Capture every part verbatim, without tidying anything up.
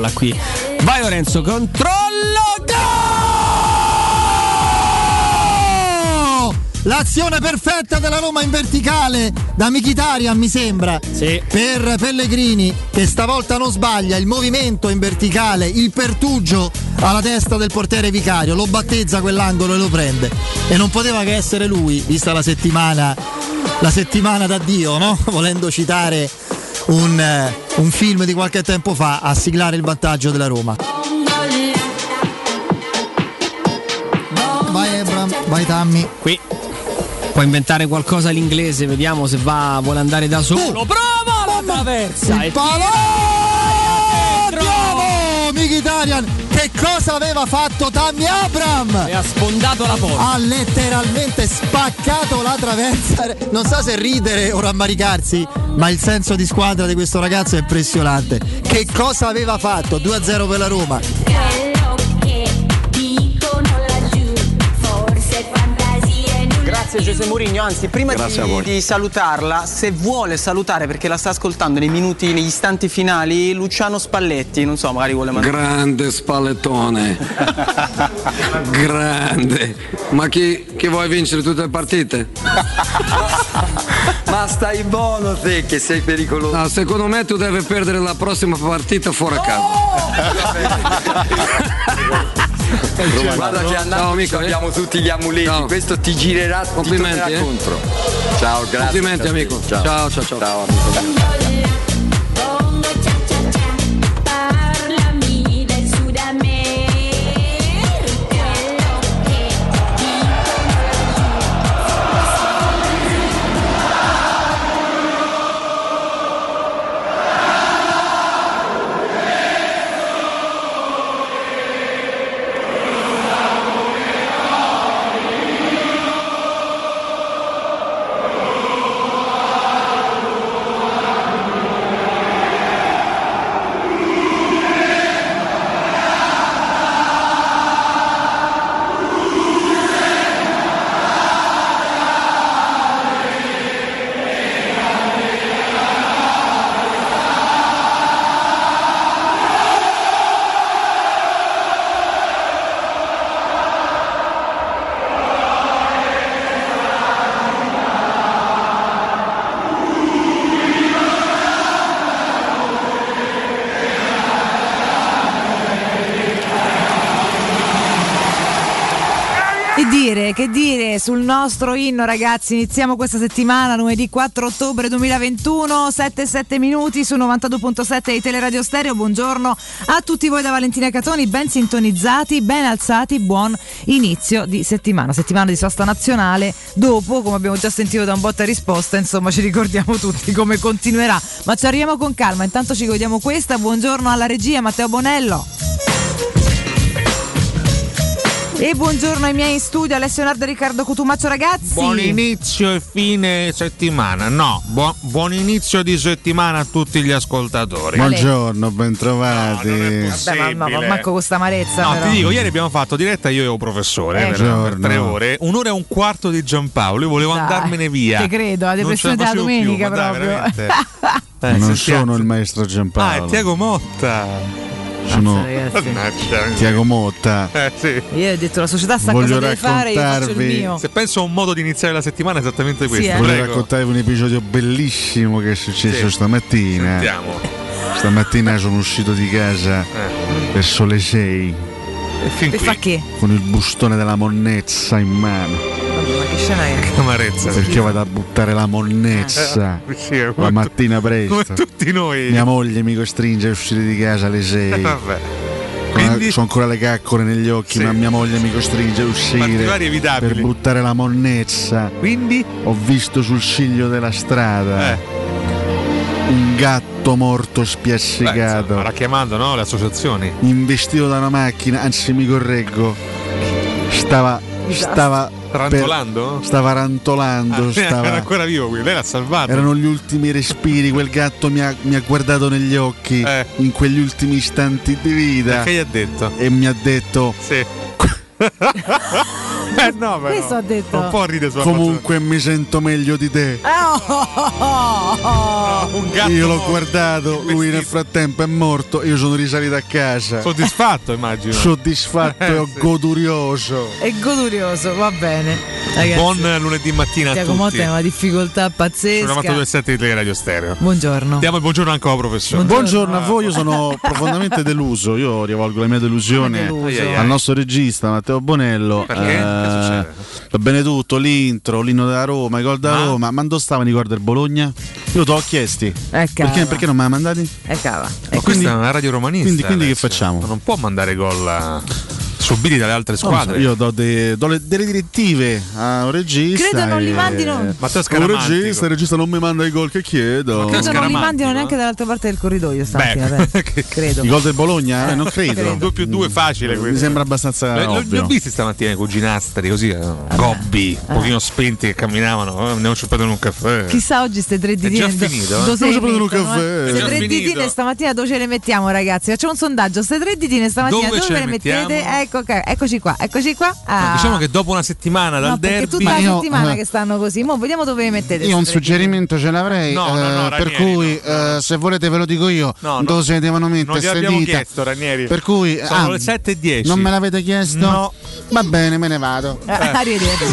palla qui. Vai Lorenzo, controllo, gol! L'azione perfetta della Roma in verticale da Mkhitaryan, mi sembra, sì, per Pellegrini, che stavolta non sbaglia, il movimento in verticale, il pertugio alla testa del portiere Vicario, lo battezza quell'angolo e lo prende. E non poteva che essere lui, vista la settimana, la settimana d'addio, no? Volendo citare un, un film di qualche tempo fa, a siglare il vantaggio della Roma. Vai Ebram, vai Tammy. Qui può inventare qualcosa l'inglese, vediamo se va, vuole andare da solo. Oh, bravo, la traversa, il palo, bravo Mkhitaryan. Che cosa aveva fatto Tammy Abraham? E ha sfondato la porta, ha letteralmente spaccato la traversa. Non so se ridere o rammaricarsi, ma il senso di squadra di questo ragazzo è impressionante. Che cosa aveva fatto? due a zero per la Roma. Grazie José Mourinho, anzi prima di, di salutarla, se vuole salutare, perché la sta ascoltando nei minuti, negli istanti finali, Luciano Spalletti, non so, magari vuole mandare. Grande Spallettone. Grande. Ma chi, chi vuoi vincere tutte le partite? Ma stai buono te che sei pericoloso. No, secondo me tu devi perdere la prossima partita fuori a casa. Oh! Cioè, guarda che a Napoli no, abbiamo tutti gli amuleti, no. Questo ti girerà, complimenti, ti eh? contro. Ciao, grazie. Complimenti, ciao, amico. Ciao, ciao, ciao. ciao. ciao amico. Che dire sul nostro inno, ragazzi? Iniziamo questa settimana, lunedì quattro ottobre duemilaventuno, sette e sette minuti su novantadue virgola sette di Teleradio Stereo. Buongiorno a tutti voi da Valentina Catoni, ben sintonizzati, ben alzati, buon inizio di settimana, settimana di sosta nazionale. Dopo, come abbiamo già sentito da un botta e risposta, insomma ci ricordiamo tutti come continuerà, ma ci arriviamo con calma. Intanto ci godiamo questa. Buongiorno alla regia, Matteo Bonello. E buongiorno ai miei in studio, Alessio Nardo e Riccardo Cotumaccio. Ragazzi, buon inizio e fine settimana, no, buon, buon inizio di settimana a tutti gli ascoltatori. Buongiorno, bentrovati. No, non è possibile. Vabbè, ma, ma manco questa amarezza. No, però. Ti dico, ieri abbiamo fatto diretta io e un professore eh, per, per tre ore, un'ora e un quarto di Giampaolo. Io volevo Dai, andarmene via. Ti credo, la depressione della domenica più, proprio. Dai, eh, non sono il maestro Giampaolo. Ah, è Tiago Motta. Sono Tiago Motta. Eh, sì. Io ho detto la società sta cosa deve fare, io faccio il mio. Se penso a un modo di iniziare la settimana è esattamente questo. Sì, eh. Volevo raccontarvi un episodio bellissimo che è successo sì. stamattina. Sentiamo. Stamattina sono uscito di casa eh. verso le sei. E fin qui. Che? Con il bustone della monnezza in mano. Ma che scena è? Che amarezza. Perché sì. vado a buttare la monnezza eh, sì, la tu, mattina presto. Come tutti noi. Mia moglie mi costringe a uscire di casa alle sei. Vabbè. Quindi... Sono ancora le caccole negli occhi, sì. ma mia moglie mi costringe a uscire per buttare la monnezza. Quindi? Ho visto sul ciglio della strada eh. un gatto morto spiazzicato. Sta chiamando, no? Le associazioni. Investito da una macchina, anzi mi correggo. Stava. Stava rantolando? Per, stava rantolando. Ah, stava, era ancora vivo qui, lei l'ha salvato. Erano gli ultimi respiri, quel gatto mi ha, mi ha guardato negli occhi eh. in quegli ultimi istanti di vita. E che gli ha detto? E mi ha detto: sì. eh no, però, questo ha detto. Un po' ride sulla comunque faccia. Mi sento meglio di te. Oh, oh, oh, oh. No, un gatto io l'ho morto. Guardato, lui nel frattempo è morto, io sono risalito a casa. Soddisfatto, immagino. Soddisfatto eh, e sì. godurioso. E godurioso, va bene. Ragazzi, buon lunedì mattina a tutti. Giacomo è una difficoltà pazzesca. novantadue sette di Radio Stereo. Buongiorno. Diamo il buongiorno anche alla professore. Buongiorno, buongiorno a voi, io sono profondamente deluso. Io rivolgo la mia delusione al nostro regista Matteo Bonello. Perché? Eh, che succede? Va bene tutto, l'intro, l'inno della Roma, i gol da ma? Roma, ma dove stavano i gol del Bologna? Io te l'ho chiesti. Perché, perché non me l'ha mandati? E cava. Ma questa è una radio romanista. Quindi, quindi che facciamo? Non può mandare gol a... subiti dalle altre squadre. No, io do, de, do le, delle direttive a un regista. Credo non li mandino. Matteo Scaramantico. Un regista, il regista non mi manda i gol che chiedo. Credo non li mandino neanche dall'altra parte del corridoio stamattina. Credo. I gol del Bologna? Eh, non credo. due più due facile questo. Mi sembra abbastanza le, ovvio. Li ho visti stamattina con Ginastri così, ah, gobbi, ah. un pochino spenti che camminavano. Ne ho ciupato un caffè. Chissà oggi ste tre ditine. È già finito. Ne ho ciupato un caffè. Queste tre ditine stamattina dove ce le mettiamo, ragazzi? Facciamo un sondaggio. Queste tre ditine stamattina dove ce le mettete? Ecco. Okay, eccoci qua, eccoci qua. Ah. Diciamo che dopo una settimana dal no, derby, tutta la io, settimana uh, che stanno così. Mo vediamo dove vi mettete. Io un suggerimento ce l'avrei. No, no, no, eh, Ranieri, per cui no. eh, se volete ve lo dico io. No, dove no, se devono mettere ste dita. Chiesto, Ranieri. Per cui sono ah, le sette e dieci. Non me l'avete chiesto? No. Va bene, me ne vado. Eh. Arrivederci.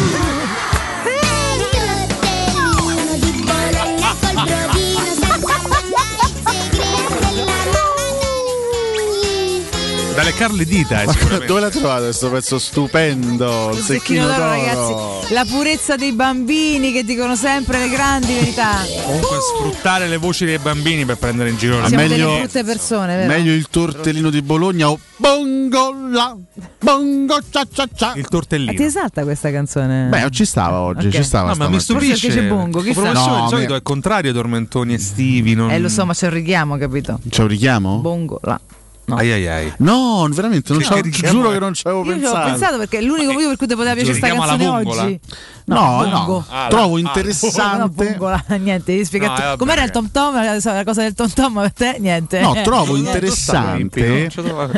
Dalle Carle Dita. Dove l'ha trovato questo pezzo stupendo? Il Zecchino d'Oro, ragazzi. La purezza dei bambini che dicono sempre le grandi verità. Comunque uh! sfruttare le voci dei bambini per prendere in giro le meglio, persone, vero? Meglio il tortellino di Bologna o bongo la bongo cia cia cia. Il tortellino. Ma ti esalta questa canzone? Beh, ci stava oggi, okay. ci stava. No, ma mi stupisce che c'è bongo. Che professore no, di solito mi... è contrario ai tormentoni estivi. Non... Eh, lo so, ma c'è un richiamo, capito? C'è un richiamo? Bongo la. No. Ai ai ai. No, veramente non c'avevo, giuro che non ci avevo pensato. Io ci avevo pensato perché è l'unico motivo per cui ti poteva piacere questa canzone oggi. No, no, no. Ah, trovo ah, interessante. No, no, niente, vi spiego. No, com'era il tom tom, la cosa del tom tom per te? Niente. No, trovo interessante.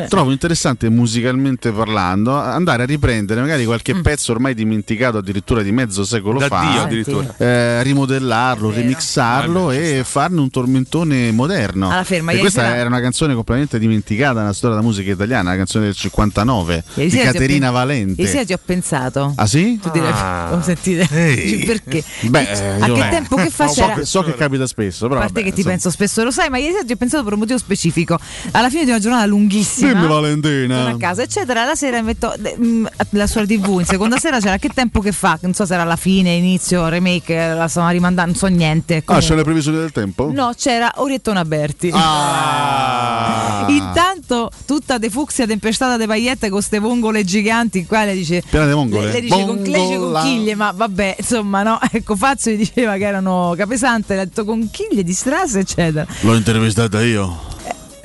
trovo interessante musicalmente parlando andare a riprendere magari qualche mm. pezzo ormai dimenticato addirittura di mezzo secolo da fa, Dio, addirittura. Eh, rimodellarlo, eh, remixarlo no. e farne un tormentone moderno. Alla ferma, e questa era una canzone completamente dimenticata. Una storia della musica italiana, la canzone del cinquantanove di Caterina ho, Valente. E sì, ci ho pensato. Ah sì? Tu direi, ah, oh, sentite, perché? Beh, a che beh. tempo che faccio? So, so che capita spesso, però. A parte vabbè, che ti so. penso spesso, lo sai, ma ieri sera ci ho pensato per un motivo specifico. Alla fine di una giornata lunghissima, dimmi Valentina, sono a casa, eccetera. La sera metto mh, la sua tivù. In seconda sera c'era che tempo che fa? Non so se era la fine, inizio, remake, la stanno rimandando, non so niente. Comunque. Ah, c'è la previsione del tempo? No, c'era Oriettona Berti. Ah. Intanto tanto tutta de fucsia tempestata de pagliette con ste vongole giganti qua le dice piena de vongole le, le dice con cleci conchiglie ma vabbè insomma no ecco Fazio gli diceva che erano capesante le detto conchiglie di strasse eccetera l'ho intervistata io.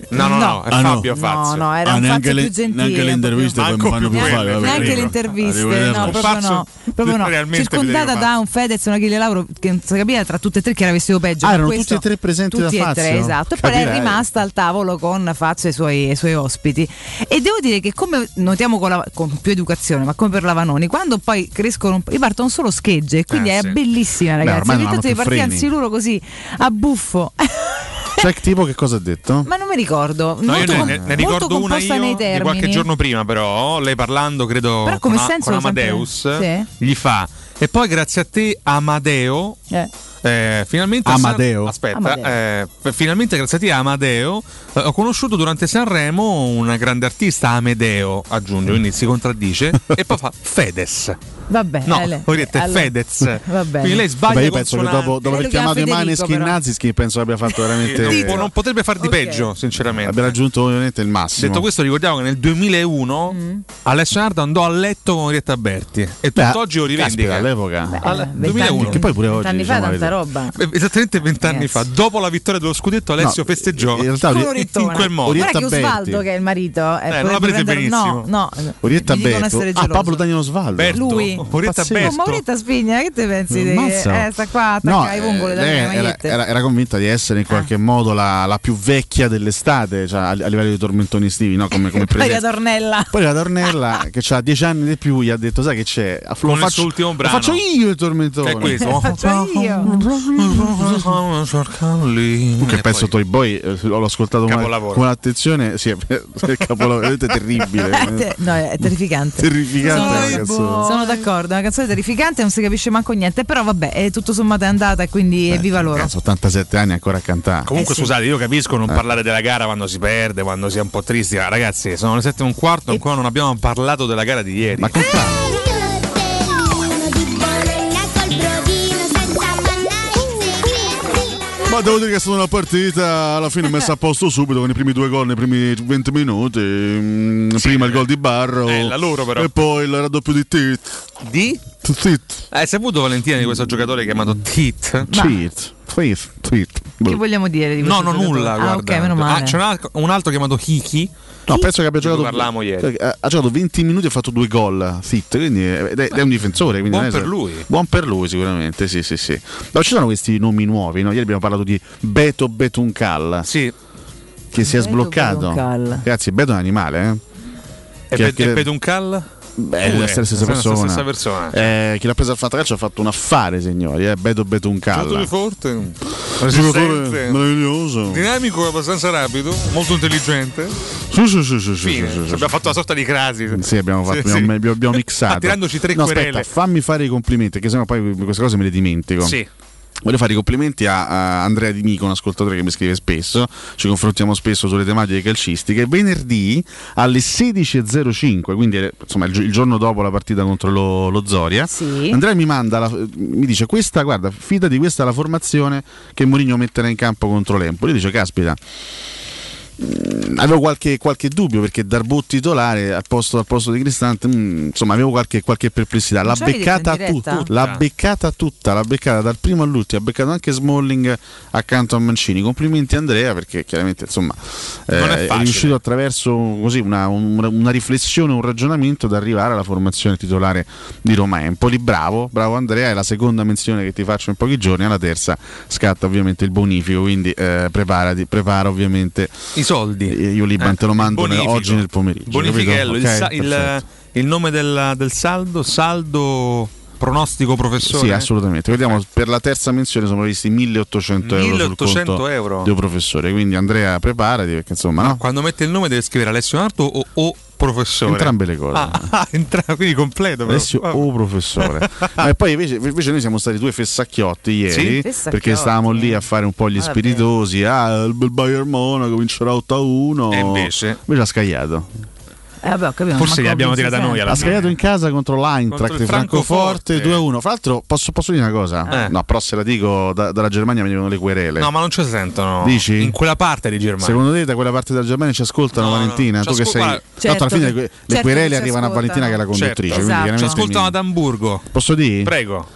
No, no, no, no, è ah, Fabio no. Fazio. No, no, era ah, un Fazio le, più gentile. Neanche le interviste poi mi fanno più fare. Neanche, neanche le interviste, no, proprio no, proprio no. Circondata da un Fedez e una Achille Lauro che non si capiva tra tutte e tre chi era vestito peggio. Ah, erano questo, tutti e tre presenti tutti da Fazio. Tutti e tre, esatto. E poi è rimasta al tavolo con Fazio e i suoi, i suoi ospiti. E devo dire che come notiamo con, la, con più educazione, ma come per la Vanoni, quando poi crescono, ripartono solo schegge, quindi eh, è sì. bellissima ragazzi. Ogni tanto ripartì al siluro così a buffo. Cioè, tipo che cosa ha detto? Ma non mi ricordo. No, molto io ne, ne ricordo una io di qualche giorno prima, però lei parlando credo però come con, senso a, con Amadeus sì. gli fa e poi grazie a te Amadeo eh. Eh, finalmente Amadeo San... aspetta Amadeo. Eh, finalmente grazie a te Amadeo eh, ho conosciuto durante Sanremo una grande artista Amedeo aggiunge quindi si contraddice e poi fa Fedez vabbè no eh, ho detto allora, Fedez vabbè. Quindi lei sbaglia vabbè, io penso che dopo, dopo aver chiamato Federico, i Maneskin Nazischi penso abbia fatto veramente eh, non potrebbe far di okay. peggio sinceramente abbia raggiunto ovviamente il massimo. Detto questo ricordiamo che nel duemilauno mm. Alessio Nardo andò a letto con Orietta Berti e tutt'oggi lo rivendica caspita, all'epoca beh, All... duemilauno che poi pure oggi anni diciamo, fa tanta roba esattamente vent'anni yes. fa dopo la vittoria dello scudetto Alessio no, festeggiò in, realtà, in quel modo Orietta Berti Osvaldo che è il marito non la prese benissimo no no Orietta Berti ah Pablo Daniel Osvaldo lui Spigni. Oh, Mauretta Besto. Oh, Mauretta Spigni, che te pensi? Di... Eh, sta qua attacca no, ai vongole eh, dalle magliette. Era, era convinta di essere in qualche ah. modo la, la più vecchia dell'estate, cioè a, a livello di tormentoni estivi, no? Come, come poi la Tornella. Poi la Tornella, che ha dieci anni di più, gli ha detto: sai che c'è? Con lo faccio, l'ultimo brano. Lo faccio io il tormentone. Che è questo? Lo faccio io. Che pezzo Toy Boy, l'ho ascoltato male, con attenzione, sì, è capolavoro, è terribile. No, è terrificante. Terrificante. Sono, sono d'accordo, è una canzone terrificante, non si capisce manco niente, però vabbè, è tutto sommato è andata e quindi eh, viva loro. ottantasette anni ancora a cantare. Comunque eh sì. Scusate, io capisco non eh. parlare della gara quando si perde, quando si è un po' tristi, ma ragazzi, sono le sette e un quarto e ancora non abbiamo parlato della gara di ieri. Ma contare. Ma devo dire che è stata una partita alla fine messa a posto subito con i primi due gol nei primi venti minuti. Mh, sì, prima eh, il gol di Barro eh, la loro però. E poi il raddoppio di Tit. Di? Tit. Hai saputo, Valentina, di questo giocatore chiamato Tit? Tit. Tit. Tit. Che vogliamo dire di questo? No, no, nulla. Ah, guarda. Okay, meno male. Ah, c'è un altro, un altro chiamato Hiki. No, penso che abbia giocato. Parlavamo ieri. Ha giocato venti minuti e ha fatto due gol. Fit, quindi è, è un difensore. Quindi buon per so. lui. Buon per lui, sicuramente. Sì, sì, sì. Ma ci sono questi nomi nuovi, no? Ieri abbiamo parlato di Beto Betuncal. Sì. Che si è Beto sbloccato. Betuncal. Ragazzi, Beto è un animale, eh? E che... Betuncal? Beh, è la stessa, stessa persona. La stessa persona. Eh, chi l'ha presa al fantacalcio ha fatto un affare, signori. Eh? Beto Betuncal. Forte, resistente, meraviglioso, dinamico, abbastanza rapido, molto intelligente. Sì, sì, sì, sì, sì, sì, sì. Abbiamo fatto una sorta di crasi. Sì, abbiamo fatto, sì, abbiamo, sì. abbiamo mixato. Tirandoci tre no, querele. Aspetta, fammi fare i complimenti, che sennò poi queste cose me le dimentico. Sì. Voglio fare i complimenti a, a Andrea Di Mico, un ascoltatore che mi scrive spesso, ci confrontiamo spesso sulle tematiche calcistiche. Venerdì alle sedici e zero cinque, quindi insomma il, il giorno dopo la partita contro lo, lo Zoria, sì. Andrea mi manda la, mi dice: questa, guarda, fida di questa la formazione che Mourinho metterà in campo contro l'Empoli. Io dice: caspita, avevo qualche, qualche dubbio perché Darboe titolare al posto, al posto di Cristante, mh, insomma avevo qualche, qualche perplessità. L'ha beccata, tu, l'ha beccata tutta, l'ha beccata dal primo all'ultimo, ha beccato anche Smalling accanto a Mancini. Complimenti Andrea, perché chiaramente insomma eh, è, è riuscito attraverso così una, una, una riflessione, un ragionamento ad arrivare alla formazione titolare di Roma Empoli. Bravo, bravo Andrea, è la seconda menzione che ti faccio in pochi giorni, alla terza scatta ovviamente il bonifico, quindi eh, preparati, prepara ovviamente il soldi. Io Liban eh, te lo mando oggi nel pomeriggio. Bonifichello, okay, il, il nome del, del saldo, saldo pronostico professore. Sì, assolutamente. Vediamo, per la terza menzione sono previsti milleottocento euro sul conto euro. Di professore, quindi Andrea preparati perché insomma, no? Quando mette il nome deve scrivere Alessio Nardo o, o professore. Entrambe le cose. Ah, ah, entra- quindi completo. Adesso o oh, professore. Ma poi invece, invece noi siamo stati due fessacchiotti ieri, sì? Perché stavamo lì a fare un po' gli ah, spiritosi. Ah, il Bayern Monaco vincerà otto a uno. E invece? Invece ha scagliato. Eh, vabbè, capito, forse li abbiamo tirata noi. Ha scagliato in casa contro l'Eintracht Francoforte due a uno. Fra l'altro posso, posso dire una cosa? Eh. No, però se la dico da, dalla Germania mi vengono le querele. No, ma non ci sentono. Dici? In quella parte di Germania. Secondo te da quella parte della Germania ci ascoltano, no, Valentina? No, tu ascol- che sei certo, tanto alla fine le certo querele arrivano a Valentina che è la conduttrice, certo, esatto. Ci ascoltano mi... ad Amburgo. Posso dire? Prego.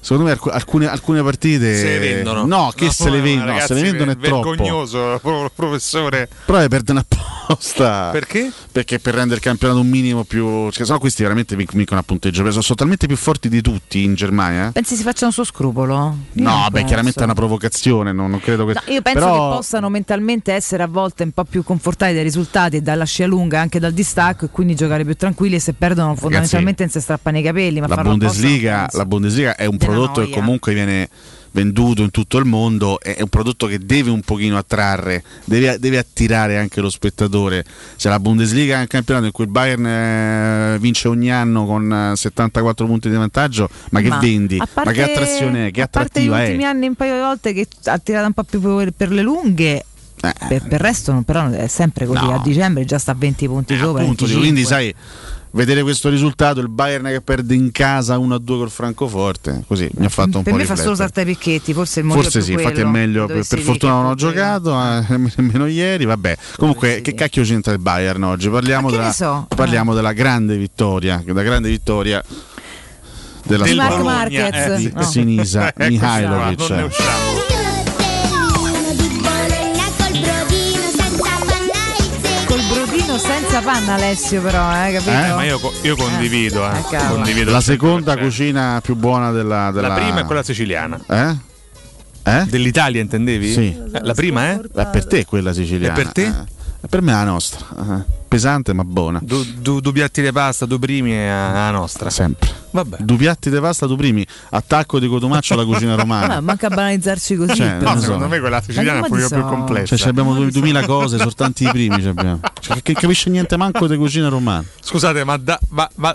Secondo me alcune, alcune partite se le vendono. No, che no, se le vendono, ragazzi, se le vendono è troppo. È vergognoso, professore. Però le perdono apposta. Perché? Perché per rendere il campionato un minimo più, cioè, sennò questi veramente vincono a punteggio. Sono talmente più forti di tutti in Germania. Pensi si faccia un suo scrupolo? Io no, beh, chiaramente è una provocazione, non, non credo che no, io penso però... che possano mentalmente essere a volte un po' più confortati dai risultati e dalla scia lunga, anche dal distacco, e quindi giocare più tranquilli, e se perdono fondamentalmente non si strappano i capelli, ma la Bundesliga, posto, la Bundesliga è un pro- prodotto che comunque viene venduto in tutto il mondo, è un prodotto che deve un pochino attrarre, deve, deve attirare anche lo spettatore. Se la Bundesliga è un campionato in cui il Bayern eh, vince ogni anno con settantaquattro punti di vantaggio, ma che ma, vendi? Parte, ma che attrazione è? Che attrattiva è? A parte gli ultimi è? anni un paio di volte che ha tirato un po' più per le lunghe. Eh, per, per il resto non, però è sempre così, no. A dicembre già sta a venti punti eh, sopra, appunto, quindi sai, vedere questo risultato, il Bayern che perde in casa uno a due col Francoforte, così mi ha fatto un per po' riflettere. Per me fa solo saltare i picchetti, forse il forse sì, quello, infatti è meglio, per, per fortuna non ho giocato, eh, nemmeno ieri, vabbè. Comunque che cacchio c'entra il Bayern oggi? Parliamo, della, so? parliamo eh. della grande vittoria, della grande vittoria della del Mark Marquez eh, di no. Sinisa Mihajlovic. Non ne usciamo. detto senza panna Alessio però, eh, capito? Eh, ma io, io condivido, eh. Eh, condivido la seconda perché... cucina più buona della, della... La prima è quella siciliana. Eh? Eh? Dell'Italia intendevi? Sì. Eh, la prima eh? È per te quella siciliana. È per te? Eh, per me è la nostra. Eh. Pesante ma buona. Du, du, du piatti di pasta, due primi è la nostra. Sempre. Vabbè. Due piatti di pasta, due primi. Attacco di Cotumaccio alla cucina romana. Ma manca banalizzarci così. Cioè, no, secondo so. me quella siciliana è proprio so. più complessa. Cioè, abbiamo duemila cose, soltanto i primi ci abbiamo. Cioè, che capisce niente manco di cucina romana. Scusate, ma da, ma, ma...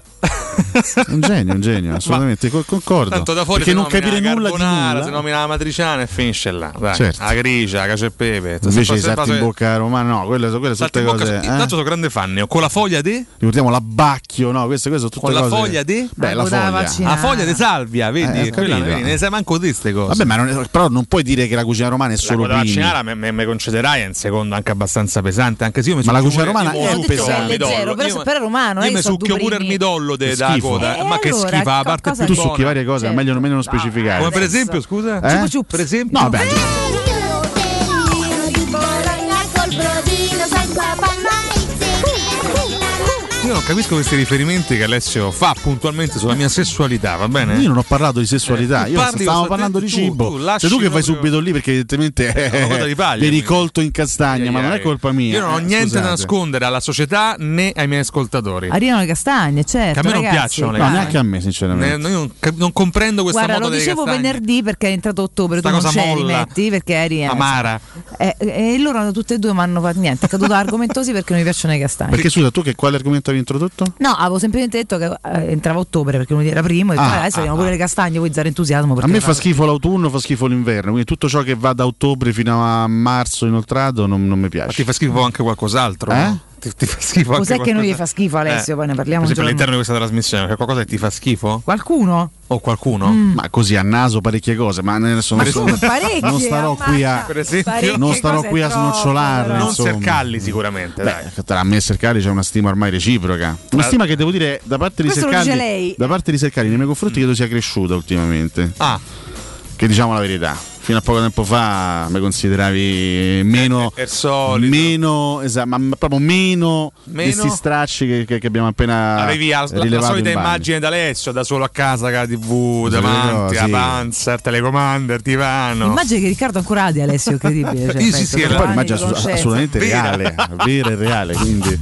un genio, un genio, assolutamente ma, concordo. Tanto da fuori perché non capire nulla di nulla. Si nomina la matriciana e finisce là. Dai, certo. La grigia, la cacio e pepe. Invece i salti in bocca a romana, no, quelle sono tutte cose. Intanto sono grande fanno con la foglia di ricordiamo l'abbacchio, no, queste, queste sono tutte con cose. La foglia di beh, la foglia la foglia di salvia, vedi, eh, quella, vedi ne sai manco di queste cose. Vabbè, ma non è, però non puoi dire che la cucina romana è solo primi. La cucina romana mi concederai è un secondo anche abbastanza pesante, anche se io mi ma la cucina romana è più pesante, leggero, però io, però romano, io eh, mi succhio pure il midollo della coda, eh, ma che allora, schifo, a parte tu succhi varie cose, è meglio non specificare. Come per esempio, scusa, per esempio no, beh io non capisco questi riferimenti che Alessio fa puntualmente sulla mia sessualità, va bene? Io non ho parlato di sessualità, eh, io stavo parlando di tu, cibo. Tu, sei tu che vai subito lì perché evidentemente l'hai ricolto in castagna, yeah, ma yeah, non è colpa mia. Io non ho eh, niente scusate. da nascondere alla società né ai miei ascoltatori. Arrivano le castagne, certo. Che a me ragazzi. non piacciono le no, castagne. Neanche a me, sinceramente. Ne, io non, non comprendo questa moda. Guarda, lo dicevo venerdì perché è entrato ottobre, questa tu non c'eri, metti, perché eri amara. E eh, eh, loro tutte e due mi hanno fatto niente, è caduto argomentosi perché non mi piacciono le castagne. Perché scusa, tu che quale argomento introdotto? No, avevo semplicemente detto che eh, entrava ottobre perché lunedì era primo e ah, adesso abbiamo ah, pure ah. le castagne, vuoi zero entusiasmo. A me fa schifo l'autunno, fa schifo l'inverno, quindi tutto ciò che va da ottobre fino a marzo inoltrato non, non mi piace. Ma ti fa schifo anche qualcos'altro? Eh? No? Ti, ti fa schifo cos'è anche che non gli fa schifo Alessio? Eh. Poi ne parliamo un giorno. All'interno di questa trasmissione c'è qualcosa che ti fa schifo? Qualcuno? O qualcuno? Mm. Ma così a naso parecchie cose, ma adesso non, sono, non starò qui a per esempio, non starò qui a snocciolarle. Non Sercalli sicuramente. Beh, dai. Tra me e Sercalli c'è una stima ormai reciproca. Una stima che devo dire da parte di Sercalli, da parte di Sercalli nei miei confronti credo sia cresciuta ultimamente. Ah. Che diciamo la verità. Fino a poco tempo fa mi consideravi meno, è, è meno esatto, ma proprio meno, meno questi stracci che, che, che abbiamo appena avevi la, la solita immagine da Alessio da solo a casa con la tivù davanti, la sì. panza, il telecomando, il divano. Immagine che Riccardo ancora ha di Alessio, incredibile. Cioè, sì, sì, sì, poi l'immagine è assolutamente reale, vera e reale, quindi.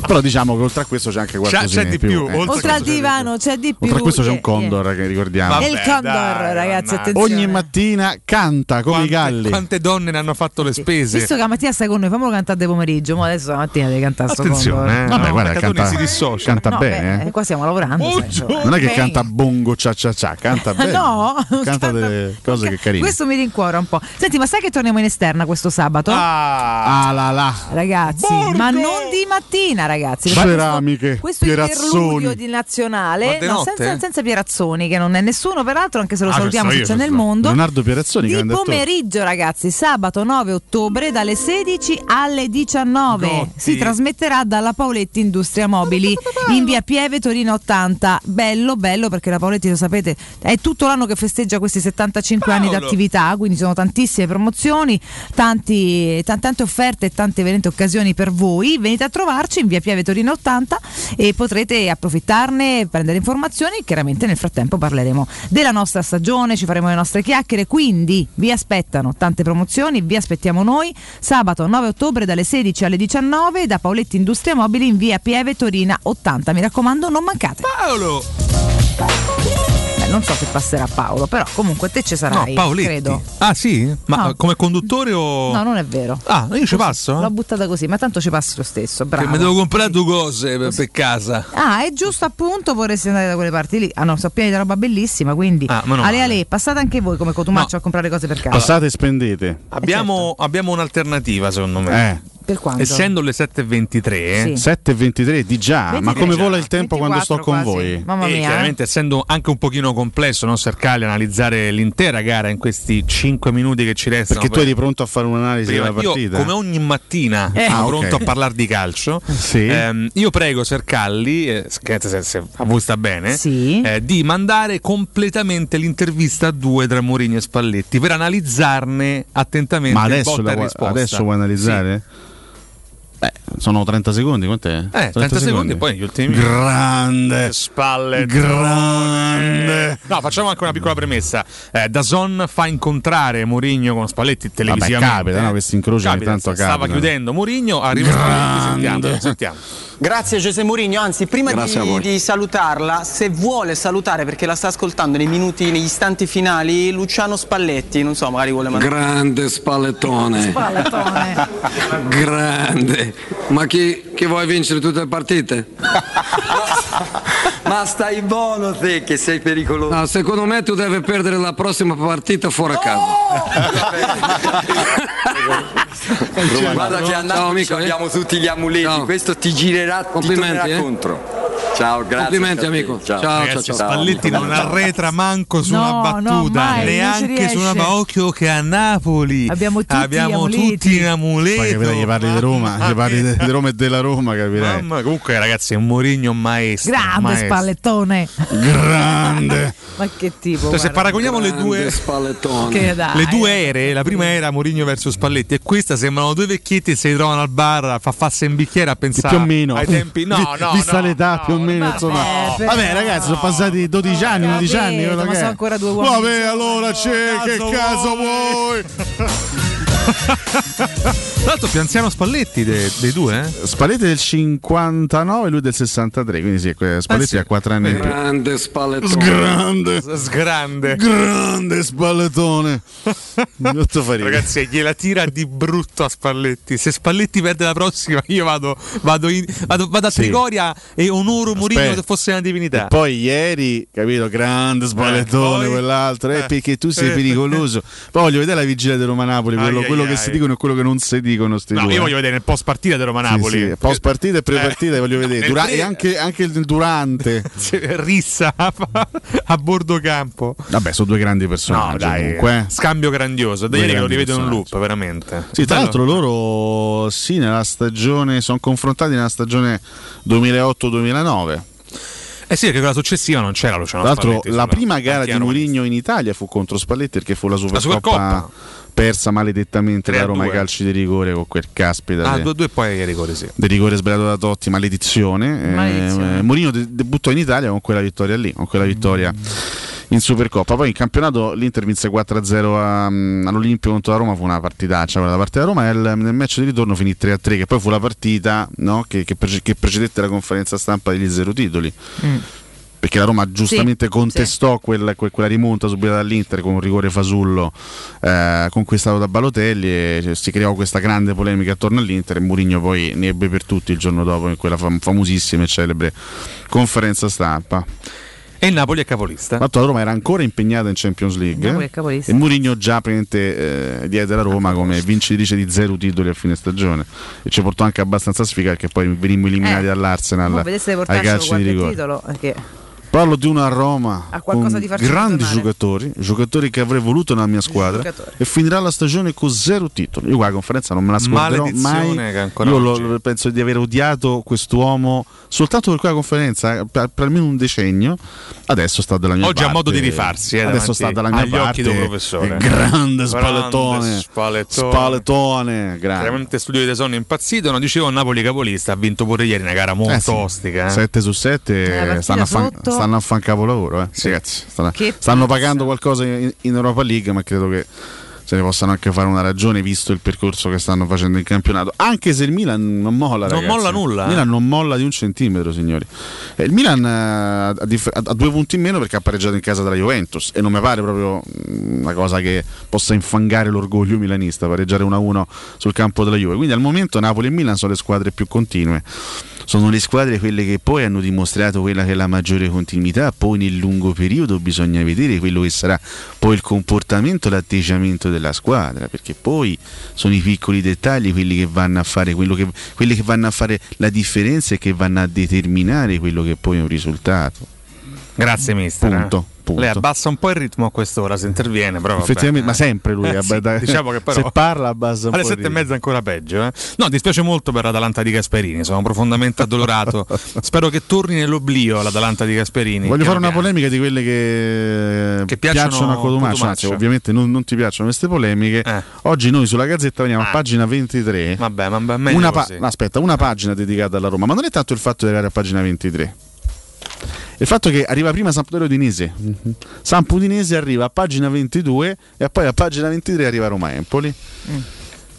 Però diciamo che oltre a questo c'è anche qualcosa c'è, c'è di più, più eh. oltre, oltre al divano c'è di più, oltre a questo c'è un condor eh. che ricordiamo. Vabbè, il condor dai, ragazzi man. attenzione, ogni mattina canta come quante, i galli quante donne ne hanno fatto le spese, visto che la mattina stai con noi, fammelo cantare di pomeriggio, ma adesso la mattina devi cantare sto condor. Eh, vabbè no, guarda canta, si dissocia. canta no, bene eh. Qua stiamo lavorando oh, non è che canta bongo cia cia cia, canta bene no canta delle cose che carine, questo mi rincuora un po'. Senti, ma sai che torniamo in esterna questo sabato? Ah la la ragazzi, ma non di mattina ragazzi, ceramiche, questo, questo Pierazzoni. È il perludio di nazionale no, senza, senza Pierazzoni che non è nessuno peraltro, anche se lo ah, salutiamo se c'è nel mondo Leonardo Pierazzoni, di pomeriggio ragazzi, sabato nove ottobre dalle sedici alle diciannove Gotti. Si trasmetterà dalla Paoletti Industria Mobili in via Pieve Torino ottanta. Bello bello perché la Paoletti, lo sapete, è tutto l'anno che festeggia questi settantacinque Paolo. anni di attività, quindi sono tantissime promozioni, tanti, t- tante offerte e tante veramente occasioni per voi. Venite a trovarci in via Pieve Torino ottanta e potrete approfittarne, prendere informazioni. Chiaramente nel frattempo parleremo della nostra stagione, ci faremo le nostre chiacchiere, quindi vi aspettano tante promozioni, vi aspettiamo noi sabato nove ottobre dalle sedici alle diciannove da Paoletti Industria Mobili in via Pieve Torino ottanta. Mi raccomando, non mancate. Paolo! Beh, non so se passerà Paolo, però comunque te ci sarai, no, credo. Ah sì? Ma no. come conduttore o... No, non è vero. Ah, io così, ci passo? L'ho buttata così, ma tanto ci passi lo stesso, bravo. Che mi devo comprare due cose per, per casa. Ah, è giusto appunto, vorresti andare da quelle parti lì. Ah no, sono pieni di roba bellissima, quindi ah, no, Ale Ale, passate anche voi come Cotumaccio no. a comprare cose per casa. Passate e spendete. Abbiamo, certo. abbiamo un'alternativa secondo me. Eh. Per quanto? Essendo le sette e ventitré sì. sette e ventitré di già ventitré ma come già. vola il tempo quando sto con quasi. voi Mamma mia. E chiaramente essendo anche un pochino complesso non cercare di analizzare l'intera gara in questi cinque minuti che ci restano, perché per... tu eri pronto a fare un'analisi prima della partita. Io come ogni mattina eh. sono ah, okay. pronto a parlare di calcio sì. eh, io prego Sercalli eh, se, se a voi sta bene sì. eh, di mandare completamente l'intervista a due tra Mourinho e Spalletti per analizzarne attentamente. Ma adesso, la, adesso vuoi analizzare? Sì. Beh, sono trenta secondi, quant'è? Eh, trenta, trenta secondi, secondi, poi gli ultimi. Grande! Spalle, grande! No, facciamo anche una piccola premessa. Eh, D A Z N fa incontrare Mourinho con Spalletti televisivamente. Vabbè, capita, no? Questi incroci ogni tanto capita. Stava chiudendo Mourinho, arriva Spalletti, sentiamo, sentiamo. Grazie José Mourinho, anzi prima di, di salutarla, se vuole salutare, perché la sta ascoltando nei minuti, negli istanti finali, Luciano Spalletti, non so, magari vuole mandare. Grande Spallettone. Spallettone. Grande. Ma chi, chi vuoi vincere tutte le partite? Ma stai buono te che sei pericoloso. No, secondo me tu devi perdere la prossima partita fuori a casa. No! Guarda che a Napoli no, abbiamo tutti gli amuleti, no. Questo ti girerà, complimenti, ti tornerà eh? contro. Ciao, grazie. Complimenti amico. Ciao, ciao, ragazzi, ciao, ciao. Spalletti non arretra manco su no, una battuta, no, neanche su una Occhio che a Napoli abbiamo tutti, abbiamo tutti in amuleto. Poi capirai, gli parli di Roma, ah, gli parli di Roma e della Roma, capirai. Mamma, comunque ragazzi, è un Mourinho maestro. Grande maestro. Spallettone. Grande. Ma che tipo? Cioè, se paragoniamo le due Spallettone. Le due ere, la prima era Mourinho verso Spalletti e questa sembrano due vecchietti che si trovano al bar, fa farsi un bicchiere a pensare più o meno ai tempi. No, no, no. Vista no, l'età no, più o meno, vabbè, insomma. Però... Vabbè, ragazzi, sono passati dodici anni, capito, undici anni, ma sono ancora due uomini. Vabbè, allora c'è no, che cazzo, cazzo vuoi? Tra l'altro più anziano Spalletti dei, dei due, eh? Spalletti del cinquantanove, lui del sessantatré, quindi sì, Spalletti ha eh sì. quattro anni in più. Grande Spallettone. Grande. Sgrande. Grande Spallettone. Ragazzi, gliela tira di brutto a Spalletti. Se Spalletti perde la prossima, io vado vado, in, vado, vado a sì. Trigoria e onoro Mourinho che fosse una divinità. E poi ieri, capito, grande Spallettone, eh, poi, quell'altro, eh, eh, perché tu sei eh, pericoloso. Poi voglio vedere la vigilia di Roma Napoli, ah, quello, yeah, quello yeah, che yeah. si dicono e quello che non si dicono. Sti no, due. Io voglio vedere il post partita di Roma Napoli. Sì, sì. Post partita e pre partita, eh, voglio vedere. Dura- pre- e anche, anche il durante. Rissa a bordo campo. Vabbè, sono due grandi personaggi. No, dai, comunque. Scambio grandioso. Da ieri che lo rivedo in un loop, veramente. Sì, tra l'altro loro sì, nella stagione sono confrontati nella stagione duemilaotto duemilanove. Eh sì, perché quella successiva non c'era Luciano Spalletti. Tra l'altro la prima gara di Mourinho in Italia fu contro Spalletti, perché fu la Supercoppa persa maledettamente da Roma ai calci di rigore con quel caspita. Ah, due due poi ai rigori, sì. Di rigore sbagliato da Totti, maledizione. maledizione. Eh, Mourinho de- debuttò in Italia con quella vittoria lì, con quella vittoria in Supercoppa. Poi in campionato l'Inter vinse quattro a zero a, um, all'Olimpio contro la Roma, fu una partitaccia quella da parte della Roma, e il, nel match di ritorno finì tre a tre, che poi fu la partita no, che, che, prece- che precedette la conferenza stampa degli zero titoli, mm. perché la Roma giustamente sì, contestò sì. Quella, que- quella rimonta subita dall'Inter con un rigore fasullo eh, conquistato da Balotelli, e cioè, si creò questa grande polemica attorno all'Inter, e Mourinho poi ne ebbe per tutti il giorno dopo in quella fam- famosissima e celebre conferenza stampa. E il Napoli è capolista. Ma la Roma era ancora impegnata in Champions League eh? E Mourinho già prende eh, diede la Roma come vincitrice di zero titoli a fine stagione, e ci portò anche abbastanza sfiga, perché poi venimmo eliminati eh, dall'Arsenal ai calci di rigore titolo, okay. Parlo di una Roma a con di grandi tornare. giocatori giocatori che avrei voluto nella mia squadra, e finirà la stagione con zero titoli. Io qua la conferenza non me la scorderò mai, io lo, penso di aver odiato quest'uomo soltanto per quella conferenza per, per almeno un decennio. Adesso sta dalla mia oggi parte, oggi ha modo di rifarsi eh, adesso sta dalla mia parte, del professore. Grande Spallettone, Spallettone, Spallettone grande. Veramente studio di sonno impazzito. No, dicevo, Napoli capolista, ha vinto pure ieri una gara molto eh sì. ostica eh. sette su sette eh, stanno a fan- Stanno a fare un capolavoro, eh. sì. Ragazzi, stanno, stanno pagando qualcosa in, in Europa League, ma credo che se ne possano anche fare una ragione, visto il percorso che stanno facendo in campionato. Anche se il Milan non molla, non ragazzi. molla nulla. Il Milan non molla di un centimetro, signori. Eh, il Milan ha, ha due punti in meno perché ha pareggiato in casa della Juventus, e non mi pare proprio una cosa che possa infangare l'orgoglio milanista, pareggiare uno a uno sul campo della Juve. Quindi al momento Napoli e Milan sono le squadre più continue. Sono le squadre quelle che poi hanno dimostrato quella che è la maggiore continuità. Poi nel lungo periodo bisogna vedere quello che sarà poi il comportamento, l'atteggiamento della squadra, perché poi sono i piccoli dettagli quelli che vanno a fare quello che, quelli che vanno a fare la differenza e che vanno a determinare quello che poi è un risultato. Grazie mister. Punto. appunto. Lei abbassa un po' il ritmo a quest'ora se interviene, però effettivamente, ma sempre lui eh, sì, da, diciamo che però, se parla abbassa un alle po' alle sette e mezza ancora peggio eh. No, dispiace molto per l'Atalanta di Gasperini, sono profondamente addolorato. Spero che torni nell'oblio l'Atalanta di Gasperini. Voglio fare una piano. polemica di quelle che, che piacciono, piacciono a Cotumaccio, anzi ovviamente non, non ti piacciono queste polemiche eh. Oggi noi sulla Gazzetta veniamo ah. a pagina ventitré. Vabbè, ma una pa- aspetta, una pagina dedicata alla Roma, ma non è tanto il fatto di arrivare a pagina ventitré, il fatto che arriva prima Sampdoria Udinese, mm-hmm. Samp Udinese arriva a pagina ventidue e poi a pagina ventitré arriva Roma Empoli. Mm.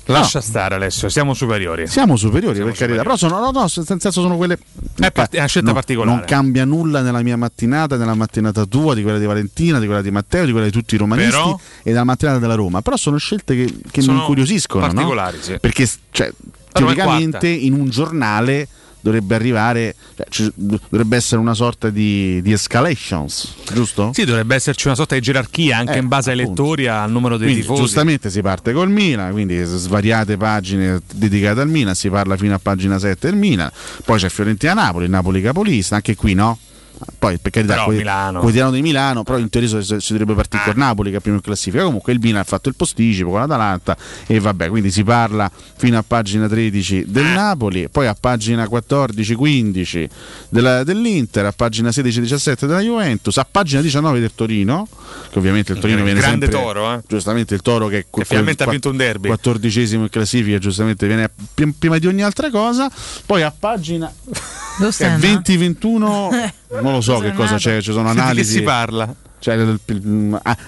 Lascia no. stare Alessio, siamo superiori. Siamo superiori siamo per superiori. carità, però sono, no, no, nel senso sono quelle. È, part- è una scelta no, particolare. Non cambia nulla nella mia mattinata, nella mattinata tua, di quella di Valentina, di quella di Matteo, di quella di tutti i romanisti però, e della mattinata della Roma. Però sono scelte che, che sono mi incuriosiscono. Particolari, no? Sì. Perché cioè, teoricamente in un giornale dovrebbe arrivare, cioè, dovrebbe essere una sorta di, di escalations, giusto? Sì, dovrebbe esserci una sorta di gerarchia anche eh, in base appunto. ai lettori, al numero dei quindi, tifosi. Giustamente si parte col Milan, quindi svariate pagine dedicate al Milan, si parla fino a pagina sette del Milan, poi c'è Fiorentina-Napoli, Napoli capolista, anche qui no? Poi per carità quotidiano di Milano, però in teoria si, si dovrebbe partire ah. con Napoli che è primo in classifica, comunque il Milan ha fatto il posticipo con l'Atalanta e vabbè, quindi si parla fino a pagina tredici del Napoli, poi a pagina quattordici quindici della, dell'Inter, a pagina sedici diciassette della Juventus, a pagina diciannove del Torino, che ovviamente il Torino il viene grande sempre toro, eh? Giustamente il Toro che, che finalmente ha vinto un derby, quattordicesimo in classifica, giustamente viene prima di ogni altra cosa, poi a pagina venti ventuno non lo so cosa che cosa c'è, ci sono analisi. Senti che si parla? Cioè,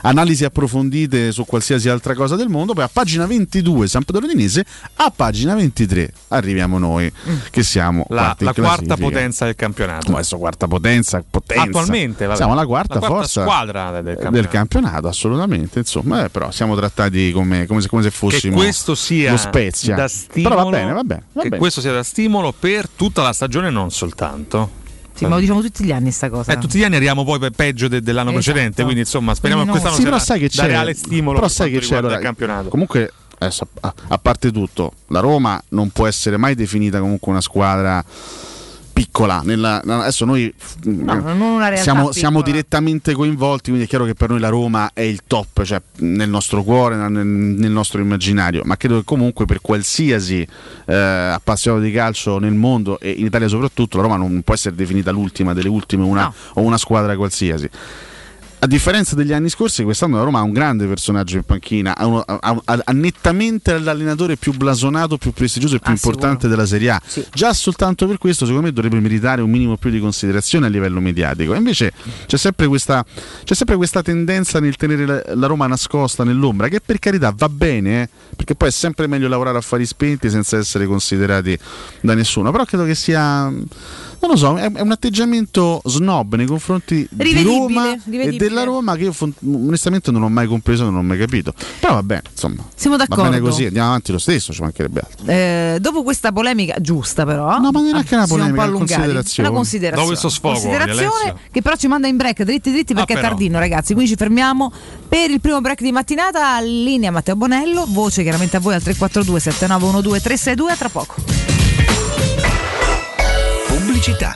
analisi approfondite su qualsiasi altra cosa del mondo. Poi a pagina ventidue Sampdoria Udinese, a pagina ventitré arriviamo noi che siamo la, la quarta potenza del campionato. No, adesso quarta potenza, potenza. Attualmente vabbè. Siamo la quarta, la quarta forza squadra del campionato. del campionato assolutamente, insomma, eh, però siamo trattati come, come, se, come se fossimo che questo sia lo Spezia da stimolo, però va bene, va bene, va che bene. Questo sia da stimolo per tutta la stagione, non soltanto. Sì, ma lo diciamo tutti gli anni sta cosa. Eh, tutti gli anni arriviamo poi per peggio de- dell'anno esatto. precedente, quindi insomma speriamo quindi no. che quest'anno sì, sarà che c'è, da reale stimolo però sai che c'è allora, il campionato. Comunque adesso, a, a parte tutto, la Roma non può essere mai definita comunque una squadra piccola. Nella, adesso noi no, eh, siamo, siamo direttamente coinvolti, quindi è chiaro che per noi la Roma è il top, cioè nel nostro cuore, nel, nel nostro immaginario, ma credo che comunque per qualsiasi eh, appassionato di calcio nel mondo e in Italia soprattutto la Roma non può essere definita l'ultima delle ultime una, no. o una squadra qualsiasi. A differenza degli anni scorsi, quest'anno la Roma ha un grande personaggio in panchina, ha, uno, ha, ha, ha nettamente l'allenatore più blasonato, più prestigioso e più ah, importante sicuro. della Serie A. Sì. Già soltanto per questo, secondo me, dovrebbe meritare un minimo più di considerazione a livello mediatico. Invece c'è sempre questa, c'è sempre questa tendenza nel tenere la, la Roma nascosta nell'ombra, che per carità va bene, eh, perché poi è sempre meglio lavorare a fari spenti senza essere considerati da nessuno. Però credo che sia... non lo so, è un atteggiamento snob nei confronti di Roma e della Roma che io onestamente non ho mai compreso, non ho mai capito. Però va bene, insomma, siamo d'accordo. Va bene così, andiamo avanti lo stesso, ci mancherebbe altro. Eh, dopo questa polemica giusta però, no, ma neanche una polemica, una considerazione. Una considerazione. Dopo questo sfogo, considerazione che però ci manda in break dritti dritti perché ah, è tardino, ragazzi, quindi ci fermiamo per il primo break di mattinata. Linea Matteo Bonello, voce chiaramente a voi al tre quattro due sette nove uno due tre sei due, a tra poco. Città.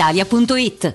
Italia.it.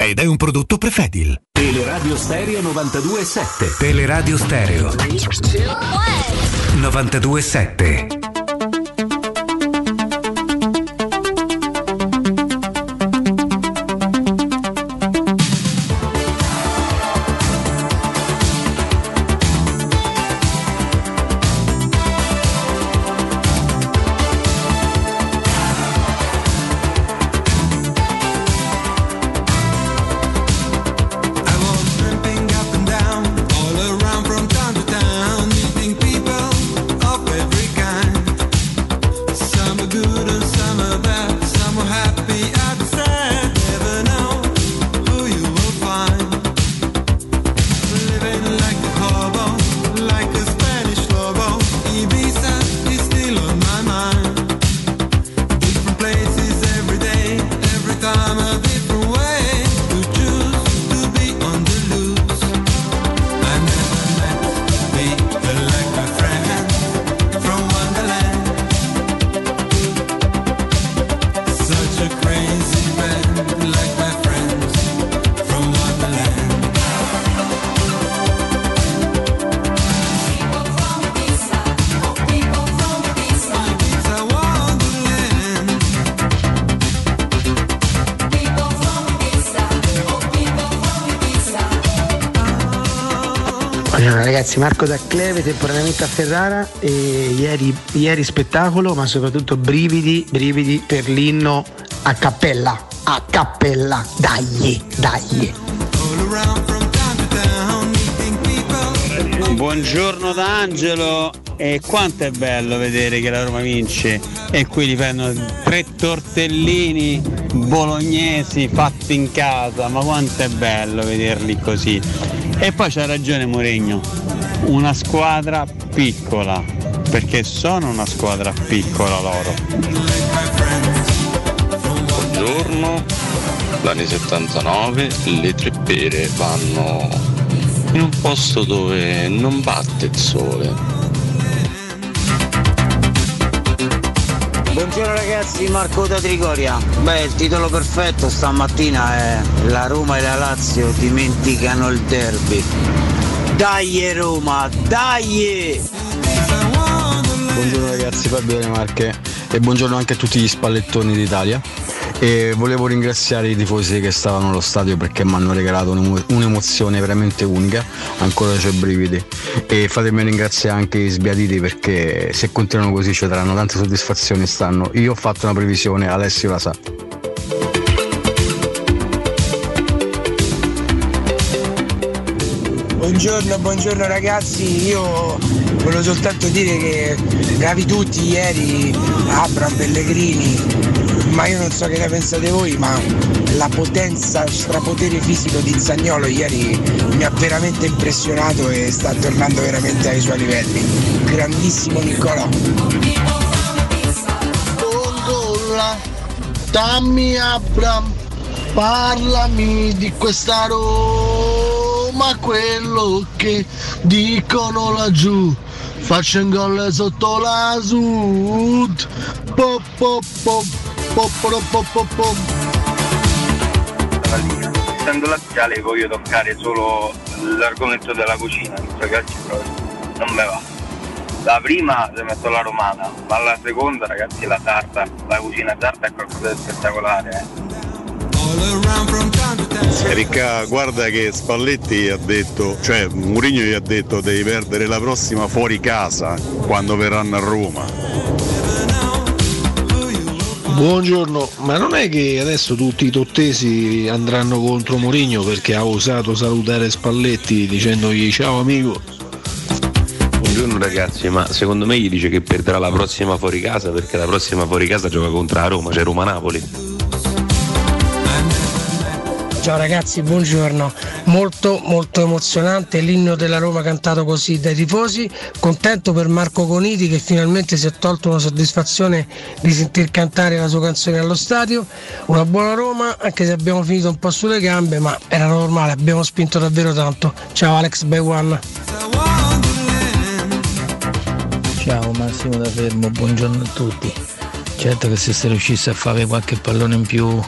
ed è un prodotto Prefedil. Teleradio Stereo novantadue virgola sette. Teleradio Stereo novantadue virgola sette. Marco da Cleve, temporaneamente a Ferrara, e ieri, ieri spettacolo, ma soprattutto brividi, brividi per l'inno a cappella, a cappella, dai, dai. Buongiorno da Angelo, e quanto è bello vedere che la Roma vince e qui li fanno tre tortellini bolognesi fatti in casa, ma quanto è bello vederli così. E poi c'ha ragione Mourinho. Una squadra piccola, perché sono una squadra piccola loro. Buongiorno, l'anni settantanove, le tre pere vanno in un posto dove non batte il sole. Buongiorno ragazzi, Marco da Trigoria. Beh, il titolo perfetto stamattina è la Roma e la Lazio dimenticano il derby. Dai Roma, dai! Buongiorno ragazzi, Fabio delle Marche e buongiorno anche a tutti gli spallettoni d'Italia. E volevo ringraziare i tifosi che stavano allo stadio perché mi hanno regalato un'emozione veramente unica, ancora c'ho i brividi. E fatemi ringraziare anche i sbiaditi perché se continuano così ci daranno tante soddisfazioni stanno. Io ho fatto una previsione, Alessio la sa. Buongiorno, buongiorno ragazzi, io volevo soltanto dire che bravi tutti ieri, Abraham, Pellegrini, ma io non so che ne pensate voi, ma la potenza, strapotere fisico di Zaniolo ieri mi ha veramente impressionato e sta tornando veramente ai suoi livelli. Grandissimo Niccolò. Condola, dammi Abraham, parlami di questa roba. Ma quello che dicono laggiù, faccio un gol sotto la sud. Pop pop pop pop pop pop pop. Essendo laziale voglio toccare solo l'argomento della cucina, ragazzi, non me va. La prima se metto la romana, ma la seconda ragazzi la tarta, la cucina tarta è qualcosa di spettacolare, eh. Ricca, guarda che Spalletti ha detto, cioè Mourinho gli ha detto devi perdere la prossima fuori casa quando verranno a Roma. Buongiorno, ma non è che adesso tutti i tottesi andranno contro Mourinho perché ha osato salutare Spalletti dicendogli ciao amico? Buongiorno ragazzi, ma secondo me gli dice che perderà la prossima fuori casa perché la prossima fuori casa gioca contro la Roma, c'è cioè Roma-Napoli. Ciao ragazzi, buongiorno, molto molto emozionante l'inno della Roma cantato così dai tifosi, contento per Marco Coniti che finalmente si è tolto una soddisfazione di sentir cantare la sua canzone allo stadio, una buona Roma anche se abbiamo finito un po' sulle gambe, ma era normale, abbiamo spinto davvero tanto. Ciao Alex by One. Ciao Massimo da Fermo, buongiorno a tutti, certo che se si riuscisse a fare qualche pallone in più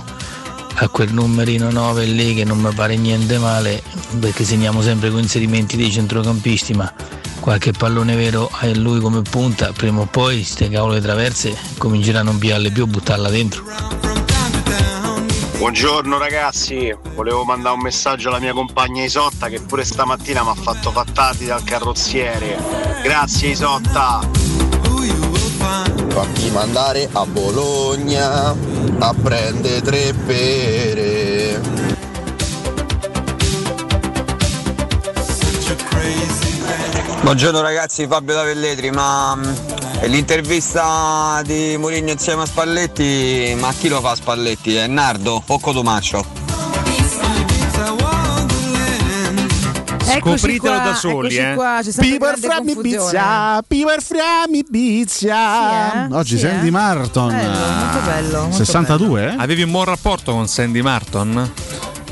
a quel numerino nove lì che non mi pare niente male perché segniamo sempre con inserimenti dei centrocampisti, ma qualche pallone vero a lui come punta prima o poi queste cavolo di traverse comincerà a non piarle più, a buttarla dentro. Buongiorno ragazzi, volevo mandare un messaggio alla mia compagna Isotta che pure stamattina mi ha fatto fattati dal carrozziere, grazie Isotta. Fammi andare a Bologna a prendere tre pere. Buongiorno ragazzi, Fabio da Velletri, ma l'intervista di Mourinho insieme a Spalletti, ma chi lo fa Spalletti? È Nardo o Cotumaccio? Scopritelo da soli, eh. Piper Fram Ibiza, Piper Fram Ibiza. Oggi sì, Sandy eh? Martin. Bello, molto bello. Molto sessantadue? Bello. Avevi un buon rapporto con Sandy Martin?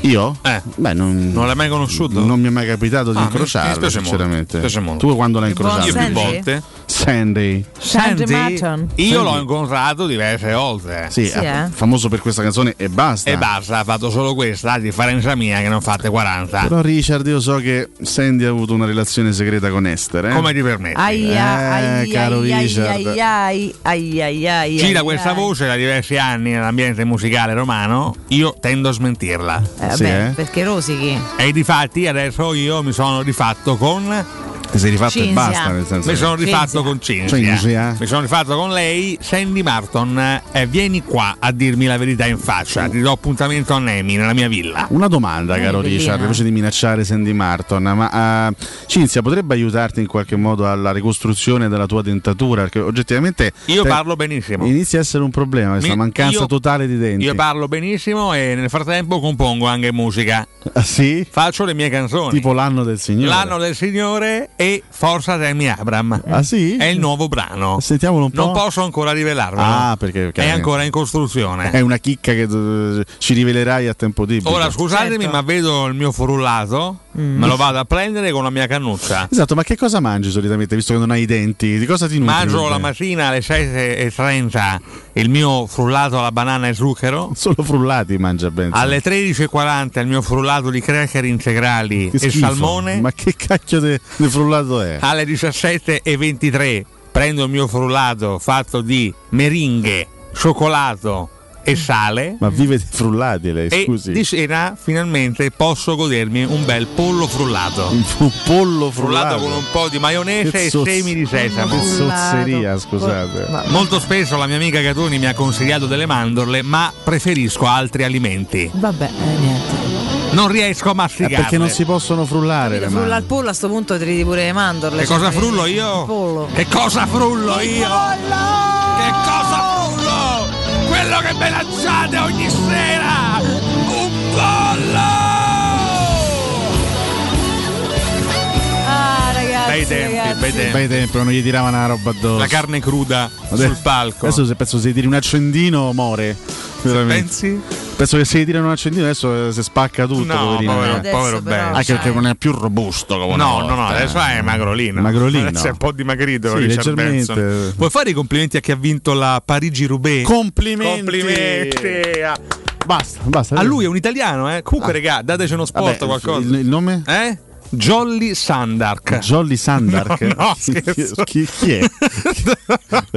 Io? Eh. Beh, non, non l'hai mai conosciuto? Non mi è mai capitato di ah, incrociarlo, sinceramente. Molto, molto. Tu quando l'hai incrociato? Io più volte. Sandy. Sandy. Sandy. Sandy. Io Sandy. L'ho incontrato diverse volte. Sì, sì eh. Famoso per questa canzone e basta. E basta, ha fatto solo questa, a differenza mia che ne ho fatte quaranta. Però Richard, io so che Sandy ha avuto una relazione segreta con Esther. Eh? Come ti permetti? Aia, eh, aia, caro aia, Richard. Aia, aia, aia, aia, gira aia, questa voce da diversi anni nell'ambiente musicale romano, io tendo a smentirla. Eh, vabbè, sì, eh? Perché rosichi. E difatti adesso io mi sono rifatto con ti sei rifatto Cinzia. E basta nel senso mi sono rifatto Cinzia. Con Cinzia. Cinzia mi sono rifatto con lei. Sandy Martin, eh, vieni qua a dirmi la verità in faccia, ti do appuntamento a Nemi nella mia villa. Una domanda, caro eh, Richard, invece di minacciare Sandy Martin, ma uh, Cinzia potrebbe aiutarti in qualche modo alla ricostruzione della tua dentatura, perché oggettivamente io parlo benissimo, inizia a essere un problema questa Mi, mancanza io, totale di denti. Io parlo benissimo e nel frattempo compongo anche musica. Ah, sì? Faccio le mie canzoni tipo L'anno del Signore. L'anno del Signore e Forza Temi Abraham. Ah, sì? È il nuovo brano. Sentiamolo un po'. Non posso ancora rivelarlo. Ah, perché è ancora in costruzione. È una chicca che uh, ci rivelerai a tempo di. Ora scusatemi, certo. Ma vedo il mio frullato, mm. me lo vado a prendere con la mia cannuccia. Esatto, ma che cosa mangi solitamente visto che non hai i denti? Di cosa ti nutri? Mangio la mattina alle sei e trenta il mio frullato alla banana e zucchero. Solo frullati mangia bene. Alle tredici e quaranta il mio frullato di cracker integrali che e schifo. Salmone. Ma che cacchio di frullato è? Alle diciassette e ventitré prendo il mio frullato fatto di meringhe, cioccolato e sale. Ma vive di frullati lei, scusi. E di sera finalmente posso godermi un bel pollo frullato. Un pollo frullato, frullato con un po' di maionese che e soz... semi di sesamo. Che sozzeria, scusate. Ma... molto spesso la mia amica Catoni mi ha consigliato delle mandorle, ma preferisco altri alimenti. Vabbè, eh, niente. Non riesco a masticarle. Eh, perché non si possono frullare le mandorle. Frulla il pollo, a sto punto ti devi pure le mandorle. Che cosa frullo io? Che cosa frullo il io? Pollo! Che cosa frullo? Quello che me lanciate ogni sera! Un pollo! Ah, ragazzi, bei tempi, ragazzi. Bei tempi. Bei tempi, non gli tiravano la roba addosso. La carne cruda adesso, sul palco. Adesso se penso se tiri un accendino muore. Se pensi? Penso che se gli tirano un accendino adesso si spacca tutto. No, povero, povero bello. Anche perché non è più robusto come no, no, no, adesso è magrolino. Magrolino. Adesso è un po' dimagrito, sì, leggermente. Puoi fare i complimenti a chi ha vinto la Parigi-Roubaix? Complimenti! Complimenti! Basta, basta. A lui è un italiano, eh? Comunque, ah, regà, dateci uno sport. Vabbè, qualcosa. Il, il nome? Eh? Jolly Sandark. Jolly Sandark? No, no, chi, chi, chi è?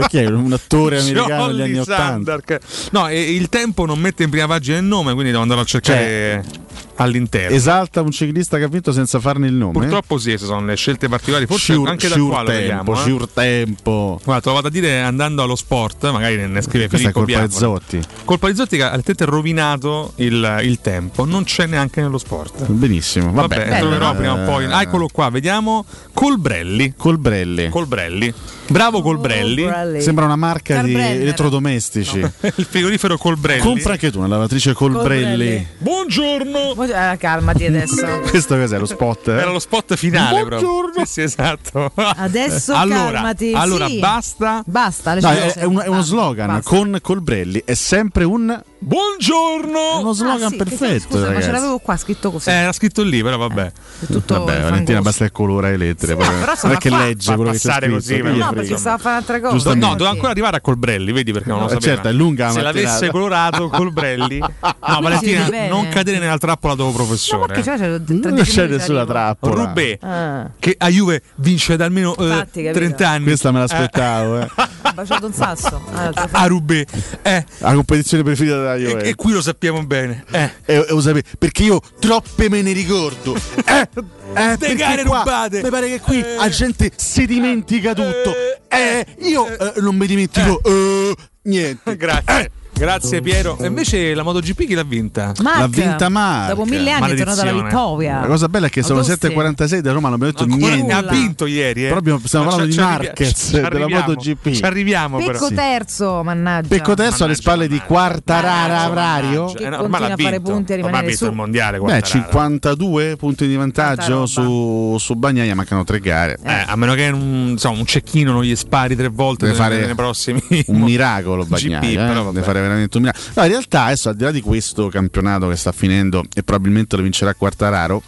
Chi è? Un attore americano Jolly degli anni Sandark. ottanta. No, e il Tempo non mette in prima pagina il nome, quindi devo andare a cercare, cioè, all'interno. Esalta un ciclista che ha vinto senza farne il nome. Purtroppo sì, sono le scelte particolari. Forse sure, anche sure da qua Tempo, lo vediamo. Sure eh. Tempo. Guarda, te lo vado a dire andando allo sport. Magari ne scrive Filippo Biafra. Colpa di Zotti. Colpa di Zotti che ha rovinato il, il Tempo. Non c'è neanche nello sport. Benissimo. Vabbè, vabbè, troverò eh. prima o poi. Ah, eccolo qua, vediamo. Colbrelli. Colbrelli. Colbrelli. Bravo Colbrelli. Oh, sembra una marca Carbrenner di elettrodomestici. No. Il frigorifero Colbrelli. Compra anche tu una lavatrice Colbrelli. Colbrelli. Buongiorno. Ah, calmati adesso. Questo cos'è? Lo spot? Eh? Era lo spot finale. Buongiorno. Però. Sì, sì, esatto. Adesso allora, calmati. Allora sì. basta. Basta. No, è, è, un, è uno slogan basta. Con Colbrelli è sempre un buongiorno. È uno slogan ah, sì, perfetto. Scusa, ma ce l'avevo qua scritto così. Eh, era scritto lì, però vabbè. Eh, tutto vabbè, Valentina basta che colora le lettere. Sì, però non è che legge quello che c'è scritto. Così, no, perché stava a fare un'altra cosa. No, doveva ancora arrivare a Colbrelli, vedi perché non lo sapevo. Certo, è lunga. Se l'avesse colorato Colbrelli. No, Valentina, non cadere nella trappola dopo professore. No, c'è, c'è, non c'è nessuna trappola. Roubaix ah. che a Juve vince da almeno Infatti, eh, trenta anni. Questa me l'aspettavo. Eh. Ha baciato un sasso. Ah, a, a Roubaix eh. la competizione preferita della Juve. E, e qui lo sappiamo bene. Eh. E, e lo sapete, perché io troppe me ne ricordo. eh. Eh, De gare qua, rubate. Mi pare che qui eh. la gente si dimentica tutto. Eh. Eh. Io eh, non mi dimentico eh. Eh. niente. Grazie. Eh. Grazie Piero. E invece la MotoGP chi l'ha vinta? Mark, l'ha vinta Mark. Dopo mille anni è tornata la vittoria. La cosa bella è che sono le sette e quarantasei da Roma, non abbiamo detto ancora niente. Ha vinto ieri, eh. Proprio stiamo parlando di Marquez della MotoGP. Ci arriviamo Pecco però. Pecco terzo, mannaggia. Pecco terzo mannaggia, alle spalle mannaggia. di Quartararo Avrario. Eh, no, ma l'ha vinto. Punti a rimanere ma ha vinto su. il mondiale Quartararo. Beh, cinquantadue punti di vantaggio su, su Bagnaia, mancano tre gare. Eh. Eh, a meno che un, insomma, un cecchino non gli spari tre volte nei prossimi. Un miracolo Bagnaia, però vabbè. Veramente un miracolo. No, in realtà adesso al di là di questo campionato che sta finendo e probabilmente lo vincerà Quartararo,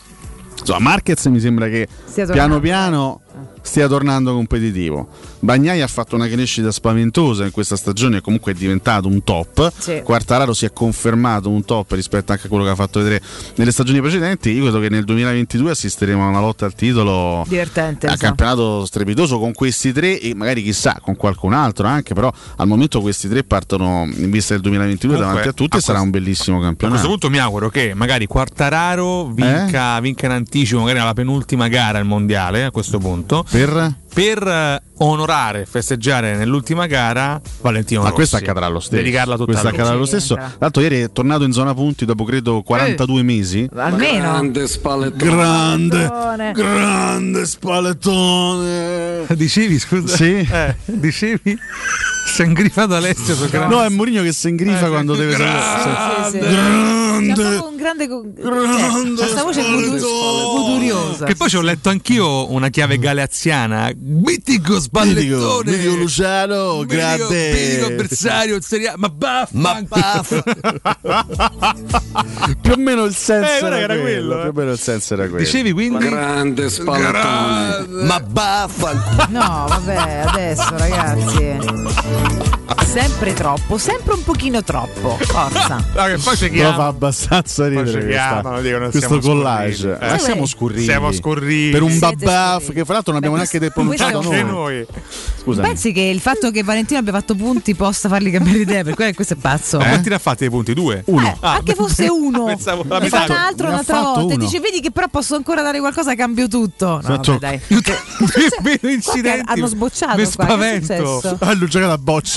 insomma Marquez mi sembra che piano piano stia tornando competitivo. Bagnaia ha fatto una crescita spaventosa in questa stagione e comunque è diventato un top. Sì. Quartararo si è confermato un top rispetto anche a quello che ha fatto vedere nelle stagioni precedenti. Io credo che nel duemilaventidue assisteremo a una lotta al titolo divertente, a so. campionato strepitoso con questi tre e magari chissà con qualcun altro anche, però al momento questi tre partono in vista del duemilaventidue comunque, davanti a tutti a e sarà un bellissimo campionato. A questo punto mi auguro che magari Quartararo vinca, eh? vinca in anticipo magari alla penultima gara il mondiale a questo punto. Per? Per onorare, festeggiare nell'ultima gara Valentino Rossi. Ma questa accadrà lo stesso. Dedicarla tutta questa accadrà lo stesso. Tra l'altro ieri è tornato in zona punti dopo credo quarantadue eh, mesi. Almeno. Grande spalettone. Grande, grande spalettone. Dicevi scusa? Sì. Eh, dicevi? Si è ingrifato Alessio su Granz. No, è Mourinho che si ingrifa eh, quando deve salire. Sì, sì. Grande. C'è un grande grande. Questa voce futuriosa. Che poi ci ho letto anch'io una chiave galeazziana. Mitico Spallettone. Mitico Luciano, grande. Mitico avversario, ma baff, ma baff. Più o meno il senso eh, era quello. quello eh. Più o meno il senso era quello. Dicevi quindi grande Spallettone. Ma baffa. No, vabbè, adesso ragazzi. Sempre troppo, sempre un pochino troppo. Forza. No, che poi ci chiamano. Lo fa abbastanza ridere questa, chiamano, dicono, questo collage. Eh. Ma siamo scurrili. Siamo scurrili. Per un babbaf che fra l'altro non abbiamo neanche denunciato noi. poi scusami, pensi che il fatto che Valentino abbia fatto punti possa fargli cambiare idea? Per quello questo è pazzo. Eh? Quanti ne ha fatti dei punti? Due? Uno. Eh, ah, anche fosse uno. Pensavo la metà. Un altro un'altra volta. E dici, vedi che però posso ancora dare qualcosa, cambio tutto. No, vabbè, dai. Incidenti. Hanno sbocciato. Mi spavento. Hanno giocato a bocce.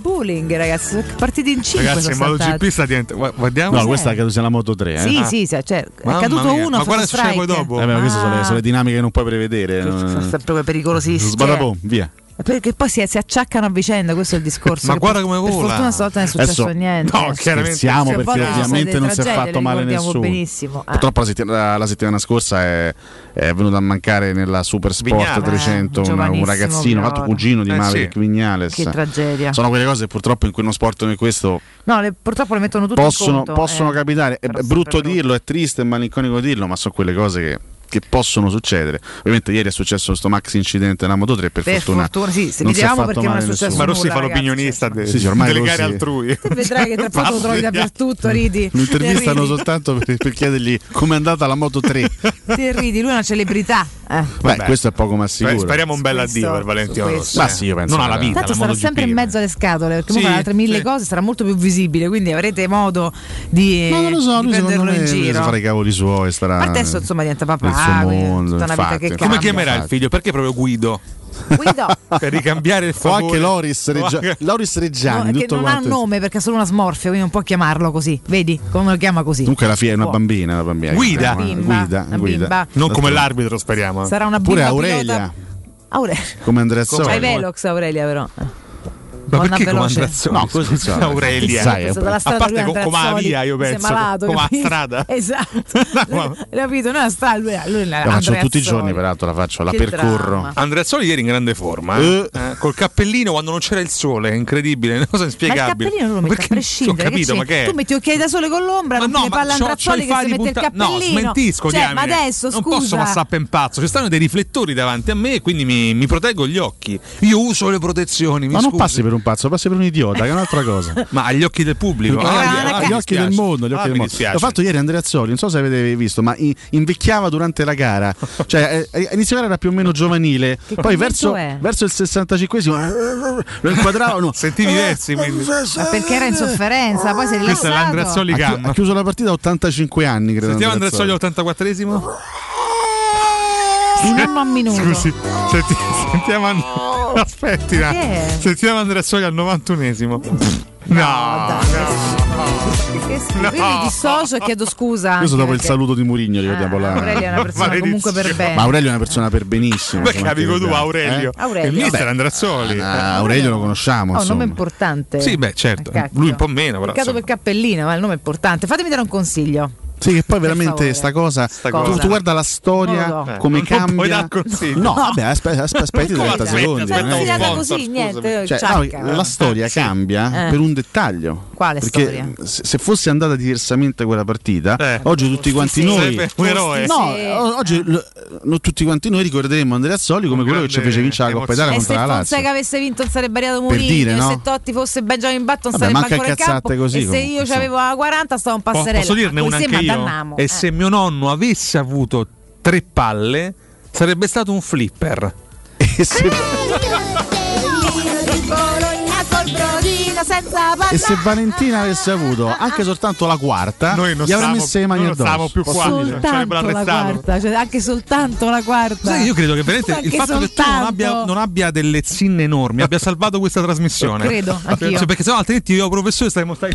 Bullying, ragazzi. Partiti in cinque. Ragazzi, in MotoGP sta diventando. Guardiamo. No, questa credo sia la Moto tre. Eh? Sì, ah. sì, cioè, è caduto uno. Ma guarda, succede poi dopo. Eh, ma queste sono le, sono le dinamiche che non puoi prevedere. Sono sempre pericolosissime. Sbarabò, via. Perché poi si, si acciaccano a vicenda, questo è il discorso. Ma guarda come vola. Per fortuna stavolta non è successo adesso, niente. No, chiaramente siamo, perché ovviamente non si è fatto male nessuno. Benissimo. Ah. Purtroppo la settimana, la settimana scorsa è, è venuto a mancare nella Super Sport trecento eh, un, un ragazzino, fatto cugino di eh, Maverick sì. Viñales. Che tragedia. Sono quelle cose che purtroppo in uno sport come questo no, le, purtroppo le mettono tutte possono, in conto. Possono eh, capitare. È brutto dirlo, è triste, è malinconico dirlo, ma sono quelle cose che che possono succedere. Ovviamente ieri è successo questo maxi incidente nella Moto tre, per, per fortuna, fortuna sì, se non si è fatto perché male nessuno. Ma Rossi fa l'opinionista de, sì, sì, delle Rossi gare altrui. Tu vedrai che tra poco lo trovi dappertutto, ridi. Lo intervistano soltanto per, per chiedergli come è andata la Moto tre. Ti ridi, lui è una celebrità. Eh. Beh, beh, questo è poco ma sicuro. Speriamo un bel addio per Valentino Rossi. Ma sì, io penso. Non alla vita. Tanto sarà sempre in mezzo alle scatole, perché comunque altre mille cose sarà molto più visibile, quindi avrete modo di prenderlo in giro. Fare i cavoli suoi, starà. Ma adesso insomma diventa papà. Ah, mondo, tutta una vita che come chiamerà infatti. Il figlio? Perché proprio Guido? Guido. Per ricambiare il favore. O anche Loris, Reggia- anche... Loris Reggiani, no, tutto che non ha un nome perché è solo una smorfia, quindi non può chiamarlo così. Vedi come lo chiama così? Dunque la figlia è una bambina, la bambina Guida. Una bimba, Guida, una Guida. Bimba. Non come l'arbitro, speriamo. Sarà una bimba. Pure Aurelia. Aurelia. Come Andrea Sole. Hai Velox Aurelia però. Ma perché comandazione? No, così sono Aurelia. Sai, a parte co- come la via, io penso, malato, come la strada. Esatto. No, capito, non la strada, lui la, lui la, la faccio Andrea tutti Soli. I giorni, peraltro la faccio, la che percorro. Dramma. Andrea Soli ieri in grande forma, eh. Eh, col cappellino quando non c'era il sole, è incredibile, una cosa inspiegabile. Ma il cappellino non lo metti a prescindere, ho capito, che ma che tu metti occhiali da sole con l'ombra, ma non no, ti parla Andrea Soli che si mette il cappellino. No, smentisco, ma adesso non posso passare per un pazzo, ci stanno dei riflettori davanti a me, quindi mi proteggo gli occhi. Io uso le protezioni, mi scusi. Passi per un pazzo, passi per un idiota, che è un'altra cosa. Ma agli occhi del pubblico, ah, agli, agli occhi del mondo, agli occhi ah, del mondo. L'ho fatto ieri Andrea Azzoli, non so se avete visto, ma invecchiava durante la gara. Cioè, iniziare era più o meno giovanile, che poi verso, verso il sessantacinquesimo lo inquadravano. Sentivi versi, quindi. Ma perché era in sofferenza, poi si è questo è l'Andrea Azzoli gamma. Ha, chi- ha chiuso la partita a ottantacinque anni, credo. Sentiamo Andrea Azzoli all'ottantaquattresimo. Un anno a minuto. Scusi, senti, sentiamo and- aspetti, no. Sentiamo Andrea Soli al novantunesimo. No, no, no. Che no. Io mi dissocio e chiedo scusa. Questo dopo perché... il saluto di Mourinho, ricordiamo ah, la... Aurelio è una persona comunque per bene. Ma Aurelio è una persona per benissimo. Perché amico tu Aurelio? Eh? Aurelio. Il mister Andrea Soli. Ah, Aurelio lo conosciamo. Oh, un nome importante. Sì, beh, certo. Cacchio. Lui un po' meno. Peccato per cappellino, ma il nome è importante. Fatemi dare un consiglio. Sì, che poi veramente sta cosa, sta cosa. Tu, tu guarda la storia no, no. come non cambia. No, vabbè, aspetti aspe- aspe- trenta secondi. Aspetta, così, niente, cioè, no, la storia sì. cambia eh. per un dettaglio. Quale perché storia? Se fosse andata diversamente quella partita, eh. oggi tutti quanti sì, noi sì, un eroe. No, sì. oggi no, tutti quanti noi ricorderemo Andrea Azzoli come un quello che ci fece vincere la Coppa Italia contro la Lazio. E se Fonseca avesse vinto non sarebbe arrivato Mourinho, se Totti fosse Benjamin Button non sarebbe ancora in campo. E se io avevo la quaranta stavo un passerello. Posso dirne una anche io? Io, e eh. se mio nonno avesse avuto tre palle sarebbe stato un flipper. E se E se Valentina avesse avuto anche soltanto la quarta, noi non gli avremmo messo le mani addosso. Non stavamo più qua, ci avrebbero arrestato. Cioè anche soltanto la quarta. Sai, io credo che veramente il fatto soltanto. Che tu non abbia, non abbia delle zinne enormi abbia salvato questa trasmissione. Credo anch'io. Cioè, perché se no altrimenti io professore staremmo stai.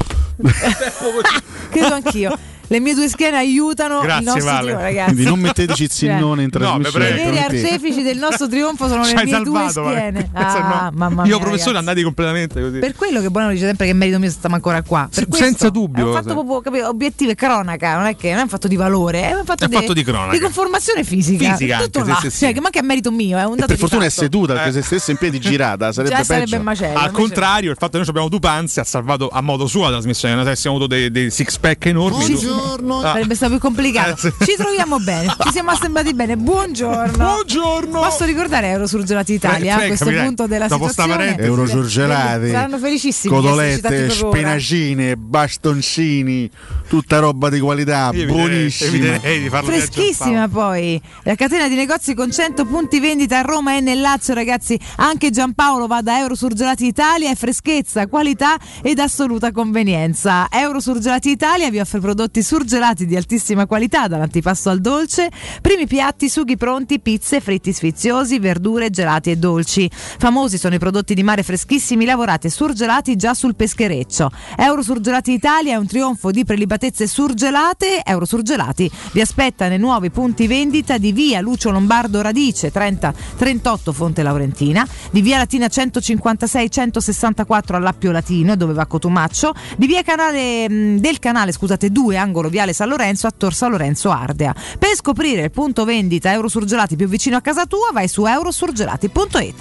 Credo anch'io. Le mie due schiene aiutano grazie, il nostro vale. Trionfo, ragazzi. Quindi non metteteci zinnone in trasmissione. No, I veri artefici del nostro trionfo sono le mie salvato, due schiene. Ah, no. Mamma mia, io professore andati completamente così. Per quello che Buono dice sempre che merito mio stiamo ancora qua. Per S- senza dubbio. È un fatto proprio capito, obiettivo e cronaca, non è che non è un fatto di valore, è un fatto, è de, fatto di cronaca. Di conformazione fisica. Fisica tutto anche, là. Se cioè, sì. Che manca è merito mio, è un dato per di fortuna fatto. È seduta, perché eh. se stesse in piedi girata sarebbe peggio. Sarebbe macello. Al contrario, il fatto che noi abbiamo due panze ha salvato a modo suo la trasmissione, siamo avuto dei six pack enormi. buongiorno. Ah. Sarebbe stato più complicato. Eh, sì. Ci troviamo bene, ci siamo assemblati bene. Buongiorno. Buongiorno. Posso ricordare Eurosurgelati Italia, eh, prega, a questo prega. punto della Dopo situazione. Eurosurgelati. Saranno felicissimi. Cotolette, spinacine, bastoncini, tutta roba di qualità, Io buonissima. Di Freschissima poi. La catena di negozi con cento punti vendita a Roma e nel Lazio, ragazzi. Anche Giampaolo va da Eurosurgelati Italia, è freschezza, qualità ed assoluta convenienza. Eurosurgelati Italia vi offre prodotti surgelati di altissima qualità, dall'antipasto al dolce, primi piatti, sughi pronti, pizze, fritti sfiziosi, verdure, gelati e dolci. Famosi sono i prodotti di mare freschissimi, lavorati e surgelati già sul peschereccio. Eurosurgelati Italia è un trionfo di prelibatezze surgelate. Eurosurgelati vi aspetta nei nuovi punti vendita di via Lucio Lombardo Radice trenta trentotto Fonte Laurentina, di via Latina centocinquantasei centosessantaquattro all'Appio Latino, dove va Cotumaccio, di via Canale del Canale, scusate, due angolo viale San Lorenzo a Tor San Lorenzo Ardea. Per scoprire il punto vendita Eurosurgelati più vicino a casa tua vai su eurosurgelati punto it.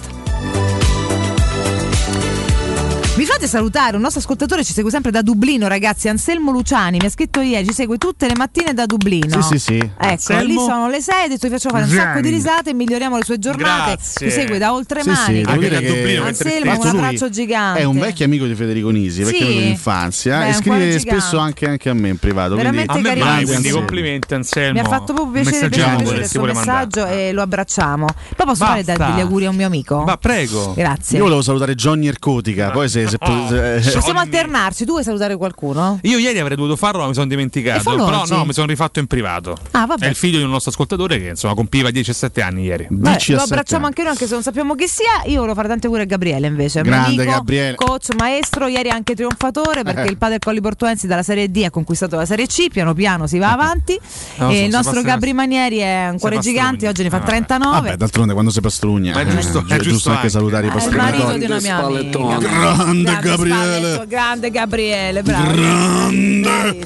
Mi fate salutare un nostro ascoltatore, ci segue sempre da Dublino, ragazzi, Anselmo Luciani, mi ha scritto ieri, ci segue tutte le mattine da Dublino. Sì, sì, sì. Ecco, Anselmo... lì sono le sei, ha detto vi faccio fare un sacco di risate e miglioriamo le sue giornate. Grazie. Ci segue da Oltremani. Sì, sì, anche da Dublino. Anselmo è un abbraccio gigante. È un vecchio amico di Federico Nisi, vecchio sì. amico dell'infanzia, Beh, e scrive spesso anche, anche a me in privato. Veramente quindi... a me mai, quindi complimenti Anselmo. Mi ha fatto proprio piacere vedere il suo messaggio mandare. E lo abbracciamo. Poi posso Basta. fare degli aguri a un mio amico? Ma prego. Grazie. Io volevo salutare Johnny Ercotica, poi se Oh, possiamo alternarci, tu vuoi salutare qualcuno? Io ieri avrei dovuto farlo, ma mi sono dimenticato. Però no, mi sono rifatto in privato. Ah, vabbè. È il figlio di un nostro ascoltatore che insomma compiva diciassette anni ieri. Vabbè, lo abbracciamo anche noi, anche se non sappiamo chi sia. Io volevo fare tante auguri a Gabriele invece. Grande amico, Gabriele, coach, maestro, ieri anche trionfatore, perché eh. il padre Colli Portuensi dalla Serie D ha conquistato la Serie C, piano piano si va avanti. No, e so, il nostro Gabri Manieri è un cuore gigante, oggi ne fa trentanove. Vabbè, d'altronde quando si pastrugna è giusto, eh, è giusto, giusto anche, anche salutare eh, i pastrugnatori. Grande Gabriele, grande Gabriele, bravo. Grande.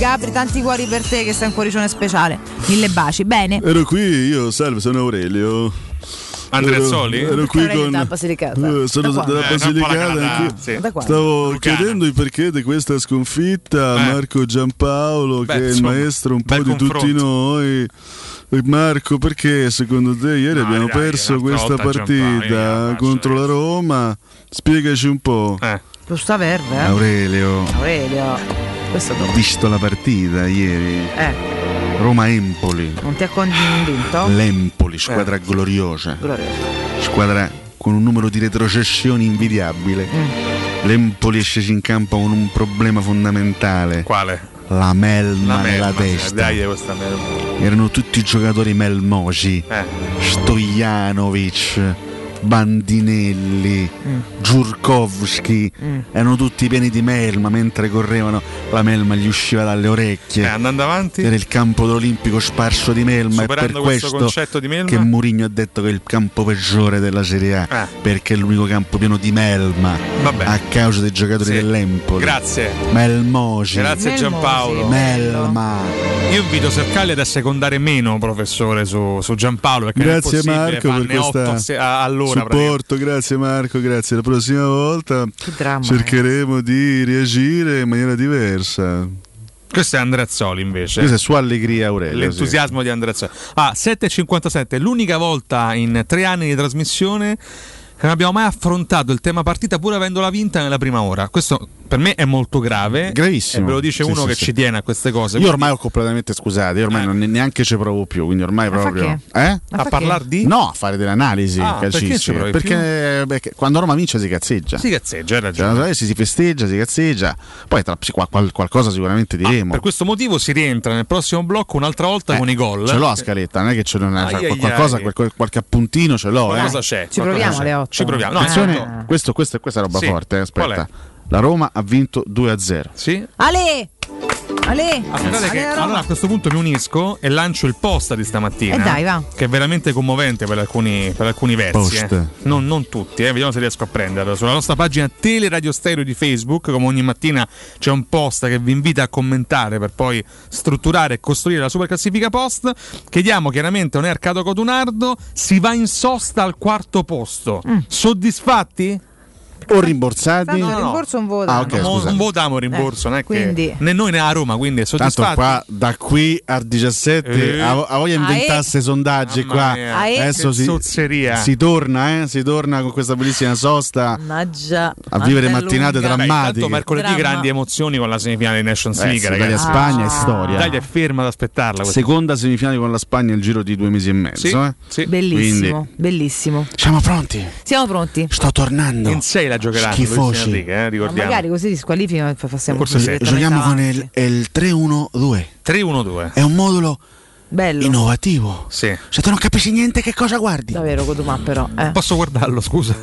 Gabri, tanti cuori per te che sei un cuoricione speciale. Mille baci, bene. Ero qui io, salve, sono Aurelio. Andrea Soli? Ero, ero qui con la Basilicata. Eh, sono da dalla eh, Basilicata. Canada, sì. Stavo Lucana. chiedendo il perché di questa sconfitta a Marco Giampaolo, Beh, che è il maestro un po' di confronto. tutti noi. Marco, perché secondo te ieri no, abbiamo dai, perso questa partita contro la Roma? Spiegaci un po'. Eh. Giusta verde, eh? Aurelio. Aurelio. Questo dopo. Ho visto la partita ieri. Eh. Roma-Empoli. Non ti ha convinto? L'Empoli, squadra eh. gloriosa. Gloriosa. Squadra con un numero di retrocessioni invidiabile. Mm. L'Empoli è sceso in campo con un problema fondamentale. Quale? La melma, la melma nella testa. Dai, questa melma. Erano tutti giocatori melmosi. Eh. Stojanovic, Bandinelli, mm. Giurkowski, mm. erano tutti pieni di melma, mentre correvano la melma gli usciva dalle orecchie. Eh, andando avanti, era il campo dell'Olimpico sparso di melma, e per questo, questo di melma? che Mourinho ha detto che è il campo peggiore della Serie A, eh. perché è l'unico campo pieno di melma. Vabbè. A causa dei giocatori sì. dell'Empoli. Grazie. Melmosi. Grazie Giampaolo. Melma. Io invito Sercalli ad assecondare meno, professore, su, su Giampaolo, perché grazie non è Marco per questa all'ora. Supporto, grazie Marco, grazie. La prossima volta cercheremo eh. di reagire in maniera diversa. Questo è Andreazzoli invece. Questa è sua allegria, Aurelio. L'entusiasmo sì. di Andreazzoli. Ah, sette e cinquantasette, l'unica volta in tre anni di trasmissione che non abbiamo mai affrontato il tema partita pur avendola vinta nella prima ora. Questo per me è molto grave. Gravissimo. E ve lo dice sì, uno sì, che sì. ci tiene a queste cose. Io quindi... ormai ho completamente scusato, io ormai eh. non, neanche ci provo più, quindi ormai ma proprio eh? a parlare di no, a fare delle analisi ah, calcistiche, perché, perché, perché quando Roma vince si cazzeggia. Si cazzeggia, hai ragione. Cioè, si, si festeggia, si cazzeggia. Poi tra, qual, qualcosa sicuramente diremo. Ah, per questo motivo si rientra nel prossimo blocco un'altra volta eh, con i gol. Ce l'ho a scaletta, non è che ce l'ho ah, yeah, qualcosa, yeah. Qual, qualche appuntino ce l'ho, qualcosa eh. c'è. Ci qualcosa proviamo alle otto. Ci proviamo. No, attenzione, questo, questo, questa è roba sì. forte, eh, aspetta. La Roma ha vinto due a zero. Sì. Ale! Ale! Aspettate che allora a questo punto mi unisco e lancio il post di stamattina. E dai, va. Che è veramente commovente per alcuni, per alcuni versi. Eh. Non, non tutti, eh. Vediamo se riesco a prenderlo. Sulla nostra pagina Teleradio Stereo di Facebook, come ogni mattina, c'è un post che vi invita a commentare per poi strutturare e costruire la super classifica post. Chiediamo chiaramente a Mercato Codunardo, si va in sosta al quarto posto. Mm. Soddisfatti? o rimborsati? No, no, no. Rimborso non votiamo. Ah, okay, no, non votiamo rimborso, eh, non è quindi... che né noi né a Roma, quindi è soddisfatto. Tanto qua da qui al diciassette eh. a, a voglia inventasse ah, sondaggi ah, qua. Ah, adesso si, si torna, eh, si torna con questa bellissima sosta. Mannaggia, a vivere mattinate lunga. drammatiche. Beh, tanto mercoledì Dramma. grandi emozioni con la semifinale di Nations League, eh, ragazzi. Spagna ah. è storia. L'Italia è ferma ad aspettarla. Questa. Seconda semifinale con la Spagna nel giro di due mesi e mezzo, sì, eh? Sì. Bellissimo, quindi, bellissimo. Siamo pronti? Siamo pronti. Sto tornando. In sei la giocheranno. Schifosi. Liga, eh, ricordiamo. Ma magari così si squalificano e passiamo. Forse giochiamo con il, il tre uno due. tre uno due. È un modulo bello, innovativo. Sì. Cioè tu non capisci niente che cosa guardi. Davvero, Codumà, però. Eh. Posso guardarlo, scusa.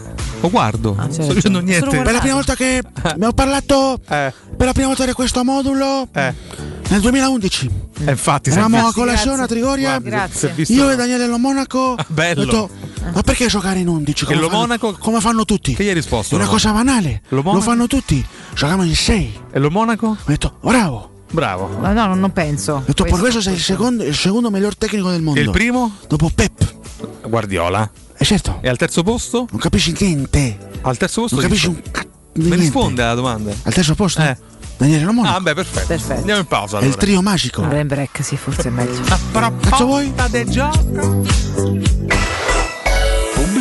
Lo guardo. Ah, certo. Sto dicendo niente. Per la prima volta che abbiamo parlato eh. per la prima volta di questo modulo eh. nel duemilaundici eh, infatti, eravamo a colazione a Trigoria. Grazie. Io e Daniele Lo Monaco. Ah, bello. Ho detto, ma perché giocare in undici? Come, e Lo fanno, Monaco, come fanno tutti? Che gli hai risposto? È una cosa banale. Lo, lo fanno tutti. Giochiamo in sei. E Lo Monaco? Ho detto bravo. Bravo. No, no, non penso. Ho detto questo, per questo sei il secondo, il secondo miglior tecnico del mondo. E il primo? Dopo Pep Guardiola. E eh, certo. E al terzo posto? Non capisci niente. Al terzo posto? Non capisci un cazzo. Mi risponde alla domanda. Al terzo posto? Eh. Daniele Lo Monaco. Ah, beh, perfetto. perfetto. Andiamo in pausa. Allora. È il trio magico. Un brain break, sì, forse è meglio. Cazzo vuoi?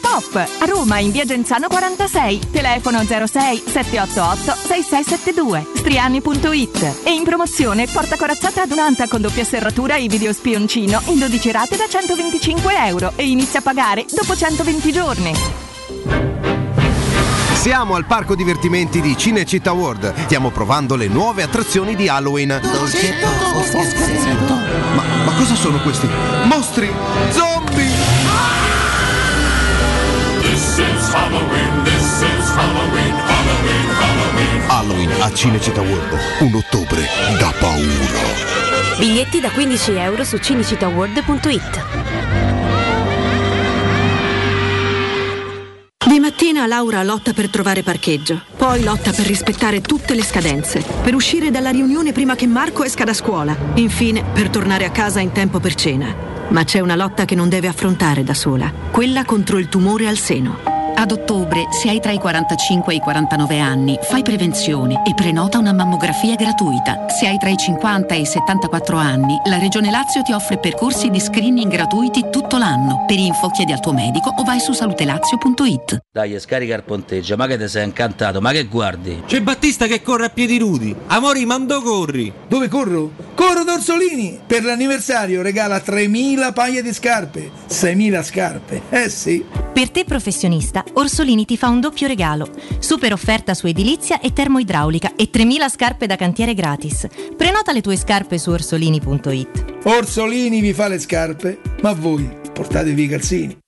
top! A Roma in via Genzano quarantasei, telefono zero sei sette otto otto sei sei sette due, striani punto it. E in promozione porta corazzata ad un'anta con doppia serratura e video spioncino in dodici rate da centoventicinque euro. E inizia a pagare dopo centoventi giorni. Siamo al parco divertimenti di Cinecittà World. Stiamo provando le nuove attrazioni di Halloween. Dolcetto o scherzetto? Ma, ma cosa sono questi? Mostri? Zombie? This is Halloween, this is Halloween, Halloween, Halloween. Halloween a Cinecittà World. Un ottobre da paura. Biglietti da quindici euro su cinecittà world punto it. Di mattina Laura lotta per trovare parcheggio, poi lotta per rispettare tutte le scadenze, per uscire dalla riunione prima che Marco esca da scuola, infine per tornare a casa in tempo per cena. Ma c'è una lotta che non deve affrontare da sola, quella contro il tumore al seno. Ad ottobre, se hai tra i quarantacinque e i quarantanove anni, fai prevenzione e prenota una mammografia gratuita. Se hai tra i cinquanta e i settantaquattro anni, la Regione Lazio ti offre percorsi di screening gratuiti tutto l'anno. Per info chiedi al tuo medico o vai su salute lazio punto it. Dai, scarica il ponteggio, ma che te sei incantato, ma che guardi? C'è Battista che corre a piedi nudi. Amori, mando corri. Dove corro? Corro Orsolini. Per l'anniversario regala tremila paia di scarpe, seimila scarpe. Eh sì. Per te professionista Orsolini ti fa un doppio regalo. Super offerta su edilizia e termoidraulica e tremila scarpe da cantiere gratis. Prenota le tue scarpe su orsolini punto it. Orsolini vi fa le scarpe, ma voi portatevi i calzini.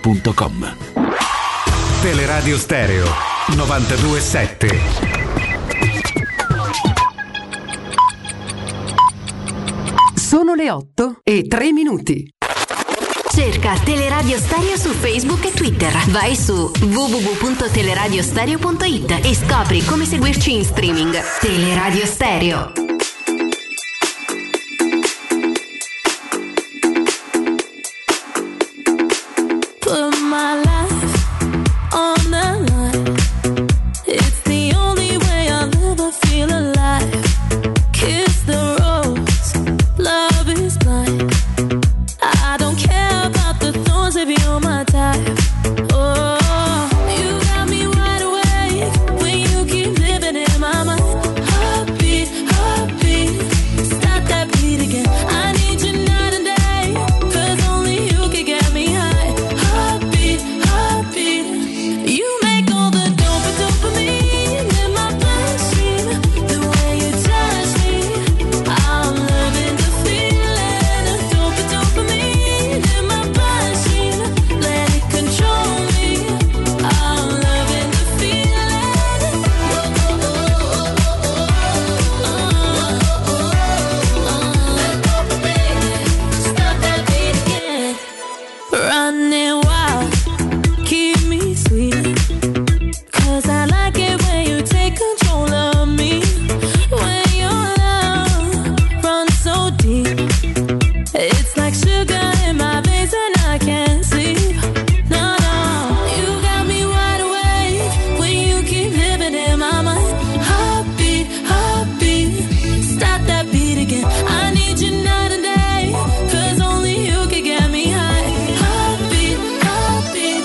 punto com. Teleradio Stereo novantadue sette. Sono le otto e tre minuti. Cerca Teleradio Stereo su Facebook e Twitter. Vai su w w w punto teleradiostereo punto i t e scopri come seguirci in streaming. Teleradio Stereo. Put my life on the line. It's the only way I'll ever feel alive. Kiss the love is blind. I don't care about the thorns if you're my type. Oh, you got me wide awake when you keep living in my mind. Heartbeat, heartbeat, stop that beat again. I need you night and day, cause only you can get me high. Heartbeat, heartbeat, you make all the dope dopamine in my bloodstream. The way you touch me, I'm loving the running wild, keep me sweet. Cause I like it when you take control of me. When your love runs so deep, it's like sugar in my veins and I can't sleep. No, no, you got me wide awake when you keep living in my mind. Heartbeat, heartbeat, stop that beat again. I need you night and day, cause only you can get me high. Heartbeat, heartbeat,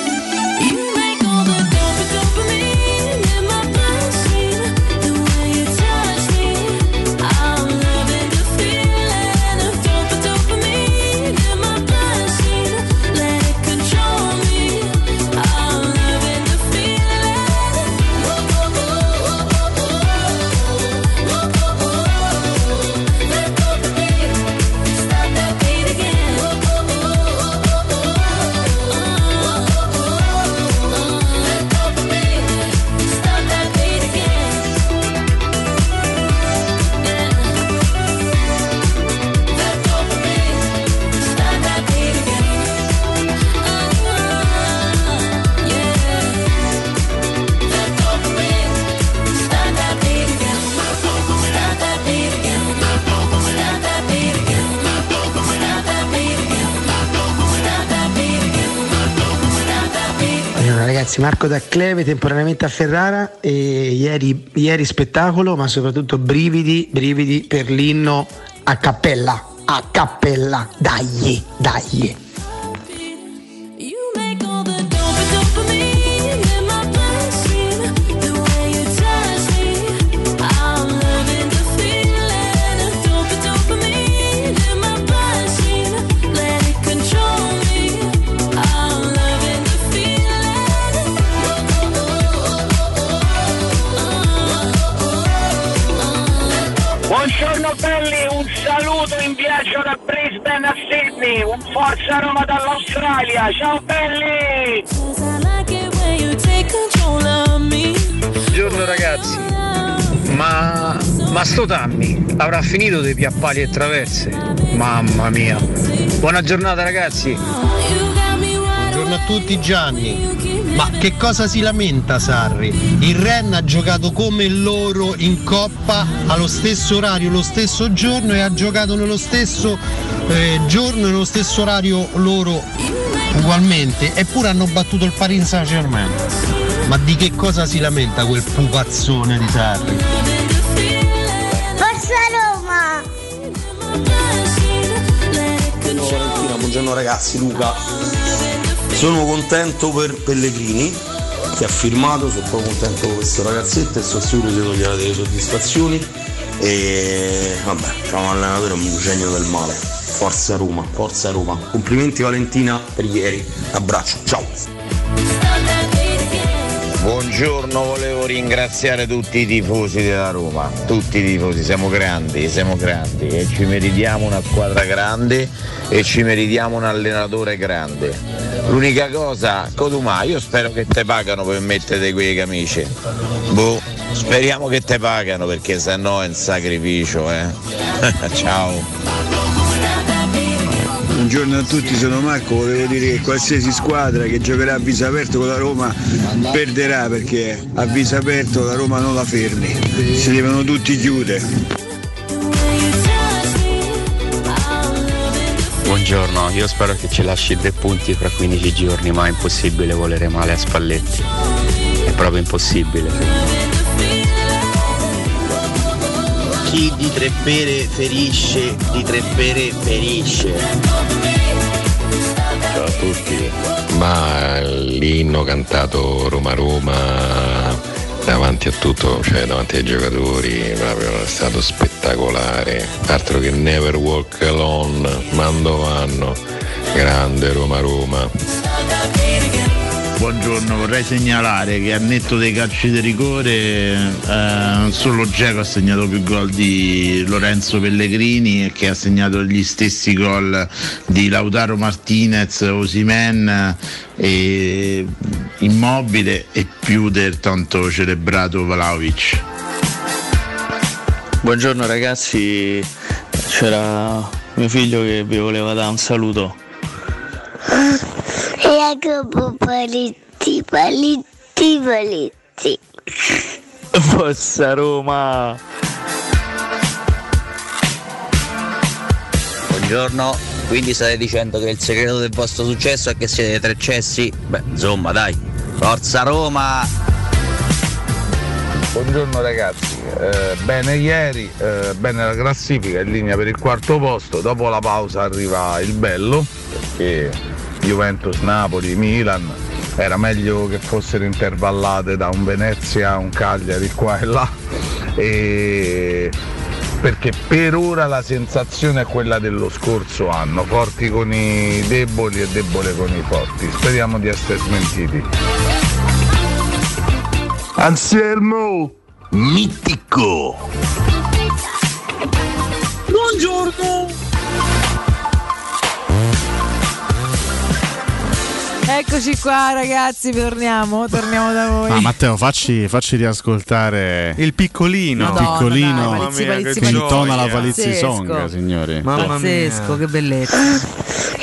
you make all the dope dopamine in my bloodstream. The way you touch me, I'm loving the feeling of dope dopamine in my bloodstream. Let it control me, I'm loving the feeling. Stop that beat again. Stop that beat again. Allora, ragazzi, Marco da Cleve temporaneamente a Ferrara e ieri, ieri spettacolo, ma soprattutto brividi, brividi per l'inno a cappella, a cappella, dai, dai. You make all the dope dopamine in my bloodstream. The way you touch me, I'm loving the feeling of dope dopamine in my bloodstream. Let it control me, I'm loving the feeling. Buongiorno belli, un saluto in viaggio da Brisbane a Sydney, un forza Roma dall'Australia, ciao belli! Cause I like it when you take control of me. Buongiorno ragazzi, ma, ma sto Tammy avrà finito dei piappali e traverse? Mamma mia, buona giornata ragazzi. Buongiorno a tutti. Gianni, ma che cosa si lamenta Sarri? Il Rennes ha giocato come loro in Coppa, allo stesso orario, lo stesso giorno, e ha giocato nello stesso eh, giorno e nello stesso orario loro ugualmente, eppure hanno battuto il Paris Saint-Germain. Ma di che cosa si lamenta quel pupazzone di Sarri? Forza Roma! Buongiorno Valentina, buongiorno ragazzi, Luca. Sono contento per Pellegrini che ha firmato, sono proprio contento con questo ragazzetto e sono sicuro che non gli darà delle soddisfazioni. E vabbè, c'è un allenatore, un genio del male. Forza Roma, forza Roma. Complimenti Valentina per ieri. Abbraccio, ciao. Buongiorno, volevo ringraziare tutti i tifosi della Roma, tutti i tifosi, siamo grandi, siamo grandi e ci meritiamo una squadra grande e ci meritiamo un allenatore grande. L'unica cosa, Codumà, io spero che te pagano per mettere quelle camicie. Boh, speriamo che te pagano perché sennò è un sacrificio, eh. Ciao. Buongiorno a tutti, sono Marco, volevo dire che qualsiasi squadra che giocherà a viso aperto con la Roma perderà, perché a viso aperto la Roma non la fermi, si devono tutti chiudere. Buongiorno, io spero che ci lasci tre punti fra quindici giorni, ma è impossibile volere male a Spalletti, è proprio impossibile. Chi di tre pere ferisce, di tre pere perisce. Ciao a tutti. Ma l'inno cantato Roma Roma davanti a tutto, cioè davanti ai giocatori, proprio è stato spettacolare. Altro che Never Walk Alone, Mandovanno, grande Roma Roma. Buongiorno, vorrei segnalare che a netto dei calci di rigore eh, solo Dzeko ha segnato più gol di Lorenzo Pellegrini e che ha segnato gli stessi gol di Lautaro Martinez, Osimhen e Immobile e più del tanto celebrato Vlahovic. Buongiorno ragazzi, c'era mio figlio che vi voleva dare un saluto. Jacopo Paletti, Paletti, Paletti. Forza Roma! Buongiorno, quindi state dicendo che il segreto del vostro successo è che siete tre cessi? Beh, insomma, dai, Forza Roma! Buongiorno ragazzi, eh, bene ieri, eh, bene la classifica, in linea per il quarto posto, dopo la pausa arriva il bello, perché Juventus, Napoli, Milan, era meglio che fossero intervallate da un Venezia, un Cagliari qua e là, e perché per ora la sensazione è quella dello scorso anno, forti con i deboli e debole con i forti, speriamo di essere smentiti. Anselmo Mitico. Buongiorno. Eccoci qua ragazzi, torniamo, torniamo da voi. Ma Matteo, facci, facci riascoltare il piccolino, Madonna, il piccolino, dai, Palizzi, mia, Palizzi, che intona la Palizzi Song, signori. Pazzesco, che bellezza.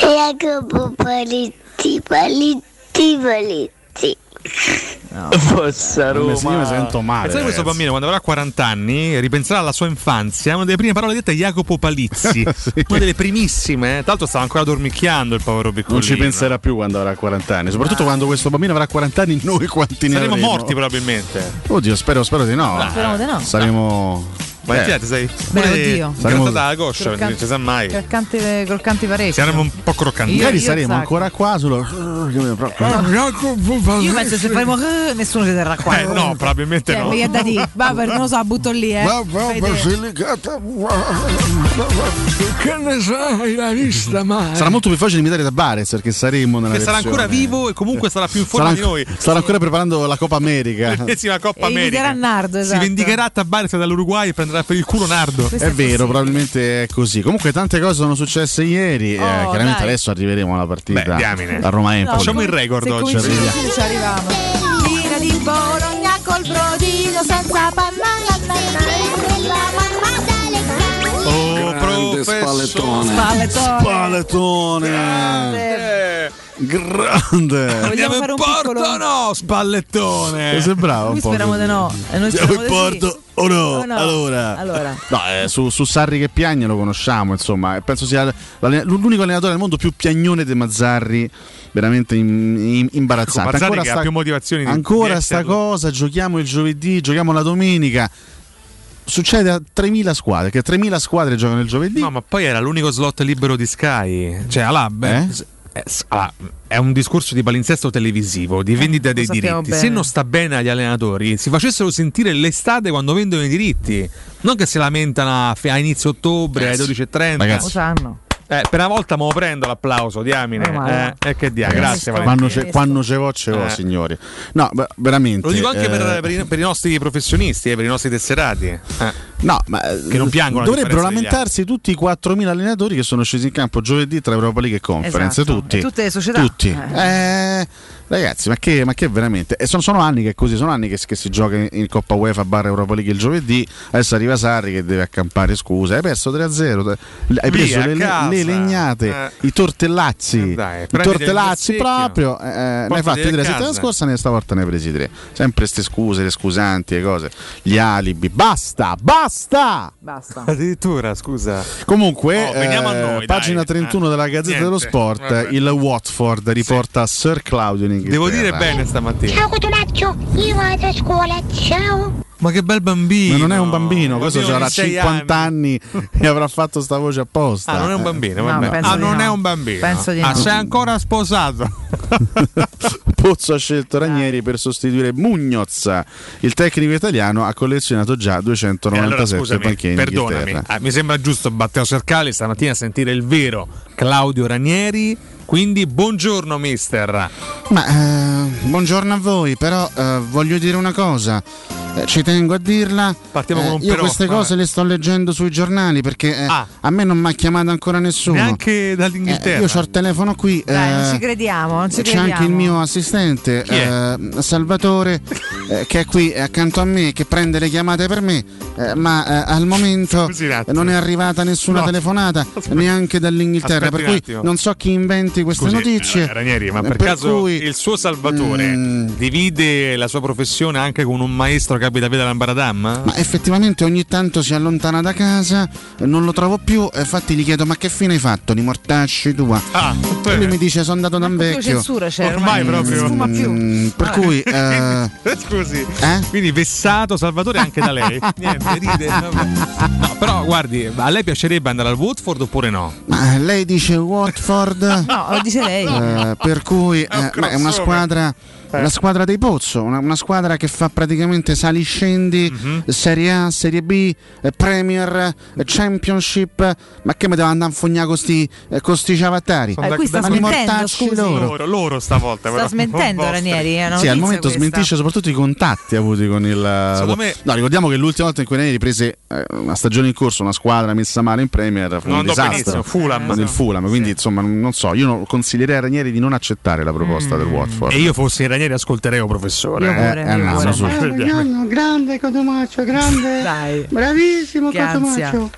Jacopo Palizzi, Palizzi, Palizzi. No, Forza Roma. Io mi sento male. Pensate, questo bambino quando avrà quaranta anni ripenserà alla sua infanzia. Una delle prime parole dette è Jacopo Palizzi. Sì. Una delle primissime. Tra l'altro stava ancora dormicchiando il povero piccolino. Non ci penserà più quando avrà quaranta anni. Soprattutto ah. quando questo bambino avrà quaranta anni, noi quanti ne saremo, avremo morti probabilmente. Oddio, spero, spero di no. Ah. Speriamo di no. Saremo... No. Ma eh. ti sei oddio. Saremo dalla coscia, croccanti, non si sa mai. Croccanti, croccanti parecchi. Saremo un po' croccanti. Ieri saremo ancora qua solo. Io penso se faremo nessuno si terrà qua. Eh, no, probabilmente cioè, no. Mi è da dire, vabbè, non lo so, butto lì, eh. Che ne sai, la vista mai. Sarà molto più facile imitare da Bares perché saremo nella che versione. Sarà ancora vivo e comunque sarà più in forma di noi. Starà ancora preparando la Coppa America. La Coppa America. Nardo, esatto. Si vendicherà Tabares dall'Uruguay e prenderà per il culo Nardo. Questo è vero, così. Probabilmente è così. Comunque tante cose sono successe ieri. Oh, eh, chiaramente dai. Adesso arriveremo alla partita. Beh, diamine. A Roma-Empoli. No, facciamo il record oggi. Ci arriviamo. Tira di Bologna col brodino senza panna. Oh, grande Spallettone. Spallettone. Spallettone. Grande. Grande. Andiamo in porto piccolo... no, Spallettone. Lo sembrava un po'. Noi speriamo di no. E noi speriamo di porto. Sì. O no? Oh no, allora, allora. No, eh, su, su Sarri che piagne lo conosciamo, insomma, penso sia l'unico allenatore al mondo più piagnone di Mazzarri, veramente in, in, imbarazzante. Mazzarri ancora che sta, ha più motivazioni ancora di sta cosa, giochiamo il giovedì, giochiamo la domenica. Succede a tremila squadre, che tremila squadre giocano il giovedì. No, ma poi era l'unico slot libero di Sky. Cioè, allà, beh, eh? Ah, è un discorso di palinsesto televisivo, di vendita dei diritti. Bene. Se non sta bene agli allenatori, si facessero sentire l'estate quando vendono i diritti, non che si lamentano a inizio ottobre alle dodici e trenta. Eh, per una volta me lo prendo l'applauso, diamine. Oh, eh, eh, che dia, grazie. Quando ce, quando ce vo, ce vo, eh. signori. No, beh, veramente. Lo dico anche eh. per, per, i, per i nostri professionisti, eh, per i nostri tesserati. Eh. No, ma che non piangono. Dovrebbero lamentarsi tutti i quattromila allenatori che sono scesi in campo giovedì tra Europa League e Conference. Esatto. Tutti. E tutte le società. Tutti. Eh. Eh, ragazzi, ma che, ma che veramente? Eh, sono, sono anni che è così, sono anni che, che si gioca in, in Coppa UEFA barra Europa League il giovedì. Adesso arriva Sarri che deve accampare scusa. Hai perso tre a zero. Hai preso Via, le, le, le legnate, eh. i tortellazzi. Eh dai, I tortellazzi proprio. Eh, ne hai fatti tre la settimana scorsa, ne stavolta ne hai presi tre. Sempre ste scuse, le scusanti, le cose, gli alibi. Basta, basta. Basta! Basta! Addirittura, scusa. Comunque, oh, eh, a noi, pagina dai. trentuno della Gazzetta Niente. dello Sport, vabbè. Il Watford riporta sì. Sir Claudio in Inghilterra. Devo dire bene stamattina. Ciao Cotumaccio, io vado a scuola, ciao! Ma che bel bambino! Ma non è un bambino, questo avrà cinquanta anni. anni e avrà fatto sta voce apposta. Ah, non è un bambino, no, vabbè. Ah, non no. è un bambino. Penso di ah, no. sei ancora sposato. Pozzo ha scelto Ranieri ah. per sostituire Muñoz. Il tecnico italiano ha collezionato già duecentonovantasette eh, allora, panchine in Inghilterra. Ah, mi sembra giusto Matteo Cercali stamattina sentire il vero Claudio Ranieri. Quindi buongiorno mister. Ma eh, buongiorno a voi, però eh, voglio dire una cosa, eh, ci tengo a dirla. Partiamo eh, con un Io però, queste vabbè. cose le sto leggendo sui giornali perché eh, ah. a me non mi ha chiamato ancora nessuno. Neanche dall'Inghilterra. Eh, io c'ho il telefono qui. Dai, eh, non ci crediamo, non ci crediamo. C'è anche il mio assistente eh, Salvatore eh, che è qui accanto a me, che prende le chiamate per me, eh, ma eh, al momento Scusi, non è arrivata nessuna no. telefonata Aspetta. neanche dall'Inghilterra. Aspetti per cui non so chi inventi queste Scusi, notizie. Eh, Ranieri, ma per, per caso cui, il suo Salvatore mh, divide la sua professione anche con un maestro che abita via Lambaradam? Ma effettivamente ogni tanto si allontana da casa, non lo trovo più, infatti gli chiedo: ma che fine hai fatto di mortacci tua? Ah, e lui mi dice: sono andato da un vecchio. Censura, cioè, ormai, ormai proprio. Mh, mh, più. Mh, per ah. cui eh, scusi. Eh? Quindi vessato Salvatore anche da lei. Niente, ride. No, però guardi, a lei piacerebbe andare al Watford oppure no? Ma lei dice Watford? No. Lo dice lei. Eh, per cui eh, è, un è una squadra eh. la squadra dei Pozzo, una, una squadra che fa praticamente sali-scendi, mm-hmm. Serie A, Serie B, eh, Premier, eh, Championship, eh, ma che mi devo andare a infognare con sti eh, con sti ciavattari? Eh, qui sta ma smentendo, scusi. Loro. loro, loro stavolta sta però, smentendo Ranieri, eh, sì, al momento questa. smentisce soprattutto i contatti avuti con il Secondo me... No, ricordiamo che l'ultima volta in cui Ranieri prese eh, una stagione in corso, una squadra messa male in Premier, fu non un disastro Fulham, eh, con so. il Fulham, quindi sì. insomma, non so, io non consiglierei a Ranieri di non accettare la proposta mm. del Watford. E io fossi Ranieri ascolterei, oh, professore. Io vorrei, eh, eh, no, no, no, no, grande Cotumaccio, grande. Dai. Bravissimo Cotumaccio.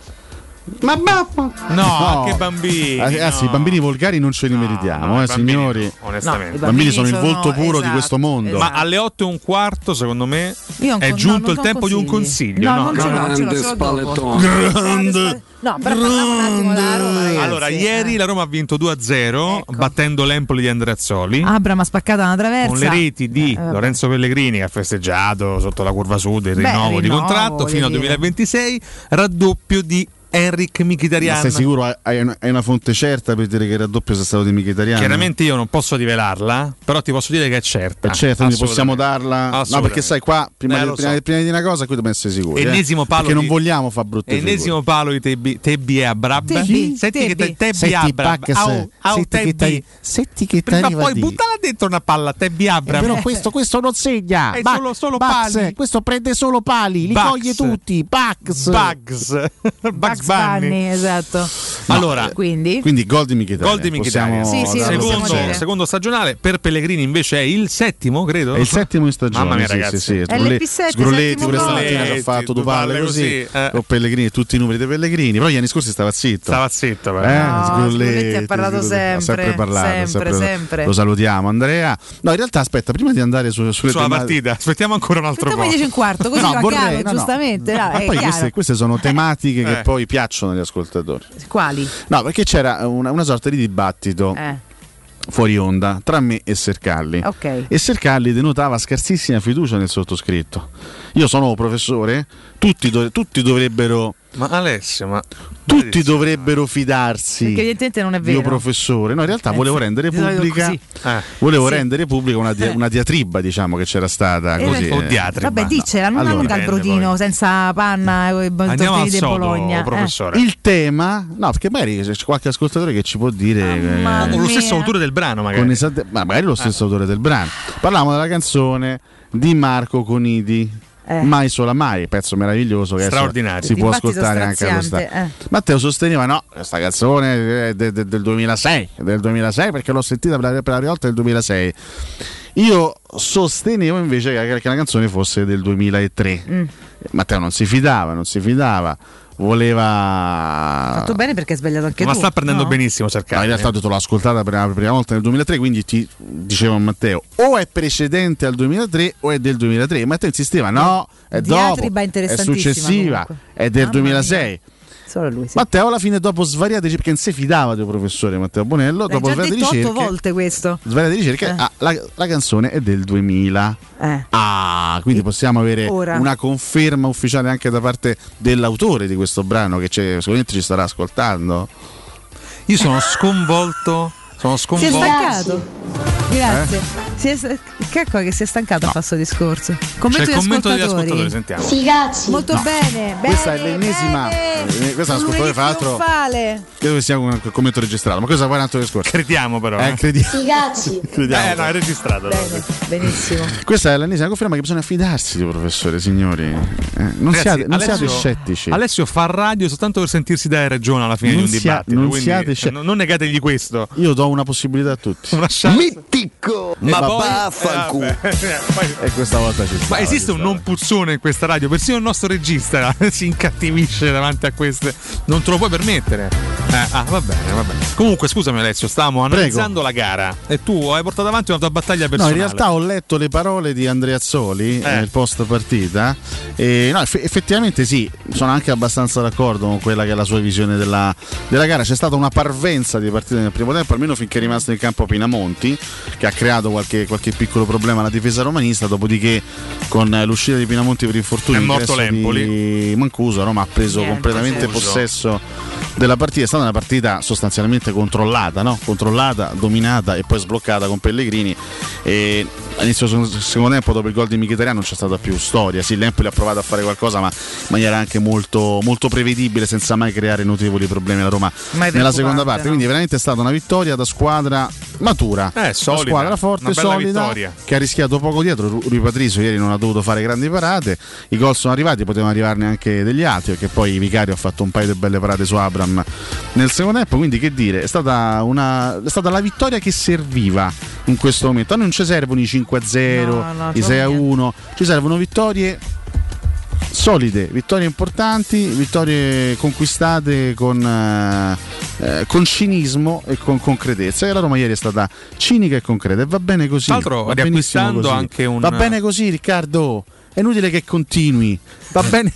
Ma babbo! No, no, che bambini! Ragazzi, no. i bambini volgari non ce li no, meritiamo, no, eh, bambini, signori. Onestamente, no, i bambini, bambini sono, sono il volto puro esatto, di questo mondo. Esatto. Ma alle otto e un quarto, secondo me, Io è con, giunto no, il tempo consigli. di un consiglio. No, no, no, grande spallettone. Grande. No, però parliamo un attimo della Roma, ragazzi. Allora, ieri la Roma ha vinto due a zero, ecco. battendo l'Empoli di Andreazzoli. Abram ha spaccato una traversa. Con le reti di eh, Lorenzo Pellegrini, che ha festeggiato sotto la curva sud il Beh, rinnovo, rinnovo di contratto fino al duemilaventisei, raddoppio di Enric Mkhitaryan. Ma sei sicuro? Hai una, hai una fonte certa per dire che il raddoppio sia stato di Mkhitaryan? Chiaramente io non posso rivelarla, però ti posso dire che è certa. È certa, quindi possiamo darla. No, perché sai qua, prima, eh, di, prima, so. prima di una cosa qui dobbiamo essere sicuri. Ennesimo eh? palo perché di, non vogliamo far brutte Ennesimo figure. palo di Tebi, tebi e Abrab. Tebi, Senti che te, Tebi e Abrab. Au, au Tebi. Senti che te arriva. Ma poi buttala dentro una palla, Tebi e Abrab. Però questo, questo non segna. È solo, solo pali. Questo prende solo pali, li toglie tutti. Bugs. Bugs. Bugs. Banni. Banni, esatto. Allora, no, quindi, quindi gol di Mkhitaryan. Possiamo... Sì, sì, secondo, secondo stagionale per Pellegrini invece è il settimo, credo. È il settimo in stagione. Mamma mia, ragazzi, sì, sì, sì. Sgrulletti pure stamattina ci ha fatto Duvale così, così. Eh. con Pellegrini, tutti i numeri dei Pellegrini. Però gli anni scorsi stava zitto. Stava zitto, eh? no, Sgrulletti ha parlato sempre, sempre, parlato, sempre, sempre. Lo salutiamo, Andrea. No, in realtà aspetta, prima di andare su, sulle sulla temate... partita, aspettiamo ancora un altro po'. dieci e un quarto, così va chiaro, giustamente. Ma poi queste sono tematiche che poi piacciono agli ascoltatori. Quali? No, perché c'era una, una sorta di dibattito eh. fuori onda tra me e Sercalli. Okay. E Sercalli denotava scarsissima fiducia nel sottoscritto. Io sono professore, tutti, do- tutti dovrebbero Ma Alessio, ma tutti dovrebbero fidarsi, perché evidentemente non è vero, mio professore. No, in realtà eh, volevo rendere pubblica eh, volevo sì. rendere pubblica una, di- una diatriba, diciamo, che c'era stata eh, così. O diatriba. Vabbè, dicela, non allora, andare al brodino senza panna e tortellini di Bologna. Professore. Eh. Il tema, no, perché magari c'è qualche ascoltatore che ci può dire ah, eh, con lo stesso autore del brano, magari. Con esate- ma magari lo stesso ah. autore del brano. Parliamo della canzone di Marco Conidi. Eh. Mai sola mai, pezzo meraviglioso che straordinario si può ascoltare anche allo stadio. Eh. Matteo sosteneva no, questa canzone è de, de, del duemilasei, del duemilasei perché l'ho sentita per la, per la prima volta nel duemilasei. Io sostenevo invece che, che la canzone fosse del duemilatré. Mm. Matteo non si fidava, non si fidava. Voleva fatto bene perché hai sbagliato anche ma tu. Ma sta prendendo no? benissimo cercare. No, in realtà tu l'ho ascoltata per la prima volta nel duemilatré, quindi ti dicevo a Matteo o è precedente al duemilatré o è del duemilatré. E Matteo insisteva no, è dopo, è successiva, comunque. È del Mamma duemilasei. Mia. Solo lui, sì. Matteo alla fine dopo svariate ricerche, perché si fidava del professore Matteo Bonello, dopo svariate ricerche, otto volte questo. Svariate ricerche, eh. ah, la, la canzone è del duemila. Eh. Ah, quindi e possiamo avere ora. Una conferma ufficiale anche da parte dell'autore di questo brano che c'è, sicuramente ci starà ascoltando. Io sono sconvolto, sono sconvolto. Si è staccato. Grazie. Eh? Si è, che cosa che si è stancato no. a fare questo discorso? Commento c'è il commento degli ascoltatori, sentiamo. Sì, grazie. Molto no. bene, questa bene, è l'ennesima. Bene. Questa è l'ascoltatore fra l'altro. Credo che sia un commento registrato, ma questo è un altro discorso. Crediamo però. Eh, eh. Credi- sì, grazie. crediamo. Eh, no, è registrato. Bene. Benissimo. Questa è l'ennesima conferma che bisogna fidarsi di professore, signori. Eh, non, ragazzi, siate, non Alessio, siate scettici. Alessio fa radio soltanto per sentirsi dare ragione alla fine non di un sia, dibattito, non quindi siate sce- non negategli questo. Io do una possibilità a tutti. Una chance. Ticco, ma vaffanculo. Eh, e questa volta ci stava, ma esiste un non puzzone in questa radio, persino il nostro regista si incattivisce davanti a queste. Non te lo puoi permettere. Eh, ah, va bene, va bene. Comunque, scusami Alessio, stavamo analizzando Prego. La gara e tu hai portato avanti una tua battaglia personale. No, in realtà ho letto le parole di Andrea Azzoli eh. nel post partita e no, eff- effettivamente sì, sono anche abbastanza d'accordo con quella che è la sua visione della, della gara. C'è stata una parvenza di partita nel primo tempo, almeno finché è rimasto in campo Pinamonti, che ha creato qualche, qualche piccolo problema alla difesa romanista, dopodiché con l'uscita di Pinamonti per infortunio è morto l'Empoli. Mancuso, Roma ha preso Niente, completamente Mancuso. possesso della partita. È stata una partita sostanzialmente controllata, no? Controllata, dominata e poi sbloccata con Pellegrini e all'inizio del secondo tempo dopo il gol di Mkhitaryan non c'è stata più storia. Sì, l'Empoli ha provato a fare qualcosa ma in maniera anche molto, molto prevedibile senza mai creare notevoli problemi alla Roma nella seconda parte, no? Quindi veramente è stata una vittoria da squadra matura, eh, solida, una squadra forte, una solida vittoria. Che ha rischiato poco dietro. Rui Patricio ieri non ha dovuto fare grandi parate, i gol sono arrivati, potevano arrivarne anche degli altri perché poi Vicario ha fatto un paio di belle parate su Abraham nel secondo tempo, quindi che dire, è stata, una, è stata la vittoria che serviva in questo momento. A noi non ci servono i cinque a zero, no, no, i sei a uno, ci servono vittorie solide, vittorie importanti, vittorie conquistate con, eh, con cinismo e con concretezza. E la Roma ieri è stata cinica e concreta e va bene così. Tra l'altro riacquistando anche un... Va bene così Riccardo, è inutile che continui, va bene.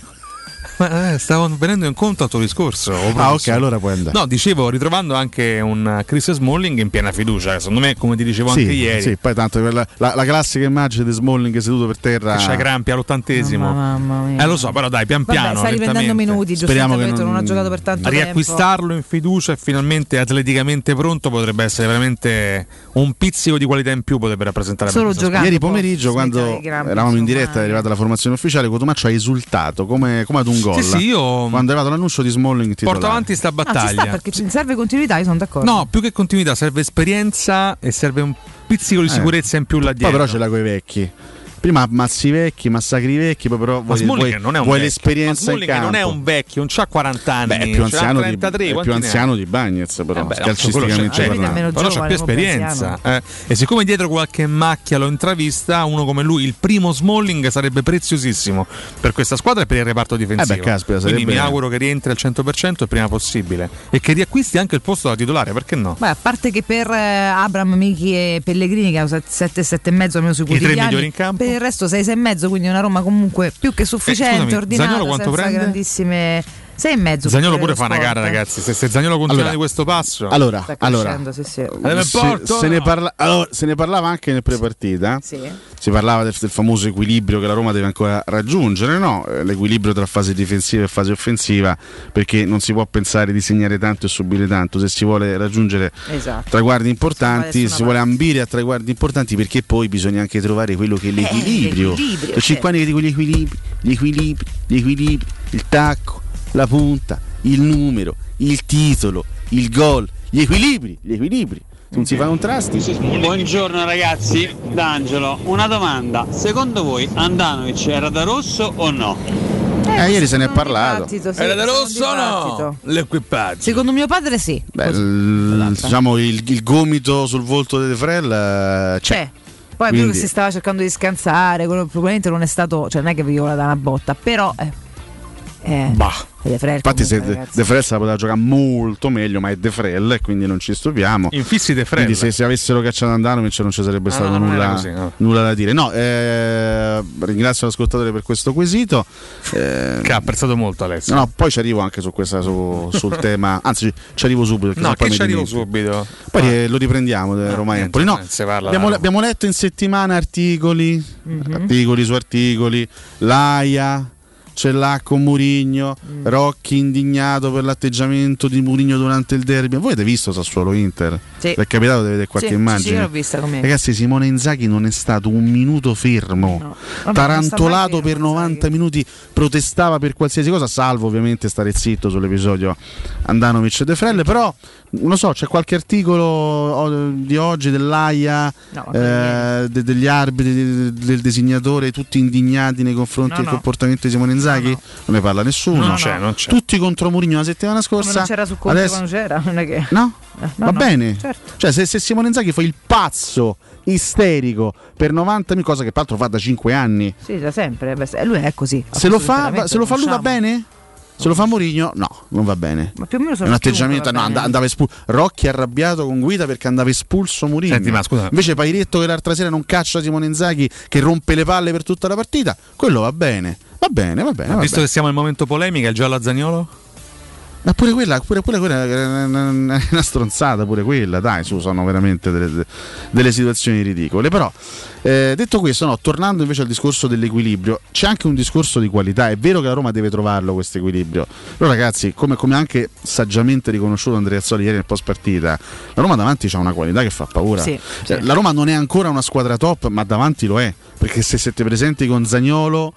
Ma eh, stavo venendo incontro al tuo discorso. Ah ok, allora puoi andare. No, dicevo, ritrovando anche un Chris Smalling in piena fiducia. Secondo me, come ti dicevo anche sì, ieri. Sì, poi tanto la, la, la classica immagine di Smalling seduto per terra. Che c'ha Grampi all'ottantesimo. Mamma mia. Eh lo so, però dai, pian Vabbè, piano. Stai riprendendo minuti, speriamo che non, non ha giocato per tanto riacquistarlo tempo. Riacquistarlo in fiducia e finalmente atleticamente pronto potrebbe essere veramente un pizzico di qualità in più, potrebbe rappresentare. Solo giocando. Ieri pomeriggio, quando Grampi, eravamo in diretta, è arrivata la formazione ufficiale, Cotumaccio ha esultato come, come ad un Sì, sì, io quando è arrivato l'annuncio di Smalling titolare. Porto avanti sta battaglia. Ah, ci sta, perché ci serve continuità, io sono d'accordo. No, più che continuità serve esperienza e serve un pizzico di sicurezza eh, in più là dietro. Poi però ce l'ha coi vecchi. Prima ammazzi vecchi, massacri vecchi, poi però vuoi, vuoi, non è un vuoi l'esperienza in campo. Non è un vecchio, non c'ha quaranta anni, è più anziano trentatré, di, è più anziano di Bagnez però, eh beh, calcisticamente c'è, eh, però c'ha più esperienza. Eh. E siccome dietro qualche macchia l'ho intravista, uno come lui, il primo Smalling sarebbe preziosissimo per questa squadra e per il reparto difensivo. Eh beh, caspita, quindi mi auguro che rientri al cento per cento il prima possibile e che riacquisti anche il posto da titolare, perché no? Beh, a parte che per Abraham, Michi e Pellegrini che ha sette sette e mezzo almeno sui quotidiani. I tre migliori in campo. Il resto sei sei e mezzo, quindi una Roma comunque più che sufficiente, eh, scusami, ordinata, Zaniolo quanto senza prende? Grandissime sei e mezzo. Zaniolo pure fa una gara, ragazzi. Se, se Zaniolo continua allora, di questo passo, allora, allora se, se, se, ne parla, allora, se ne parlava anche nel prepartita. Sì. Si parlava del, del famoso equilibrio che la Roma deve ancora raggiungere, no? L'equilibrio tra fase difensiva e fase offensiva, perché non si può pensare di segnare tanto e subire tanto. Se si vuole raggiungere esatto. traguardi importanti, si vuole ambire a traguardi importanti, perché poi bisogna anche trovare quello che è l'equilibrio. Eh, Cinquani che dico gli equilibri, gli equilibri, gli equilibri, il tacco, la punta, il numero, il titolo, il gol, gli equilibri, gli equilibri. Non si fa contrasti. Buongiorno ragazzi, D'Angelo, una domanda. Secondo voi Andanovic era da rosso o no? Eh, ieri se ne è parlato. Sì, era da rosso o no? L'equipaggio. Secondo mio padre sì. Beh, l- diciamo il, il gomito sul volto di De Frel c'è. c'è. Poi quello che si stava cercando di scansare, quello probabilmente non è stato, cioè non è che veniva da una botta, però eh, bah. De Frel, infatti comunque, se De Frel la poteva giocare molto meglio, ma è De Frel e quindi non ci stupiamo. Infissi De Frel. Quindi se, se avessero cacciato Andanovic non ci sarebbe no, stato no, nulla, così, no. nulla da dire. No, eh, ringrazio l'ascoltatore per questo quesito eh, che ha apprezzato molto Alessio. No, poi ci arrivo anche su questa su, sul tema, anzi ci arrivo subito. No, che ci arrivo subito. Poi ah. eh, lo riprendiamo no, Roma Empoli. No, abbiamo, abbiamo letto in settimana articoli, mm-hmm. articoli su articoli, l'A I A ce l'ha con Mourinho, mm. Rocchi indignato per l'atteggiamento di Mourinho durante il derby. Voi avete visto Sassuolo Inter? Sì. È capitato di vedere qualche sì, immagine? Sì, l'ho vista con me. Ragazzi, Simone Inzaghi non è stato un minuto fermo, no. Vabbè, tarantolato per novanta minuti, protestava per qualsiasi cosa, salvo ovviamente stare zitto sull'episodio Andanovic e De Frel, però non lo so, c'è qualche articolo di oggi dell'A I A, no, eh, de- degli arbitri, del designatore, tutti indignati nei confronti no, del no. comportamento di Simone Inzaghi? No, no. Non ne parla nessuno, no, no. C'è, non c'è. Tutti contro Mourinho la settimana scorsa. Ma non c'era su Conte adesso... quando c'era? Non è che... No? Eh, no, va no, bene, certo. Cioè se, se Simone Inzaghi fa il pazzo isterico per novanta mila, cosa che peraltro fa da cinque anni. Sì, da sempre, beh, lui è così. Se lo fa, va, se lo fa lui va bene? Se lo fa Mourinho, no, non va bene. Ma più o meno sono un atteggiamento, no, and- andava espulso. Rocchi arrabbiato con Guida perché andava espulso Mourinho. Senti, ma scusa. Invece Pairetto che l'altra sera non caccia Simone Inzaghi, che rompe le palle per tutta la partita, quello va bene. Va bene, va bene. Va visto bene. Che siamo al momento polemica, il giallo a Zaniolo? Ma pure quella, pure, pure quella è una stronzata, pure quella, dai, su, sono veramente delle, delle situazioni ridicole. Però, eh, detto questo, no, tornando invece al discorso dell'equilibrio, c'è anche un discorso di qualità. È vero che la Roma deve trovarlo questo equilibrio. Però, ragazzi, come, come anche saggiamente riconosciuto Andrea Azzoli ieri nel post partita, la Roma davanti c'ha una qualità che fa paura. Sì, sì. La Roma non è ancora una squadra top, ma davanti lo è. Perché se, se ti presenti con Zaniolo,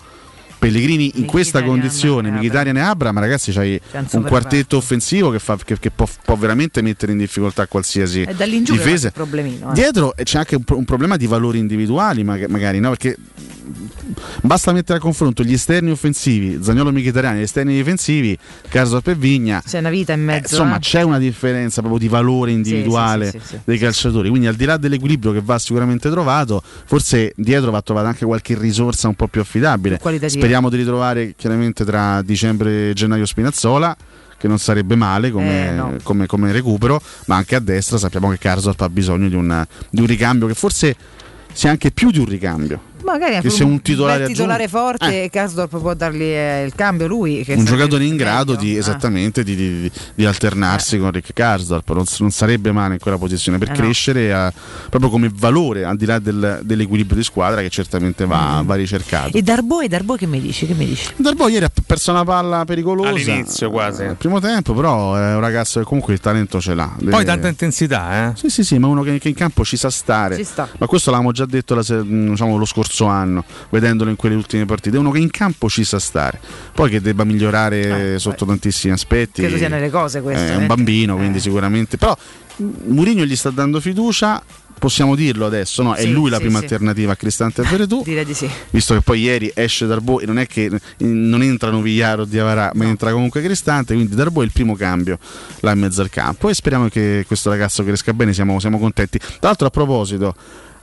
Pellegrini in questa condizione, Mkhitaryan e Abraham, ragazzi, c'hai un quartetto offensivo che, fa, che, che può, può veramente mettere in difficoltà qualsiasi difesa. È problemino, eh. Dietro c'è anche un, un problema di valori individuali, magari, no? Perché basta mettere a confronto gli esterni offensivi, Zaniolo e Mkhitaryan, gli esterni difensivi, Carzo e Vigna. C'è una vita in mezzo. Eh, insomma, eh? C'è una differenza proprio di valore individuale sì, sì, sì, sì, sì, dei calciatori. Quindi, al di là dell'equilibrio che va sicuramente trovato, forse dietro va trovata anche qualche risorsa un po' più affidabile. Qualitativa. Speriamo di ritrovare chiaramente tra dicembre e gennaio Spinazzola, che non sarebbe male come, eh, no. come, come recupero, ma anche a destra sappiamo che Karsdorp ha bisogno di, una, di un ricambio che forse sia anche più di un ricambio. Magari anche se un titolare, un titolare forte, eh. Karsdorp può dargli eh, il cambio lui. Che un giocatore in grado di, esattamente, ah. di, di, di alternarsi eh. con Rick Karsdorp non, non sarebbe male in quella posizione per eh crescere no. a, proprio come valore al di là del, dell'equilibrio di squadra che certamente va, mm. va ricercato. E Darboe, Darboe che mi dici? Che mi dici? Darboe ieri ha perso una palla pericolosa all'inizio quasi. Al eh, primo tempo però è un ragazzo che comunque il talento ce l'ha. Le... Poi tanta intensità, eh? Sì, sì, sì, ma uno che, che in campo ci sa stare. Ci sta. Ma questo l'avevamo già detto la, diciamo, lo scorso anno, vedendolo in quelle ultime partite, uno che in campo ci sa stare, poi che debba migliorare eh, sotto beh. tantissimi aspetti. Credo siano le cose queste. È un bambino, eh. quindi sicuramente. Però Mourinho gli sta dando fiducia, possiamo dirlo adesso, no? Sì, è lui la sì, prima sì. alternativa a Cristante e a Veretù. Direi di sì. Visto che poi ieri esce Darboe e non è che non entrano Vigliaro o Diavara, no. ma entra comunque Cristante, quindi Darboe è il primo cambio là in mezzo al campo e speriamo che questo ragazzo cresca bene, siamo, siamo contenti. Tra l'altro a proposito,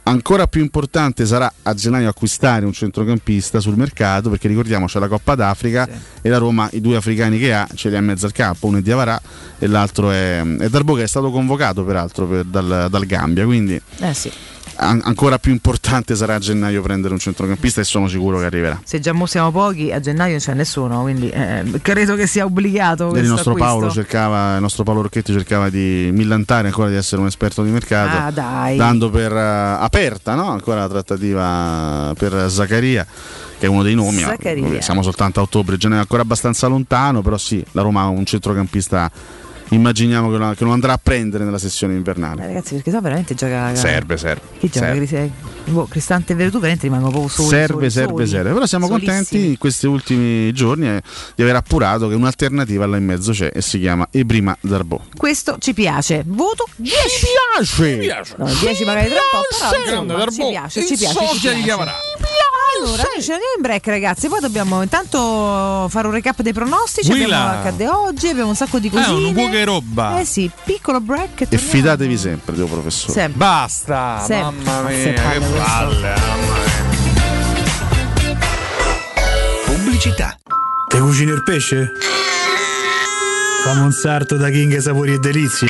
Ancora più importante sarà a gennaio acquistare un centrocampista sul mercato, perché ricordiamo c'è la Coppa d'Africa, sì, e la Roma i due africani che ha ce li ha in mezzo al campo, uno è Diawara e l'altro è, è Darbo, che è stato convocato peraltro per, dal, dal Gambia, quindi eh sì. an- ancora più importante sarà a gennaio prendere un centrocampista, e sono sicuro che arriverà. Se già siamo pochi, a gennaio non c'è nessuno, quindi eh, credo che sia obbligato questo. Il nostro acquisto. Paolo cercava, il nostro Paolo Rocchetti cercava di millantare ancora di essere un esperto di mercato, ah, dai. dando per uh, aperta, no? Ancora la trattativa per Zaccaria, che è uno dei nomi. Zaccaria. Siamo soltanto a ottobre, gennaio è ancora abbastanza lontano, però sì, la Roma ha un centrocampista, immaginiamo che, una, che non andrà a prendere nella sessione invernale. Eh, ragazzi, perché so veramente gioca. Serve, serve. Chi gioca? Serve. Boh, Cristante e Veretù veramente rimangono proprio soli. Serve, soli, serve, soli. serve. Però siamo Solissimi. contenti in questi ultimi giorni eh, di aver appurato che un'alternativa là in mezzo c'è, e si chiama Ebrima Darbo. Questo ci piace. Voto dieci. Ci piace. Ci piace. No, dieci magari tra un po', però ci piace, ci piace. Ci piace. Ci piace. Allora, noi ci andiamo in break, ragazzi. Poi dobbiamo intanto fare un recap dei pronostici. Willa. Abbiamo accade oggi, abbiamo un sacco di cosine. Eh, non buca e roba. Eh sì, piccolo break. E torniamo. Fidatevi sempre, Dio professore. Sempre. Basta, sempre. Mamma mia, che palle. Pubblicità. Te cucini il pesce? Famo un sarto da King Sapori e Delizie.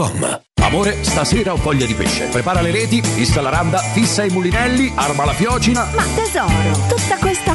com. Amore, stasera ho voglia di pesce. Prepara le reti, installa la randa, fissa i mulinelli, arma la fiocina. Ma tesoro, tutta questa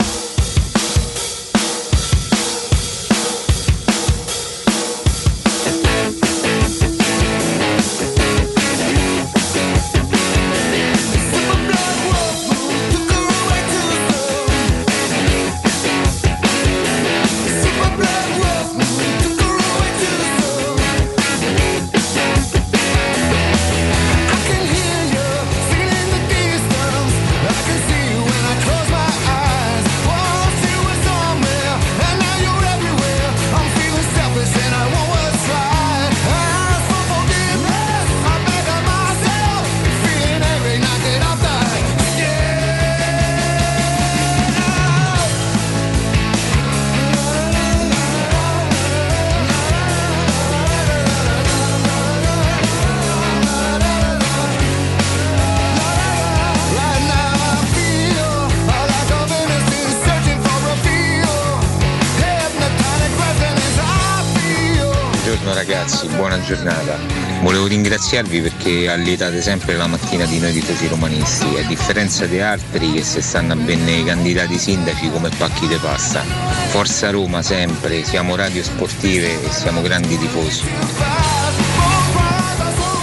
Giornata. Volevo ringraziarvi perché allietate sempre la mattina di noi tifosi romanisti, a differenza di altri che se stanno bene i candidati sindaci come pacchi de pasta. Forza Roma sempre, siamo radio sportive e siamo grandi tifosi.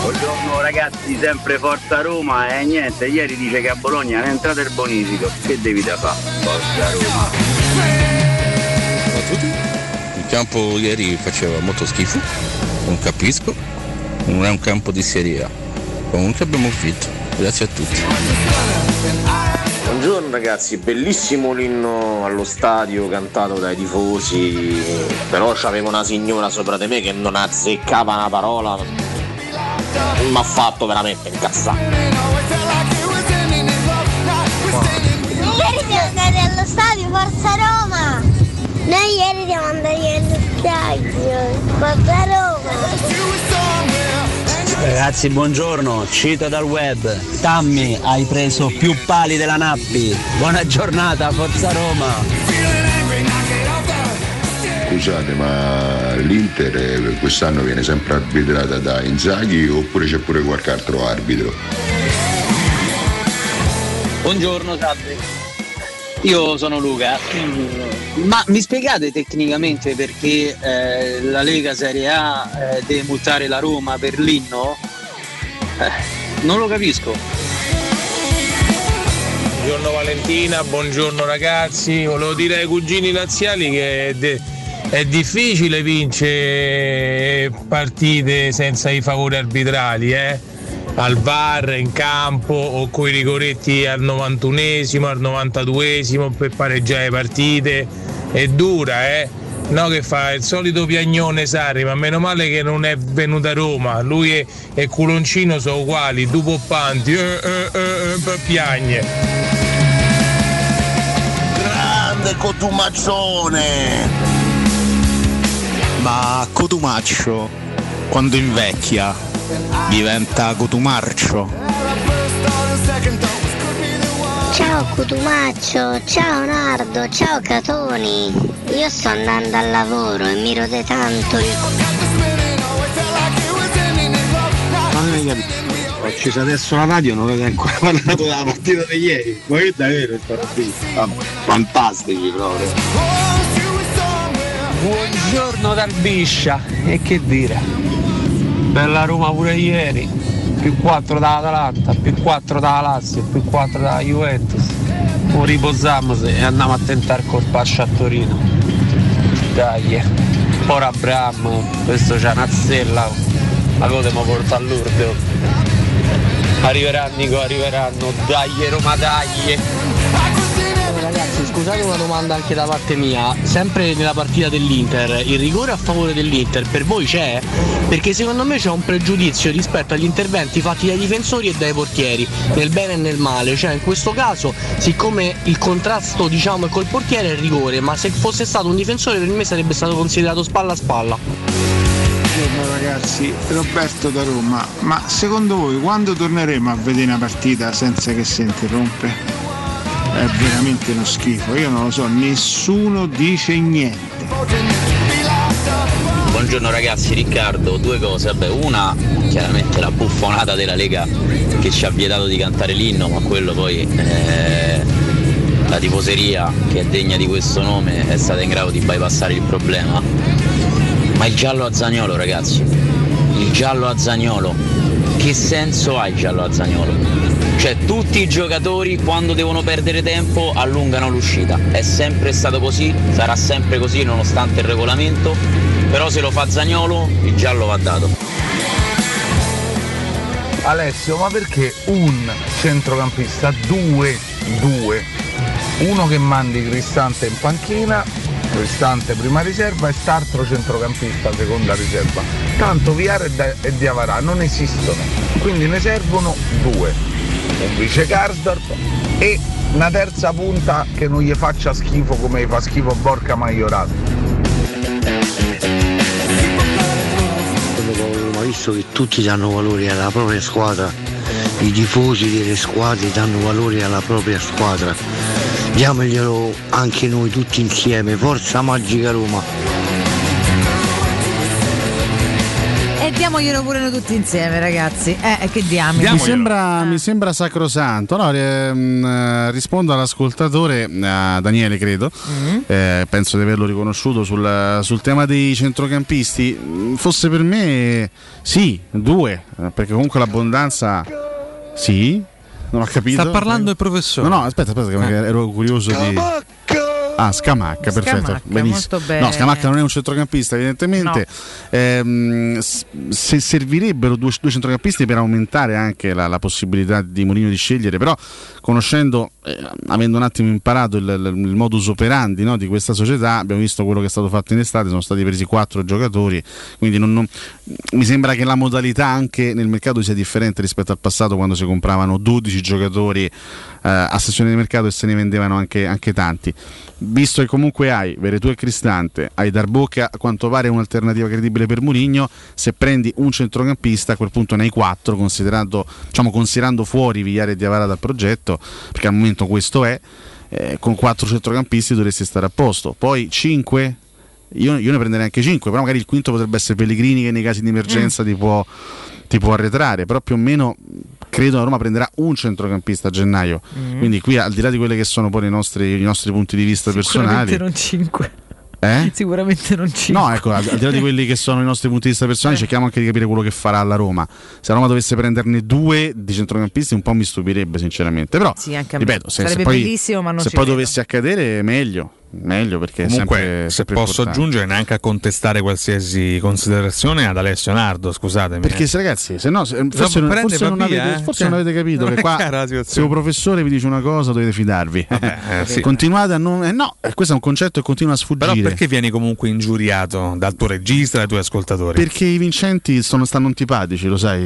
Buongiorno ragazzi, sempre Forza Roma e eh, niente, ieri dice che a Bologna è entrato il bonifico, che devi da fare? Forza Roma. Ciao a tutti, il campo ieri faceva molto schifo. Non capisco, non è un campo di Serie A. Comunque abbiamo vinto, grazie a tutti. Buongiorno ragazzi, bellissimo l'inno allo stadio cantato dai tifosi, però c'avevo una signora sopra di me che non azzeccava una parola, mi ha fatto veramente incazzare. Ieri siamo andati allo stadio, Forza Roma! Noi ieri siamo andati allo stadio, Forza Roma! Ragazzi buongiorno, cito dal web, Tammy hai preso più pali della Nappi, buona giornata, Forza Roma. Scusate, ma l'Inter quest'anno viene sempre arbitrata da Inzaghi oppure c'è pure qualche altro arbitro? Buongiorno Sabri, io sono Luca, ma mi spiegate tecnicamente perché eh, la Lega Serie A eh, deve multare la Roma per l'inno? Eh, non lo capisco. Buongiorno Valentina, buongiorno ragazzi, volevo dire ai cugini laziali che è, de- è difficile vincere partite senza i favori arbitrali, eh? Al V A R, in campo o coi rigoretti al novantunesimo, al novantaduesimo per pareggiare partite, è dura, eh? No, che fa il solito piagnone Sarri, ma meno male che non è venuta a Roma, lui e, e Culoncino sono uguali, due poppanti, eh, eh, eh, eh, piagne. Grande Cotumaccione! Ma Cotumaccio, quando invecchia, diventa Cotumaccio. Ciao Cotumaccio, ciao Nardo, ciao Catoni. Io sto andando al lavoro e mi rode tanto. Ho acceso adesso la radio, non avete ancora parlato della partita di ieri. Ma che davvero è stata fantastici proprio. Buongiorno dal Biscia, e che dire? Bella Roma pure ieri, più quattro dall'Atalanta, più quattro dalla Lazio, più quattro dalla Juventus. O riposamosi e andiamo a tentare colpaccio a Torino. Dai, ora Bram, questo c'è una zella, la cosa mi porta all'urdo. Arriverà Nico, arriveranno, dai Roma, dai! Ragazzi, scusate una domanda anche da parte mia, sempre nella partita dell'Inter, il rigore a favore dell'Inter per voi c'è? Perché secondo me c'è un pregiudizio rispetto agli interventi fatti dai difensori e dai portieri, nel bene e nel male, cioè in questo caso siccome il contrasto diciamo è col portiere è il rigore, ma se fosse stato un difensore per me sarebbe stato considerato spalla a spalla. Buongiorno ragazzi, Roberto da Roma, ma secondo voi quando torneremo a vedere una partita senza che si interrompe? È veramente uno schifo, io non lo so, nessuno dice niente. Buongiorno ragazzi, Riccardo, due cose, vabbè, una chiaramente la buffonata della Lega che ci ha vietato di cantare l'inno, ma quello poi eh, la tifoseria che è degna di questo nome è stata in grado di bypassare il problema. Ma il giallo a Zaniolo ragazzi, il giallo a Zaniolo, che senso ha il giallo a Zaniolo? Cioè tutti i giocatori quando devono perdere tempo allungano l'uscita, è sempre stato così, sarà sempre così nonostante il regolamento, però se lo fa Zaniolo il giallo va dato. Alessio, ma perché un centrocampista, due, due, uno che mandi Cristante in panchina, Cristante prima riserva e st'altro centrocampista seconda riserva, tanto Viara e Diavarà non esistono, quindi ne servono due, un vice Karsdorp e una terza punta che non gli faccia schifo come gli fa schifo Borca Maioral. Ma visto che tutti danno valore alla propria squadra, i tifosi delle squadre danno valore alla propria squadra, diamoglielo anche noi tutti insieme, forza Magica Roma! Diamoglielo pure noi tutti insieme ragazzi, eh che diamine. Mi sembra, eh. mi sembra sacrosanto, no? ehm, rispondo all'ascoltatore, a Daniele credo, mm-hmm. eh, penso di averlo riconosciuto sul, sul tema dei centrocampisti, fosse per me sì, due, perché comunque l'abbondanza sì, non ho capito. Sta parlando il professore. No, no, aspetta, aspetta, che eh. ero curioso di... Ah, Scamacca, perfetto, Scamacca, benissimo. No, Scamacca non è un centrocampista, evidentemente. No. Ehm, se servirebbero due, due centrocampisti per aumentare anche la, la possibilità di Mourinho di scegliere, però conoscendo, eh, avendo un attimo imparato il, il modus operandi, no, di questa società, abbiamo visto quello che è stato fatto in estate, sono stati presi quattro giocatori, quindi non, non, mi sembra che la modalità anche nel mercato sia differente rispetto al passato, quando si compravano dodici giocatori a sessione di mercato e se ne vendevano anche, anche tanti. Visto che comunque hai Veretout e Cristante, hai Darboca, a quanto pare un'alternativa credibile per Mourinho, se prendi un centrocampista a quel punto ne hai quattro, considerando, diciamo, considerando fuori Vigliare e Diavara dal progetto, perché al momento questo è, eh, con quattro centrocampisti dovresti stare a posto. Poi cinque, io, io ne prenderei anche cinque, però magari il quinto potrebbe essere Pellegrini, che nei casi di emergenza mm. ti può, ti può arretrare, però più o meno credo la Roma prenderà un centrocampista a gennaio, mm. quindi qui al di là di quelle che sono poi i nostri, i nostri punti di vista personali, non cinque. Eh? Sicuramente non ci. No, ecco, al di là di quelli che sono i nostri punti di vista personali, eh. cerchiamo anche di capire quello che farà la Roma. Se la Roma dovesse prenderne due di centrocampisti un po' mi stupirebbe sinceramente, però sì, anche ripeto, se, sarebbe se poi, bellissimo, ma non se poi credo. dovesse accadere meglio, meglio perché comunque sempre, sempre se posso importante. Aggiungere neanche a contestare qualsiasi considerazione ad Alessio Nardo, scusatemi, perché se, ragazzi se no se, forse, non, forse, papà, non, avete, eh? forse cioè, non avete capito non che qua se un professore vi dice una cosa dovete fidarvi. Vabbè, eh, sì. continuate a non eh, no questo è un concetto che continua a sfuggire, però perché vieni comunque ingiuriato dal tuo regista, dai tuoi ascoltatori, perché i vincenti sono, stanno antipatici, lo sai.